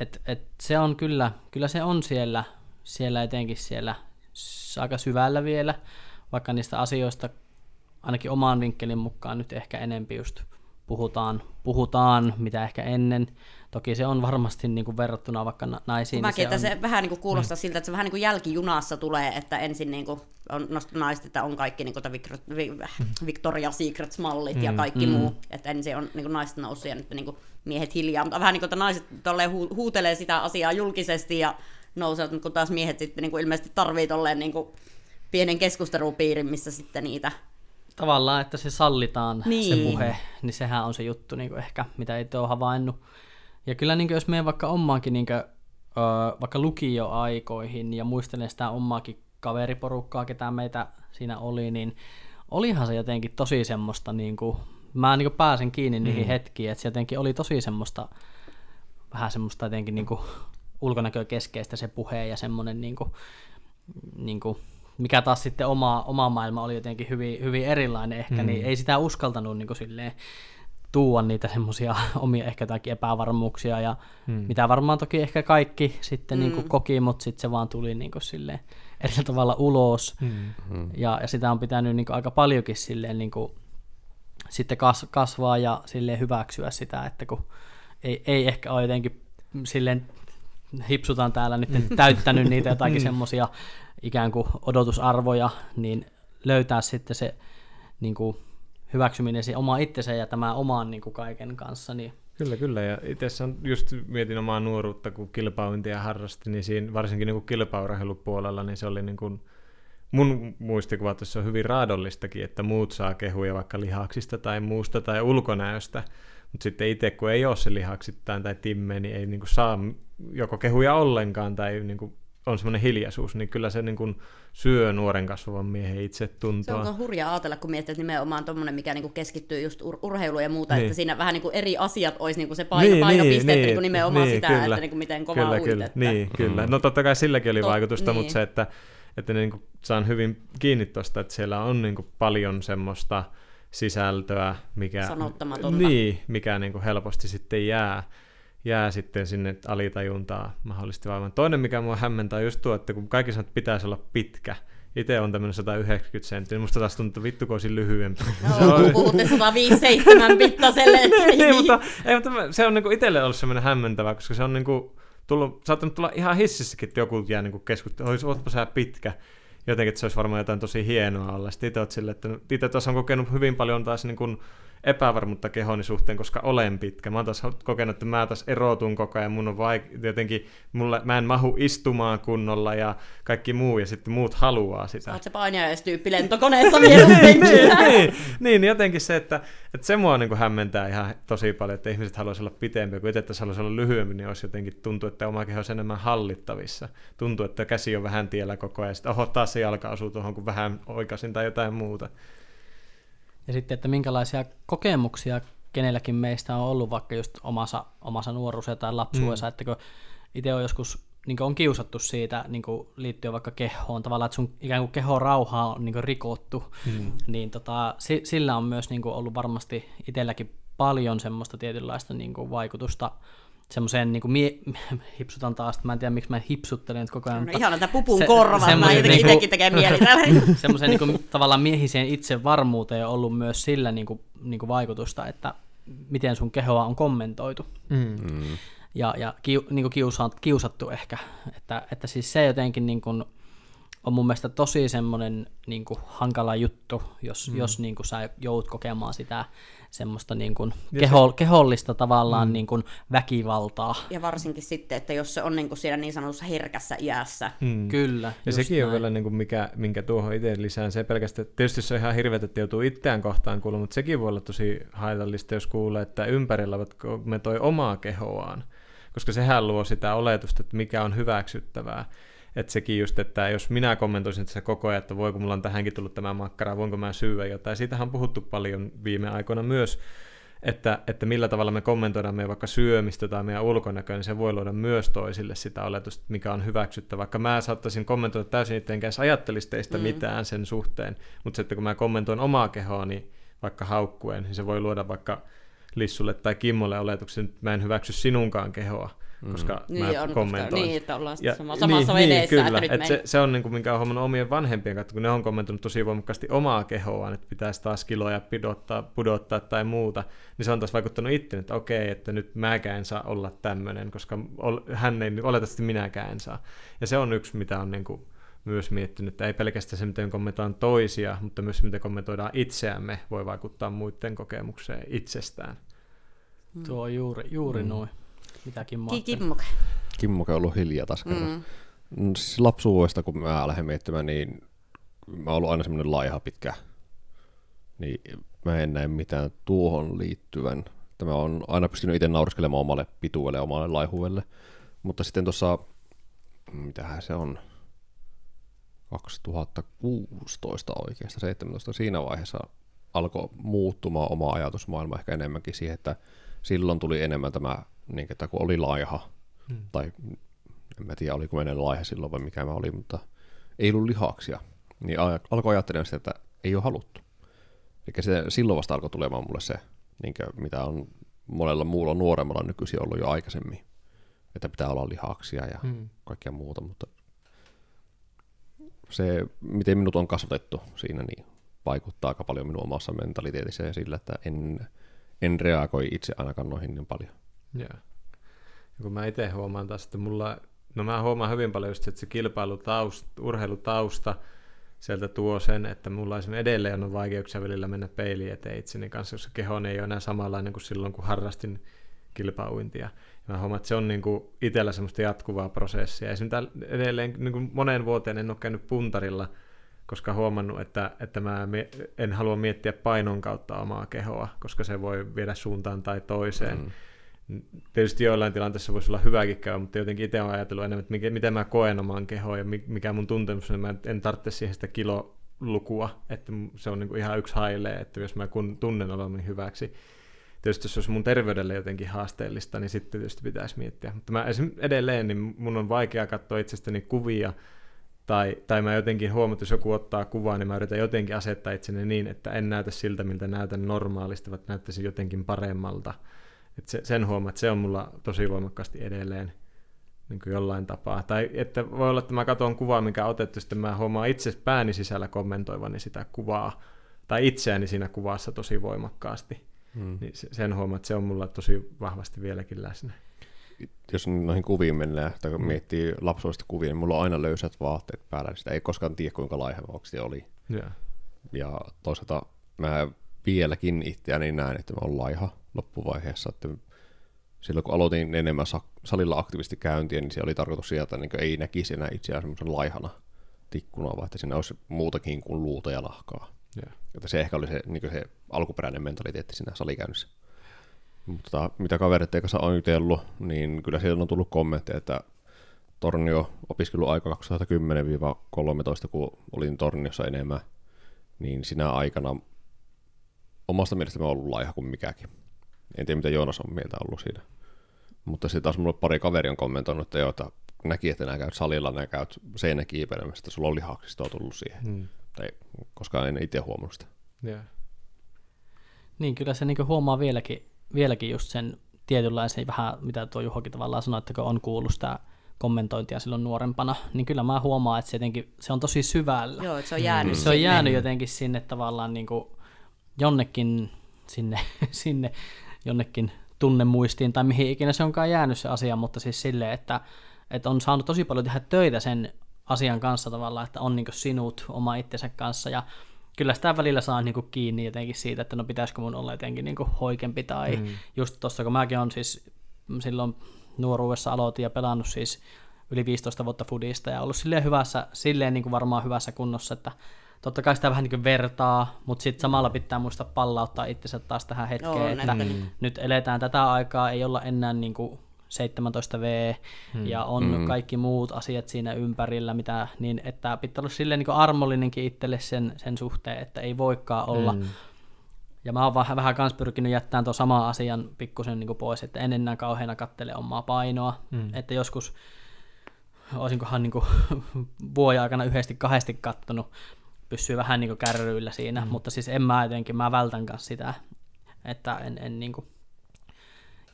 et, et se on kyllä, kyllä se on siellä, siellä etenkin siellä aika syvällä vielä, vaikka niistä asioista ainakin oman vinkkelin mukaan nyt ehkä enempi just puhutaan, puhutaan mitä ehkä ennen. Toki se on varmasti niin kuin verrattuna vaikka naisiin. Mäkin, niin se, on... se vähän niin kuin kuulostaa mm. siltä, että se vähän niin kuin jälkijunassa tulee, että ensin niin kuin on naiset, että on kaikki niin kuin Victoria's Secrets-mallit mm. ja kaikki mm. muu. Että ensin on niin kuin naiset noussut ja nyt niin kuin miehet hiljaa. Mutta vähän niin kuin, että naiset hu- huutelee sitä asiaa julkisesti ja nousevat, mutta kun taas miehet sitten niin kuin ilmeisesti tarvii tolleen niin kuin pienen keskustelupiirin, missä sitten niitä... Tavallaan, että se sallitaan niin. Se puhe, niin sehän on se juttu niin kuin ehkä, mitä ei ole havainnut. Ja kyllä niin kuin, jos menen vaikka omaankin niin kuin, ö, vaikka lukioaikoihin ja muistelen sitä omaakin kaveriporukkaa, ketä meitä siinä oli, niin olihan se jotenkin tosi semmoista, niin kuin, mä niin kuin pääsen kiinni niihin mm. hetkiin, että se jotenkin oli tosi semmoista, vähän semmoista jotenkin niin kuin ulkonäkökeskeistä se puhe ja semmoinen niin kuin, niin kuin, mikä taas sitten oma, oma maailma oli jotenkin hyvin, hyvin erilainen ehkä, mm. niin ei sitä uskaltanut niin kuin silleen tuua niitä semmoisia omia ehkä jotakin epävarmuuksia, ja mm. mitä varmaan toki ehkä kaikki sitten mm. niin kuin koki, mutta sitten se vaan tuli niin kuin silleen eri tavalla ulos, mm. ja, ja sitä on pitänyt niin kuin aika paljonkin silleen niin kuin sitten kas, kasvaa ja silleen hyväksyä sitä, että kun ei, ei ehkä ole jotenkin silleen hipsutaan täällä nyt täyttänyt niitä jotakin semmoisia ikään kuin odotusarvoja, niin löytää sitten se niin kuin hyväksyminen se oma itsensä ja tämä oman niin kuin kaiken kanssa. Niin. Kyllä, kyllä. Ja itse asiassa just mietin omaa nuoruutta, kun kilpailuintia harrastin, niin siinä varsinkin niin kuin kilpaurheilupuolella, niin se oli niin kuin mun muistikuvat, jossa on hyvin raadollistakin, että muut saa kehuja vaikka lihaksista tai muusta tai ulkonäöstä, mutta sitten itse kun ei ole se lihaksittain tai timmeä, niin ei niin kuin saa joko kehuja ollenkaan tai niin kuin on semmoinen hiljaisuus, niin kyllä se niin kuin syö nuoren kasvavan miehen itsetuntoa. Se on hurjaa ajatella, kun miettii, että nimenomaan tuommoinen, mikä niin kuin keskittyy just ur- urheiluun ja muuta, niin. Että siinä vähän niin kuin eri asiat olisi niin kuin se paino, niin, painopiste, niin, niin kuin nimenomaan niin, sitä, kyllä. Että niin kuin miten kovaa kyllä, uitetta. Kyllä, niin, mm. kyllä. No totta kai silläkin oli Tot, vaikutusta, niin. Mutta se, että, että niin kuin saan hyvin kiinni tuosta, että siellä on niin kuin paljon semmoista sisältöä, mikä, niin, mikä niin kuin helposti sitten jää. jää sitten sinne alitajuntaa mahdollisesti vaivan. Toinen, mikä mua hämmentää, on just tuo, että kun kaikki sanoo, että pitäisi olla pitkä. Itse on tämmöinen sata yhdeksänkymmentä senttiä, musta taas tuntuu, että vittu, kun olisin lyhyempi. No, kun puhutte sata viisikymmentäseitsemän pittaselle. Ei, mutta, ei, mutta se on niin kuin itselle ollut semmoinen hämmentävä, koska se on niin kuin tullut, saattanut tulla ihan hississäkin, että joku jää niin keskusteluun, ootpa sä pitkä. Jotenkin, että se olisi varmaan jotain tosi hienoa olla. Sitten itse olet sille, että itse taas on kokenut hyvin paljon taas niin kuin epävarmuutta kehoni suhteen, koska olen pitkä. Mä oon taas kokenut, että mä taas erootun koko ajan, mun on vaik- jotenkin, mulla, mä en mahu istumaan kunnolla ja kaikki muu, ja sitten muut haluaa sitä. Sä oot se painajaistyyppi lentokoneessa vielä. niin, niin, niin, jotenkin se, että, että se mua niin kuin hämmentää ihan tosi paljon, että ihmiset haluaisi olla pitempiä, kun itse tässä haluaisi olla lyhyempi, niin olisi jotenkin tuntuu, että oma keho on enemmän hallittavissa. Tuntuu, että käsi on vähän tiellä koko ajan, sitten oho, taas se jalka osuu tuohon, kun vähän oikaisin tai jotain muuta. Ja sitten, että minkälaisia kokemuksia kenelläkin meistä on ollut vaikka just omassa, omassa nuoruudessa tai lapsuudessa, mm. että kun itse on joskus niin on kiusattu siitä niin liittyen vaikka kehoon, tavallaan, että sun ikään kuin kehon rauhaa on niin rikottu, mm. niin tota, sillä on myös niin ollut varmasti itselläkin paljon semmoista tietynlaista niin vaikutusta semmoiseen, niin mie- hipsutan taas, mä en tiedä miksi mä hipsuttelen koko ajan. No, mutta ihana, tämä pupun se, korva, mä jotenkin niinku, itsekin tekee mieli täällä. Semmoiseen niinku, tavallaan miehiseen itsevarmuuteen on ollut myös sillä niinku, niinku vaikutusta, että miten sun kehoa on kommentoitu. Mm. Ja, ja kiu, niinku kiusa, kiusattu ehkä. Että, että siis se jotenkin niinku, on mun mielestä tosi semmoinen niin kuin hankala juttu, jos, mm. jos niin kuin sä joudut kokemaan sitä semmoista niin kuin keho, kehollista tavallaan mm. niin kuin väkivaltaa. Ja varsinkin sitten, että jos se on niin kuin siinä niin sanotussa herkässä iässä. Mm. Kyllä. Ja sekin näin on vielä, niin kuin mikä, minkä tuohon itse lisään, se pelkästään, tietysti se on ihan hirveä, että joutuu itseään kohtaan kuulla, mutta sekin voi olla tosi haitallista, jos kuulee, että ympärillä ovat kommentoi omaa kehoaan, koska sehän luo sitä oletusta, että mikä on hyväksyttävää. Että sekin just, että jos minä kommentoisin tässä koko ajan, että voiko mulla on tähänkin tullut tämä makkara, voinko mä syödä jotain. Siitähän on puhuttu paljon viime aikoina myös, että, että millä tavalla me kommentoidaan meidän vaikka syömistä tai meidän ulkonäköä, niin se voi luoda myös toisille sitä oletusta, mikä on hyväksyttävä. Vaikka mä saattaisin kommentoida täysin, että enkä edes ajattelisi teistä mm. mitään sen suhteen, mutta sitten kun mä kommentoin omaa kehoa, niin vaikka haukkuen, niin se voi luoda vaikka Lissulle tai Kimmolle oletuksen, että mä en hyväksy sinunkaan kehoa. Koska mm. mä niin, kommentoin. Niin, että ollaan ja, samassa niin, veneessä. Niin, kyllä. Että Et se, se on, niin kuin, minkä on huomannut omien vanhempien kautta, kun ne on kommentoinut tosi voimakkaasti omaa kehoaan, että pitäisi taas kiloja pidottaa, pudottaa tai muuta, niin se on taas vaikuttanut itse, että okei, että nyt mäkään en saa olla tämmöinen, koska hän ei oletettavasti minäkään en saa. Ja se on yksi, mitä on niin kuin myös miettinyt, että ei pelkästään se, miten kommentoidaan toisia, mutta myös miten kommentoidaan itseämme, voi vaikuttaa muiden kokemukseen itsestään. Mm. Tuo juuri, juuri mm. noin. Mitä Kimmoke? Kimmoke. Kimmoke on ollut hiljaa taas kerran. Mm. No, siis lapsuudesta, kun mä lähden miettimään, niin mä oon ollut aina semmoinen laiha pitkä. Niin mä en näe mitään tuohon liittyvän. Mä oon aina pystynyt itse nauriskelemaan omalle pituudelle, omalle laihuudelle. Mutta sitten tuossa, mitähän se on, kaksituhattakuusitoista oikeastaan, seitsemäntoista siinä vaiheessa alkoi muuttumaan oma ajatusmaailma ehkä enemmänkin siihen, että silloin tuli enemmän tämä, niin, että kun oli laiha, hmm. tai en mä tiedä, oliko menen laiha silloin vai mikä mä olin, mutta ei ollut lihaksia, niin alkoi ajattelemaan sitä, että ei ole haluttu. Eli se, silloin vasta alkoi tulemaan mulle se, niin kuin, mitä on monella muulla nuoremmalla nykyisin ollut jo aikaisemmin, että pitää olla lihaksia ja hmm. kaikkea muuta, mutta se, miten minut on kasvatettu siinä, niin vaikuttaa aika paljon minun omassa mentaliteetiseen sillä, että en, en reagoi itse ainakaan noihin niin paljon. Yeah. Ja kun mä itse huomaan taas, että mulla, no mä huomaan hyvin paljon just, että se kilpailutausta, urheilutausta sieltä tuo sen, että mulla esimerkiksi edelleen on vaikeuksia välillä mennä peiliin eteen itseni kanssa, koska kehoni ei ole enää samanlainen kuin silloin, kun harrastin kilpauintia. Ja mä huomaan, että se on niin kuin itsellä semmoista jatkuvaa prosessia. Esimerkiksi edelleen niin kuin moneen vuoteen en ole käynyt puntarilla, koska huomannut, että, että mä en halua miettiä painon kautta omaa kehoa, koska se voi viedä suuntaan tai toiseen. Mm. Tietysti joillain tilanteessa voisi olla hyväkin käydä, mutta jotenkin itse olen ajatellut enemmän, että mikä, miten mä koen oman kehoon ja mikä mun tuntemus on, mä en tarvitse siihen sitä kilolukua, että se on niin kuin ihan yksi hailee, että jos mä kun tunnen olevani hyväksi. Tietysti jos olisi mun terveydelle jotenkin haasteellista, niin sitten tietysti pitäisi miettiä. Mutta mä edelleen, niin mun on vaikea katsoa itsestäni kuvia, tai, tai mä jotenkin huomaan, että jos joku ottaa kuvaa, niin mä yritän jotenkin asettaa itseni niin, että en näytä siltä, miltä näytän normaalista, vaan näyttäisin jotenkin paremmalta. Et se, sen huomaa, että se on mulla tosi voimakkaasti edelleen niin kuin jollain tapaa. Tai että voi olla, että mä katson kuvaa, mikä on otettu, sitten mä huomaan itse pääni sisällä kommentoivani sitä kuvaa, tai itseäni siinä kuvassa tosi voimakkaasti. Hmm. Niin sen huomaa, että se on mulla tosi vahvasti vieläkin läsnä. Jos noihin kuviin mennään, tai kun miettii lapsuudesta kuvia, niin mulla on aina löysät vaatteet päällä, sitä ei koskaan tiedä, kuinka laiha se oli. Yeah. Ja toisaalta mä vieläkin itseäni näen, että mä oon laiha loppuvaiheessa. Että silloin kun aloitin enemmän salilla aktiivisesti käyntiä, niin se oli tarkoitus sieltä, että ei näkisi enää itseään semmoisen laihana tikkuna, vaan että siinä olisi muutakin kuin luuta ja lahkaa. Yeah. Että se ehkä oli se, niin se alkuperäinen mentaliteetti siinä salikäynnissä. Mutta mitä kavereiden kanssa on jutellut, niin kyllä sieltä on tullut kommentteja, että Tornio opiskeluaika kaksituhattakymmenen kolmetoista, kun olin Torniossa enemmän, niin sinä aikana omasta mielestäni olen ollut laiha kuin mikäkin. En tiedä, mitä Joonas on mieltä ollut siinä. Mutta sitten taas minulle pari kaveri on kommentoinut, että joo, että näki, että nää käyt salilla, nää käyt seinäkiipeilemässä, että sulla on lihaksistoa tullut siihen. Hmm. Tai koskaan en itse huomannut sitä. Yeah. Niin, kyllä se niinku huomaa vieläkin, vieläkin just sen tietynlaisen, vähän mitä tuo Juhokin tavallaan sanoi, että kun on kuullut sitä kommentointia silloin nuorempana, niin kyllä mä huomaan, että se, jotenkin, se on tosi syvällä. Joo, että se on jäänyt mm. sinne. Se on jäänyt jotenkin sinne tavallaan niinku jonnekin sinne, sinne jonnekin tunnemuistiin tai mihin ikinä se onkaan jäänyt se asia, mutta siis silleen, että, että on saanut tosi paljon tehdä töitä sen asian kanssa tavallaan, että on niin kuin sinut oma itsensä kanssa, ja kyllä sitä välillä saa niin kuin kiinni jotenkin siitä, että no pitäisikö mun olla jotenkin niin kuin hoikempi, tai mm. just tuossa, kun mäkin olen siis silloin nuoruudessa aloitin ja pelannut siis yli viisitoista vuotta fudista, ja ollut silleen hyvässä, silleen niin kuin varmaan hyvässä kunnossa, että totta kai sitä vähän niin kuin vertaa, mutta sitten samalla pitää muistaa pallauttaa itsensä taas tähän hetkeen, no, että mm. nyt eletään tätä aikaa, ei olla enää niin kuin seitsemäntoista vuotta mm. ja on mm. kaikki muut asiat siinä ympärillä, mitä, niin että pitää olla silleen niin kuin armollinenkin itselle sen, sen suhteen, että ei voikaan olla. Mm. Ja mä oon vähän, vähän kans pyrkinyt jättämään tuon saman asian pikkusen niin kuin pois, että en enää kauheena kattele omaa painoa, mm. että joskus olisinkohan niin kuin vuoden aikana yhdesti kahdesti kattonut, pysyy vähän niin kuin kärryillä siinä, mm. mutta siis en mä jotenkin, mä vältän kanssa sitä, että en, en niin kuin.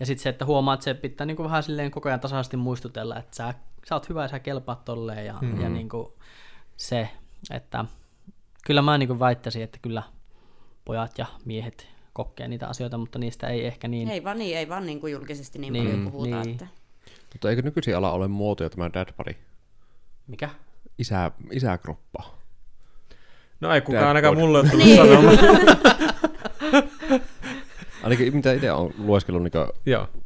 Ja sitten se, että huomaat, että se pitää niin kuin vähän silleen koko ajan tasaisesti muistutella, että sä, sä oot hyvä ja sä kelpaat tolleen, ja, mm-hmm. ja niin kuin se, että kyllä mä niin kuin väittäisin, että kyllä pojat ja miehet kokee niitä asioita, mutta niistä ei ehkä niin. Ei vaan niin, ei vaan niin kuin julkisesti niin, niin paljon puhutaan. Niin. Että. Mutta eikö nykyisin ala ole muotoja tämä dad body? Mikä? Isä, isäkroppa. No ei kukaan ainakaan mulle ole tullut sanomaan. Ainakin mitä itse olen lueskellut niin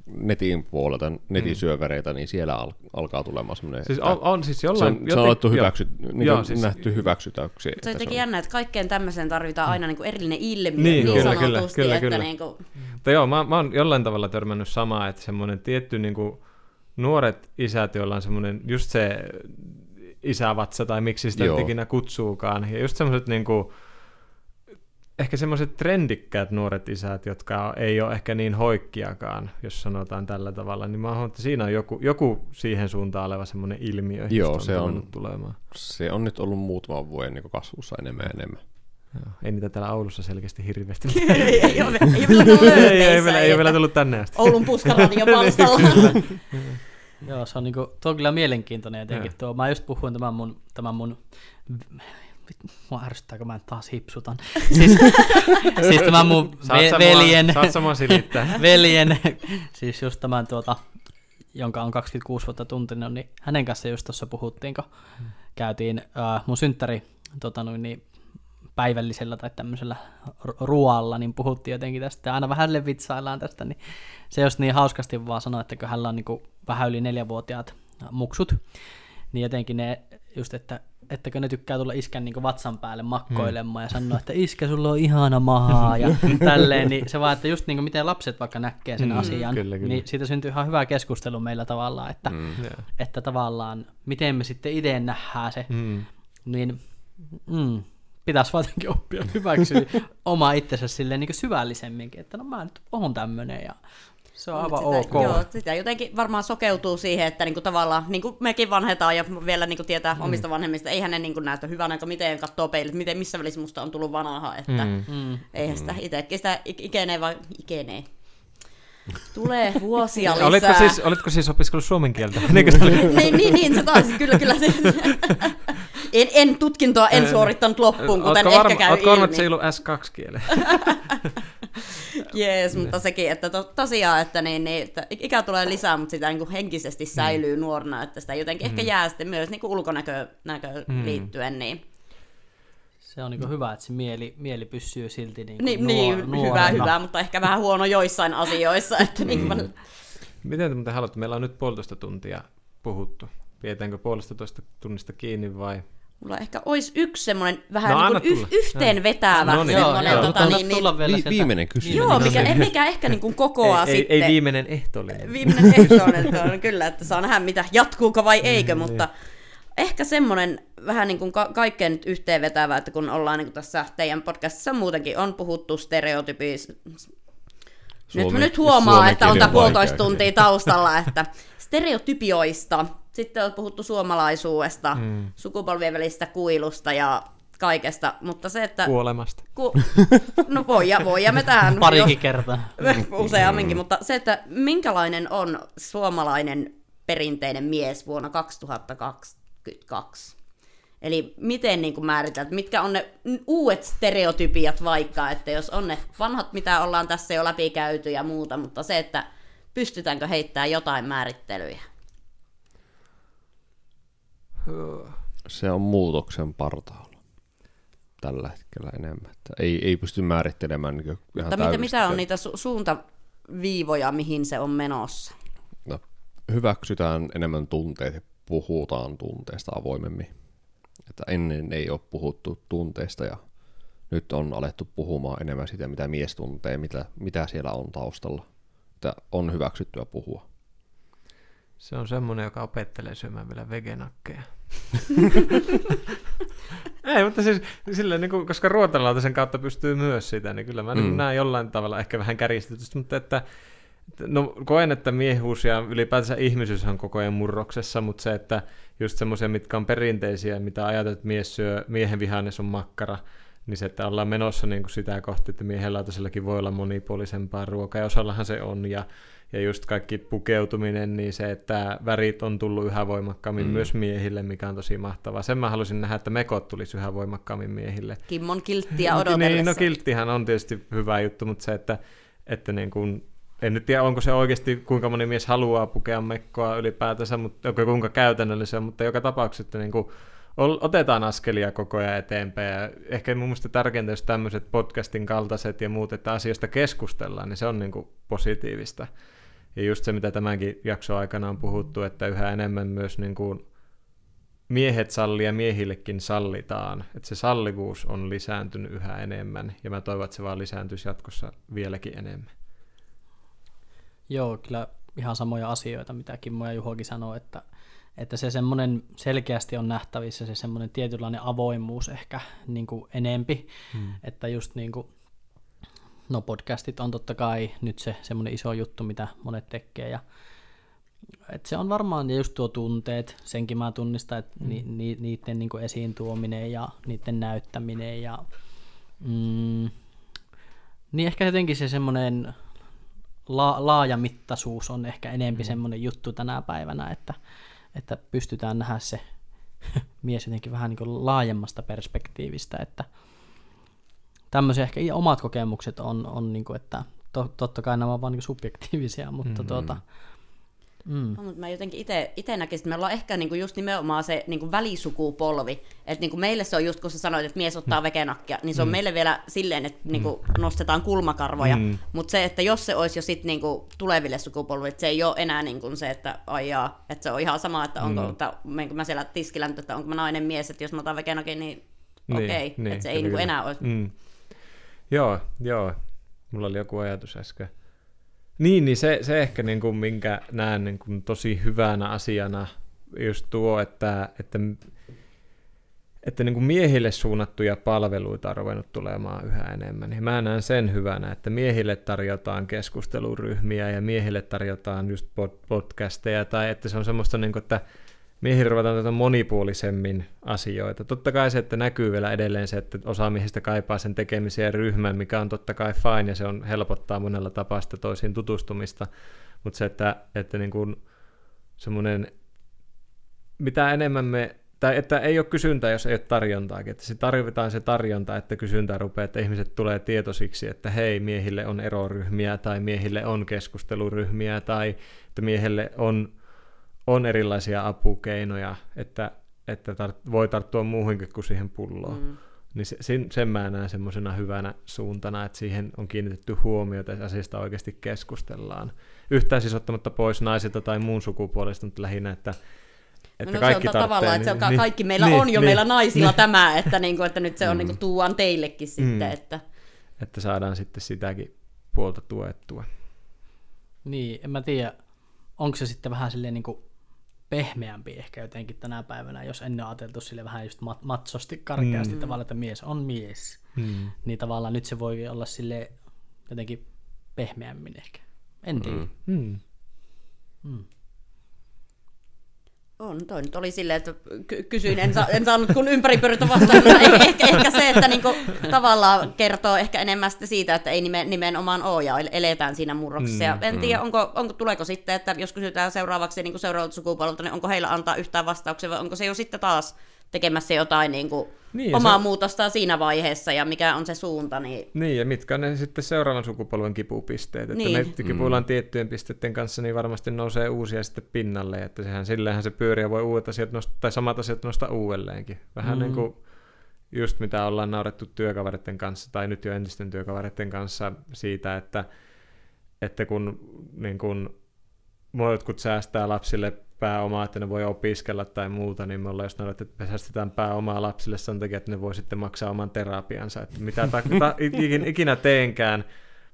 netin puolelta, netin mm. syövereitä, niin siellä al- alkaa tulemaan semmoinen. Siis on, on siis jollain. Se on, se on otettu hyväksy, niin joo, siis, nähty hyväksytäksi. Se on jotenkin jännä, että kaikkeen tämmöiseen tarvitaan aina niin kuin erillinen ilmiö. Niin, niin kyllä, kyllä, kyllä, että kyllä. Niin kuin. Mutta joo, mä, mä oon jollain tavalla törmännyt samaa, että semmoinen tietty niin kuin nuoret isät, joilla on semmoinen just se isävatsa tai miksi sitä ikinä kutsuukaan. Ja just semmoiset niin kuin ehkä semmoiset trendikkäät nuoret isät, jotka ei ole ehkä niin hoikkiakaan, jos sanotaan tällä tavalla, niin mä huomaan, että siinä on joku, joku siihen suuntaan oleva semmoinen ilmiö. Joo, on se, on, tulemaan. Se on nyt ollut muutaman vuoden niin kasvussa enemmän ja enemmän. Joo, ei niitä täällä Oulussa selkeästi hirveästi. ei, ei, ole, ei, ole ei, ei, vielä, ei ole vielä tullut tänne asti. Oulun puskaradion palstalla. Joo, se on, niin kuin, tuo on kyllä mielenkiintoinen jotenkin. Tuo, mä just puhuin tämän mun... Tämän mun mua ärsyttää, kun mä taas hipsutan. Siis, siis tämän mun ve- veljen, veljen, siis just tämän, tuota, jonka on kaksikymmentäkuusi vuotta tuntinut, niin hänen kanssa just tuossa puhuttiin, kun hmm. käytiin äh, mun synttäri tuota, niin päivällisellä tai tämmöisellä ruoalla, niin puhuttiin jotenkin tästä, ja aina vähän vitsaillaan tästä, niin se just niin hauskasti vaan sanoi, että kun hänellä on niin kuin vähän yli neljävuotiaat muksut, niin jotenkin ne just, että ettäkö ne tykkää tulla iskän niin vatsan päälle makkoilemaan mm. ja sanoa, että iskä, sulla on ihana mahaa ja tälleen, niin se vaan, että just niin kuin miten lapset vaikka näkee sen mm, asian, kyllä, kyllä. Niin siitä syntyy ihan hyvä keskustelu meillä tavallaan, että, mm. että tavallaan miten me sitten itse nähdään se, mm. niin mm, pitäisi vaan jotenkin oppia hyväksyä omaa itsensä silleen niin kuin syvällisemminkin, että no mä nyt oon tämmönen ja se on aivan sitä, ok. Joo, sitä jotenkin varmaan sokeutuu siihen, että niinku tavallaan niinku mekin vanhetaan ja vielä niinku tietää mm. omista vanhemmista. Eihän ne niinku näytä hyvänä, että miten katsoo peilit, miten missä välissä musta on tullut vanhaa. Että mm. eihän sitä itsekin sitä ikenee vai ikenee. Tulee vuosia lisää. Oletko siis, oletko siis opiskellut suomen kieltä? niin, niin, niin, se taisi. Kyllä, kyllä. En, en tutkintoa en suorittanut loppuun, kuten varma, ehkä käy ilmi. Oletko varma, että se ei ollut äs kaksi -kielen? Jees, mutta sekin, että to, tosiaan, että, niin, niin, että ikä tulee lisää, mutta sitä niin kuin henkisesti säilyy mm. nuorena, että sitä jotenkin mm. ehkä jää sitten myös niin kuin ulkonäköön mm. liittyen. Niin. Se on niin kuin hyvä, että se mieli, mieli pysyy silti niin kuin niin, nuor- niin, hyvä, hyvä, mutta ehkä vähän huono joissain asioissa. Että mm. niin kuin. Miten te muuten haluatte? Meillä on nyt puolitoista tuntia puhuttu. Pidetäänkö puolestatoista tunnista kiinni vai? Mulla ehkä olisi yksi semmoinen vähän no, niin kuin y- yhteenvetävä. No niin, joo, tota, niin, niin, viimeinen kysymys. Joo, mikä, mikä ehkä niin kuin kokoaa ei, sitten. Ei, ei viimeinen ehtoollinen. Viimeinen ehtoollinen, kyllä, että saa nähdä mitä, jatkuuko vai eikö, mm, mutta niin. Ehkä semmoinen vähän niin kuin ka- kaikkeen nyt yhteenvetävä, että kun ollaan niin kuin tässä teidän podcastissa muutenkin on puhuttu stereotypista. Nyt mä nyt huomaa, että on tämä puolitoista tuntia taustalla, että stereotypioista. Sitten on puhuttu suomalaisuudesta, mm. sukupolvien välistä kuilusta ja kaikesta, mutta se, että... Kuolemasta. Ku... No voi ja, voi ja me tähän... Parikin kertaa. Useamminkin, mutta se, että minkälainen on suomalainen perinteinen mies vuonna kaksituhattakaksikymmentäkaksi? Eli miten niin kuin määritellään, mitkä on ne uudet stereotypiat vaikka, että jos on ne vanhat, mitä ollaan tässä jo läpikäyty ja muuta, mutta se, että pystytäänkö heittämään jotain määrittelyjä? se on muutoksen partaalla tällä hetkellä enemmän. Ei, ei pysty määrittelemään niin ihan täydellisesti. Mitä on niitä su- suuntaviivoja, mihin se on menossa? No, hyväksytään enemmän tunteita, puhutaan tunteista avoimemmin. Että ennen ei ole puhuttu tunteista ja nyt on alettu puhumaan enemmän sitä, mitä mies tuntee, mitä, mitä siellä on taustalla. Että on hyväksyttyä puhua. Se on semmoinen, joka opettelee syömään vielä vegenakkeja. Ei, mutta siis silleen, niin kuin, koska ruotalautasen kautta pystyy myös sitä, niin kyllä mä mm. niin näen jollain tavalla ehkä vähän kärjistetysti, mutta että no, koen, että miehuus ja ylipäätänsä ihmisyys on koko ajan murroksessa, mutta se, että just semmoisia, mitkä on perinteisiä, mitä ajatellaan, että mies syö, miehen vihannes on makkara, niin se, että ollaan menossa niin kuin sitä kohti, että miehen lautasellakin voi olla monipuolisempaa ruokaa, ja osallahan se on, ja, ja just kaikki pukeutuminen, niin se, että värit on tullut yhä voimakkaammin mm. myös miehille, mikä on tosi mahtavaa. Sen mä halusin nähdä, että mekot tulisi yhä voimakkaammin miehille. Kimmon kilttiä odotellessa. Niin, no kilttihan on tietysti hyvä juttu, mutta se, että, että niin kuin, en nyt tiedä, onko se oikeasti, kuinka moni mies haluaa pukea mekkoa ylipäätänsä, mutta kuinka käytännöllisiä, mutta joka tapauksessa niin kuin otetaan askelia koko ajan eteenpäin. Ja ehkä mun mielestä tärkeintä, jos tämmöiset podcastin kaltaiset ja muut, että asioista keskustellaan, niin se on niin kuin positiivista. Ja just se, mitä tämänkin jakson aikana on puhuttu, että yhä enemmän myös niin kuin miehet sallii ja miehillekin sallitaan. Että se sallivuus on lisääntynyt yhä enemmän, ja mä toivon, että se vaan lisääntyisi jatkossa vieläkin enemmän. Joo, kyllä ihan samoja asioita, mitä Kimmo ja Juhokin sanoo, että, että se semmoinen selkeästi on nähtävissä, se semmoinen tietynlainen avoimuus ehkä niin kuin enempi, hmm. että just niin kuin, no podcastit on totta kai nyt se semmoinen iso juttu, mitä monet tekee, ja että se on varmaan, ja just tuo tunteet, senkin mä tunnistan, että ni, ni, niiden niin kuin esiin tuominen ja niiden näyttäminen, ja mm, niin ehkä jotenkin se semmoinen La- laajamittaisuus on ehkä enemmän mm. semmoinen juttu tänä päivänä, että, että pystytään nähdä se mies jotenkin vähän niin kuin laajemmasta perspektiivistä, että tämmöisiä ehkä omat kokemukset on, on niin kuin, että to- totta kai nämä on vaan niin kuin subjektiivisia, mutta mm-hmm. tuota Mm. No, mutta mä jotenkin itse näkisin, että me ollaan ehkä niinku just nimenomaan se niinku välisukupolvi. Että niinku meille se on just, kun sä sanoit, että mies ottaa vegenakkia, niin se on mm. meille vielä silleen, että niinku nostetaan kulmakarvoja. Mm. Mutta se, että jos se olisi jo sit niinku tuleville sukupolville, että se ei ole enää niinku se, että aijaa, että se on ihan sama, että onko mm. että, mä siellä tiskillä, että onko mä nainen mies, että jos mä otan vegenakin, niin okei, okay. niin, että se niin, ei niinku enää ole. Mm. Joo, joo, mulla oli joku ajatus äsken. Niin, niin se, se ehkä niin kuin, minkä näen niin kuin tosi hyvänä asiana just tuo, että, että, että niin kuin miehille suunnattuja palveluita on ruvennut tulemaan yhä enemmän. Ja mä näen sen hyvänä, että miehille tarjotaan keskusteluryhmiä ja miehille tarjotaan just pod- podcasteja, tai että se on semmoista, niin kuin, että miehille ruvetaan monipuolisemmin asioita. Totta kai se, että näkyy vielä edelleen se, että osa miehistä kaipaa sen tekemiseen ryhmän, mikä on totta kai fine, ja se on helpottaa monella tapaa sitä toisiin tutustumista. Mutta se, että, että niin kuin semmoinen, mitä enemmän me, tai että ei ole kysyntää, jos ei ole tarjontaakin. Että se tarvitaan se tarjonta, että kysyntää rupeaa, että ihmiset tulee tietoisiksi, että hei, miehille on eroryhmiä, tai miehille on keskusteluryhmiä, tai että miehelle on on erilaisia apukeinoja, että, että tart- voi tarttua muuhinkin kuin siihen pulloon. Mm. Niin sen, sen mä näen semmoisena hyvänä suuntana, että siihen on kiinnitetty huomiota, että asiasta oikeasti keskustellaan. Yhtään siis ottamatta pois naisilta tai muun sukupuolesta, mutta lähinnä, että, että no, kaikki tarvitsee. Tavallaan, niin, että niin, kaikki meillä niin, on jo niin, meillä naisilla niin, tämä, että, niinku, että nyt se on mm. niinku, tuuan teillekin mm. sitten. Että että saadaan sitten sitäkin puolta tuettua. Niin, en mä tiedä, onko se sitten vähän silleen niinku pehmeämpi ehkä jotenkin tänä päivänä, jos ennen on ajateltu sille vähän just mat- matsosti, karkeasti mm. tavallaan, että mies on mies. Mm. Niin tavallaan nyt se voi olla sille jotenkin pehmeämmin ehkä. En tiedä. Mm. Mm. On, toi nyt oli silleen, että ky- kysyin, en, sa- en saanut kun ympäripyörytä vastaan, mutta ehkä, ehkä se, että niinku tavallaan kertoo ehkä enemmän siitä, että ei nimen- nimenomaan ole ja eletään siinä murroksessa. Mm, en tiedä, mm. onko, onko, tuleeko sitten, että jos kysytään seuraavaksi niinku seuraavalta sukupolvelta, niin onko heillä antaa yhtään vastauksia vai onko se jo sitten taas tekemässä jotain niinku niin, omaa se... muutostaan siinä vaiheessa ja mikä on se suunta. Niin, niin ja mitkä ne sitten seuraavan sukupolven kipupisteet. Niin. Että me kipuillaan mm. tiettyjen pisteiden kanssa, niin varmasti nousee uusia sitten pinnalle. Että sehän sillähän se pyörii ja voi uudet asiat nostaa, tai samat asiat nostaa uudelleenkin. Vähän mm. niin kuin just mitä ollaan naurettu työkavereiden kanssa tai nyt jo entisten työkavereiden kanssa siitä, että, että kun, niin kun jotkut säästää lapsille pääomaa, että ne voi opiskella tai muuta, niin me ollaan just naurettu, että säästetään pääomaa lapsille sen takia, että ne voi sitten maksaa oman terapiansa. Että mitä ta- ta- ikinä teenkään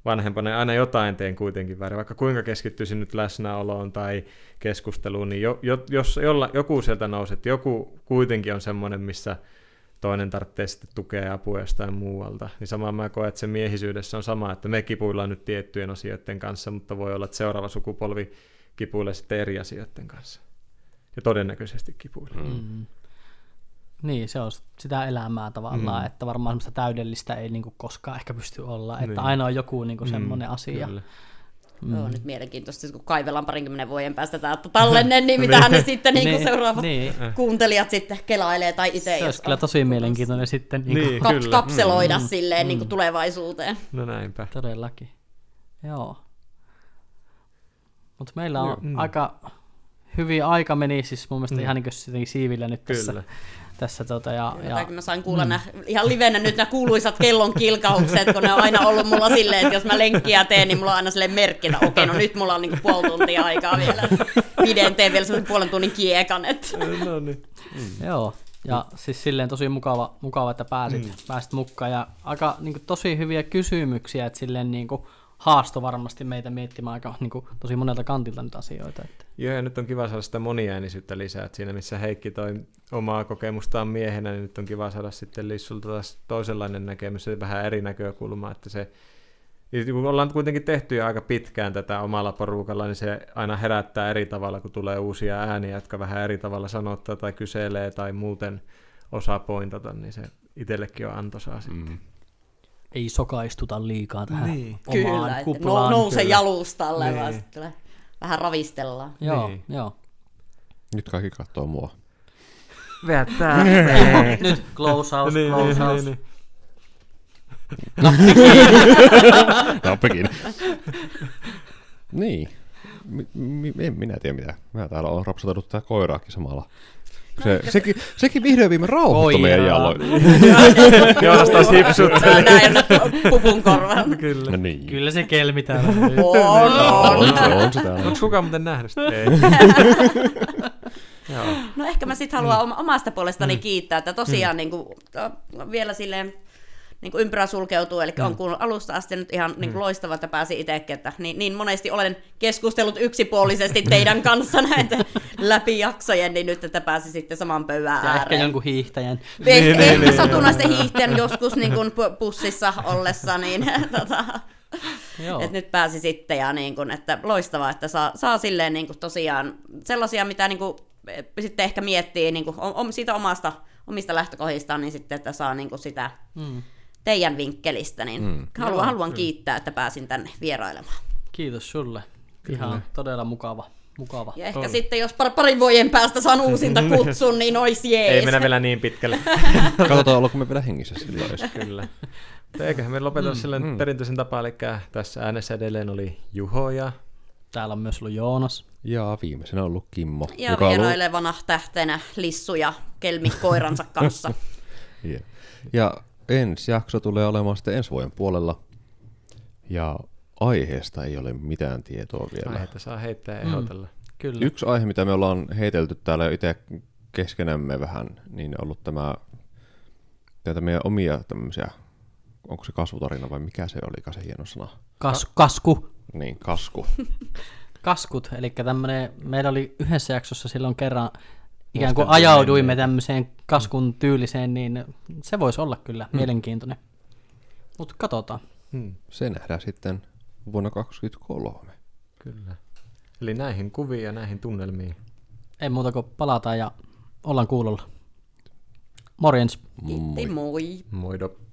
vanhempana, aina jotain teen kuitenkin väärin, vaikka kuinka keskittyisin nyt läsnäoloon tai keskusteluun, niin jo, jo, jos jolla, joku sieltä nousee, että joku kuitenkin on semmoinen, missä toinen tarvitsee sitten tukea ja apua jostain muualta. Niin samaan mä koen, että se miehisyydessä on sama, että me kipuillaan nyt tiettyjen asioiden kanssa, mutta voi olla, että seuraava sukupolvi kipuilee sitten eri asioiden kanssa. Ja todennäköisesti kipuilee. Mm. Niin, se on sitä elämää tavallaan, mm. että varmaan semmoista täydellistä ei niinku koskaan ehkä pysty olla, että niin. aina on joku niinku semmoinen mm. asia. Kyllä. Mm. Joo, nyt mielenkiintoista, kun kaivellaan parinkymmenen vuoden päästä tämä tallenne, niin mitähän ne sitten niin kuin seuraavat niin. kuuntelijat sitten kelailee tai itse. Se olisi kyllä tosi mielenkiintoinen sitten niin niin, kap- kapseloida mm. silleen mm. niin kuin tulevaisuuteen. No näinpä. Todellakin. Joo. Mutta meillä on mm. aika hyvin aika meni, siis mun mielestä mm. ihan niin kuin siivillä nyt kyllä. tässä. Tässä, tota, ja, ja, ja... Mä sain kuulla mm. nää, ihan livenä nyt nämä kuuluisat kellon kilkaukset, kun ne on aina ollut mulla silleen, että jos mä lenkkiä teen, niin mulla on aina silleen merkki, että okei, no nyt mulla on niinku puoli tuntia aikaa vielä. Piden teen vielä semmoisen puolen tunnin kiekan. No niin. mm. Joo, ja siis silleen tosi mukava, mukava että pääsit, mm. pääsit mukaan. Ja aika niinku, tosi hyviä kysymyksiä, että silleen niinku, haasto varmasti meitä miettimään aika niin kuin, tosi monelta kantilta nyt asioita. Että. Joo, ja nyt on kiva saada sitä moniäänisyyttä lisää. Että siinä missä Heikki toi omaa kokemustaan miehenä, niin nyt on kiva saada sitten Lissulta taas toisenlainen näkemys, vähän eri näkökulma. Että se, kun ollaan kuitenkin tehty jo aika pitkään tätä omalla porukalla, niin se aina herättää eri tavalla, kun tulee uusia ääniä, jotka vähän eri tavalla sanottaa tai kyselee tai muuten osaa pointata, niin se itsellekin on antoisaa sitten. Mm-hmm. Ei sokaistuta liikaa tähän niin. omaan kyllä, kuplaan. Nouse jalustalle, niin. vaan sitten vähän ravistellaan. Joo, niin. joo. Nyt kaikki katsoo mua. Vetää. Nyt close out, niin, close niin, out. Niin, niin. Nappikin. niin. M- en minä tiedä mitä. Mä täällä olen rapsautunut tää koiraakin samalla. Se, sekin, sekin vihdoin viime rauhoittui meidän jaloille. Joonas taas hipsuttelee. Pupun korvaan. Kyllä. No niin. Kyllä se kelmi täällä. On, on. Onko kukaan muuten nähnyt sitä? Ei. No ehkä mä sit haluan omasta puolestani kiittää, että tosiaan niin kuin, vielä silleen niin kuin ympyrä sulkeutuu, eli mm. on kuullut alusta asti nyt ihan niin kuin loistava, että pääsin itsekin, että niin, niin monesti olen keskustellut yksipuolisesti teidän kanssa näitä läpi jaksojen, niin nyt, että pääsi sitten saman pöydään ääreen. Ja ehkä jonkun hiihtäjän. Eh, niin, ehkä niin, satunnaisten niin, hiihtäjän joskus niin kuin pussissa ollessa, niin tota, että nyt pääsi sitten, ja niin kuin, että loistavaa, että saa, saa silleen niin kuin tosiaan sellaisia, mitä niin kuin sitten ehkä miettii niin kuin siitä omasta, omista lähtökohdistaan, niin sitten, että saa niin kuin sitä... Mm. teidän vinkkelistä, niin mm. haluan, haluan kiittää, että pääsin tänne vierailemaan. Kiitos sulle. Ihan Kyllä. todella mukava. mukava. Ja ehkä on. Sitten, jos par- parin vuoden päästä saan uusinta kutsun, niin olisi jees. Ei mennä vielä niin pitkälle. Katsotaan, ollaanko me vielä hengissä silloin. Kyllä. Eiköhän me lopetella mm. silleen mm. perinteisen tapaa, eli tässä äänessä edelleen oli Juho ja... Täällä on myös ollut Joonas. Ja viimeisenä on ollut Kimmo. Ja vierailevana ollut... tähtenä Lissu ja Kelmi koiransa kanssa. yeah. Ja... Ensi jakso tulee olemaan sitten ensi vuoden puolella, ja aiheesta ei ole mitään tietoa vielä. Aiheita saa heittää ja ehdotella. Mm, kyllä. Yksi aihe, mitä me ollaan heitelty täällä itse keskenämme vähän, niin on ollut tämä, tämä meidän omia tämmöisiä, onko se kasvutarina vai mikä se oli, se hieno sana? Kas, kasku. Niin, kasku. Kaskut, eli tämmöinen, meillä oli yhdessä jaksossa silloin kerran, ikään kuin ajauduimme tämmöiseen kaskun tyyliseen, niin se voisi olla kyllä hmm. mielenkiintoinen. Mutta katsotaan. Hmm. Se nähdään sitten vuonna kaksikymmentäkolme. Kyllä. Eli näihin kuviin ja näihin tunnelmiin. Ei muuta kuin palataan ja ollaan kuulolla. Morjens. Kiitti, moi. Moido.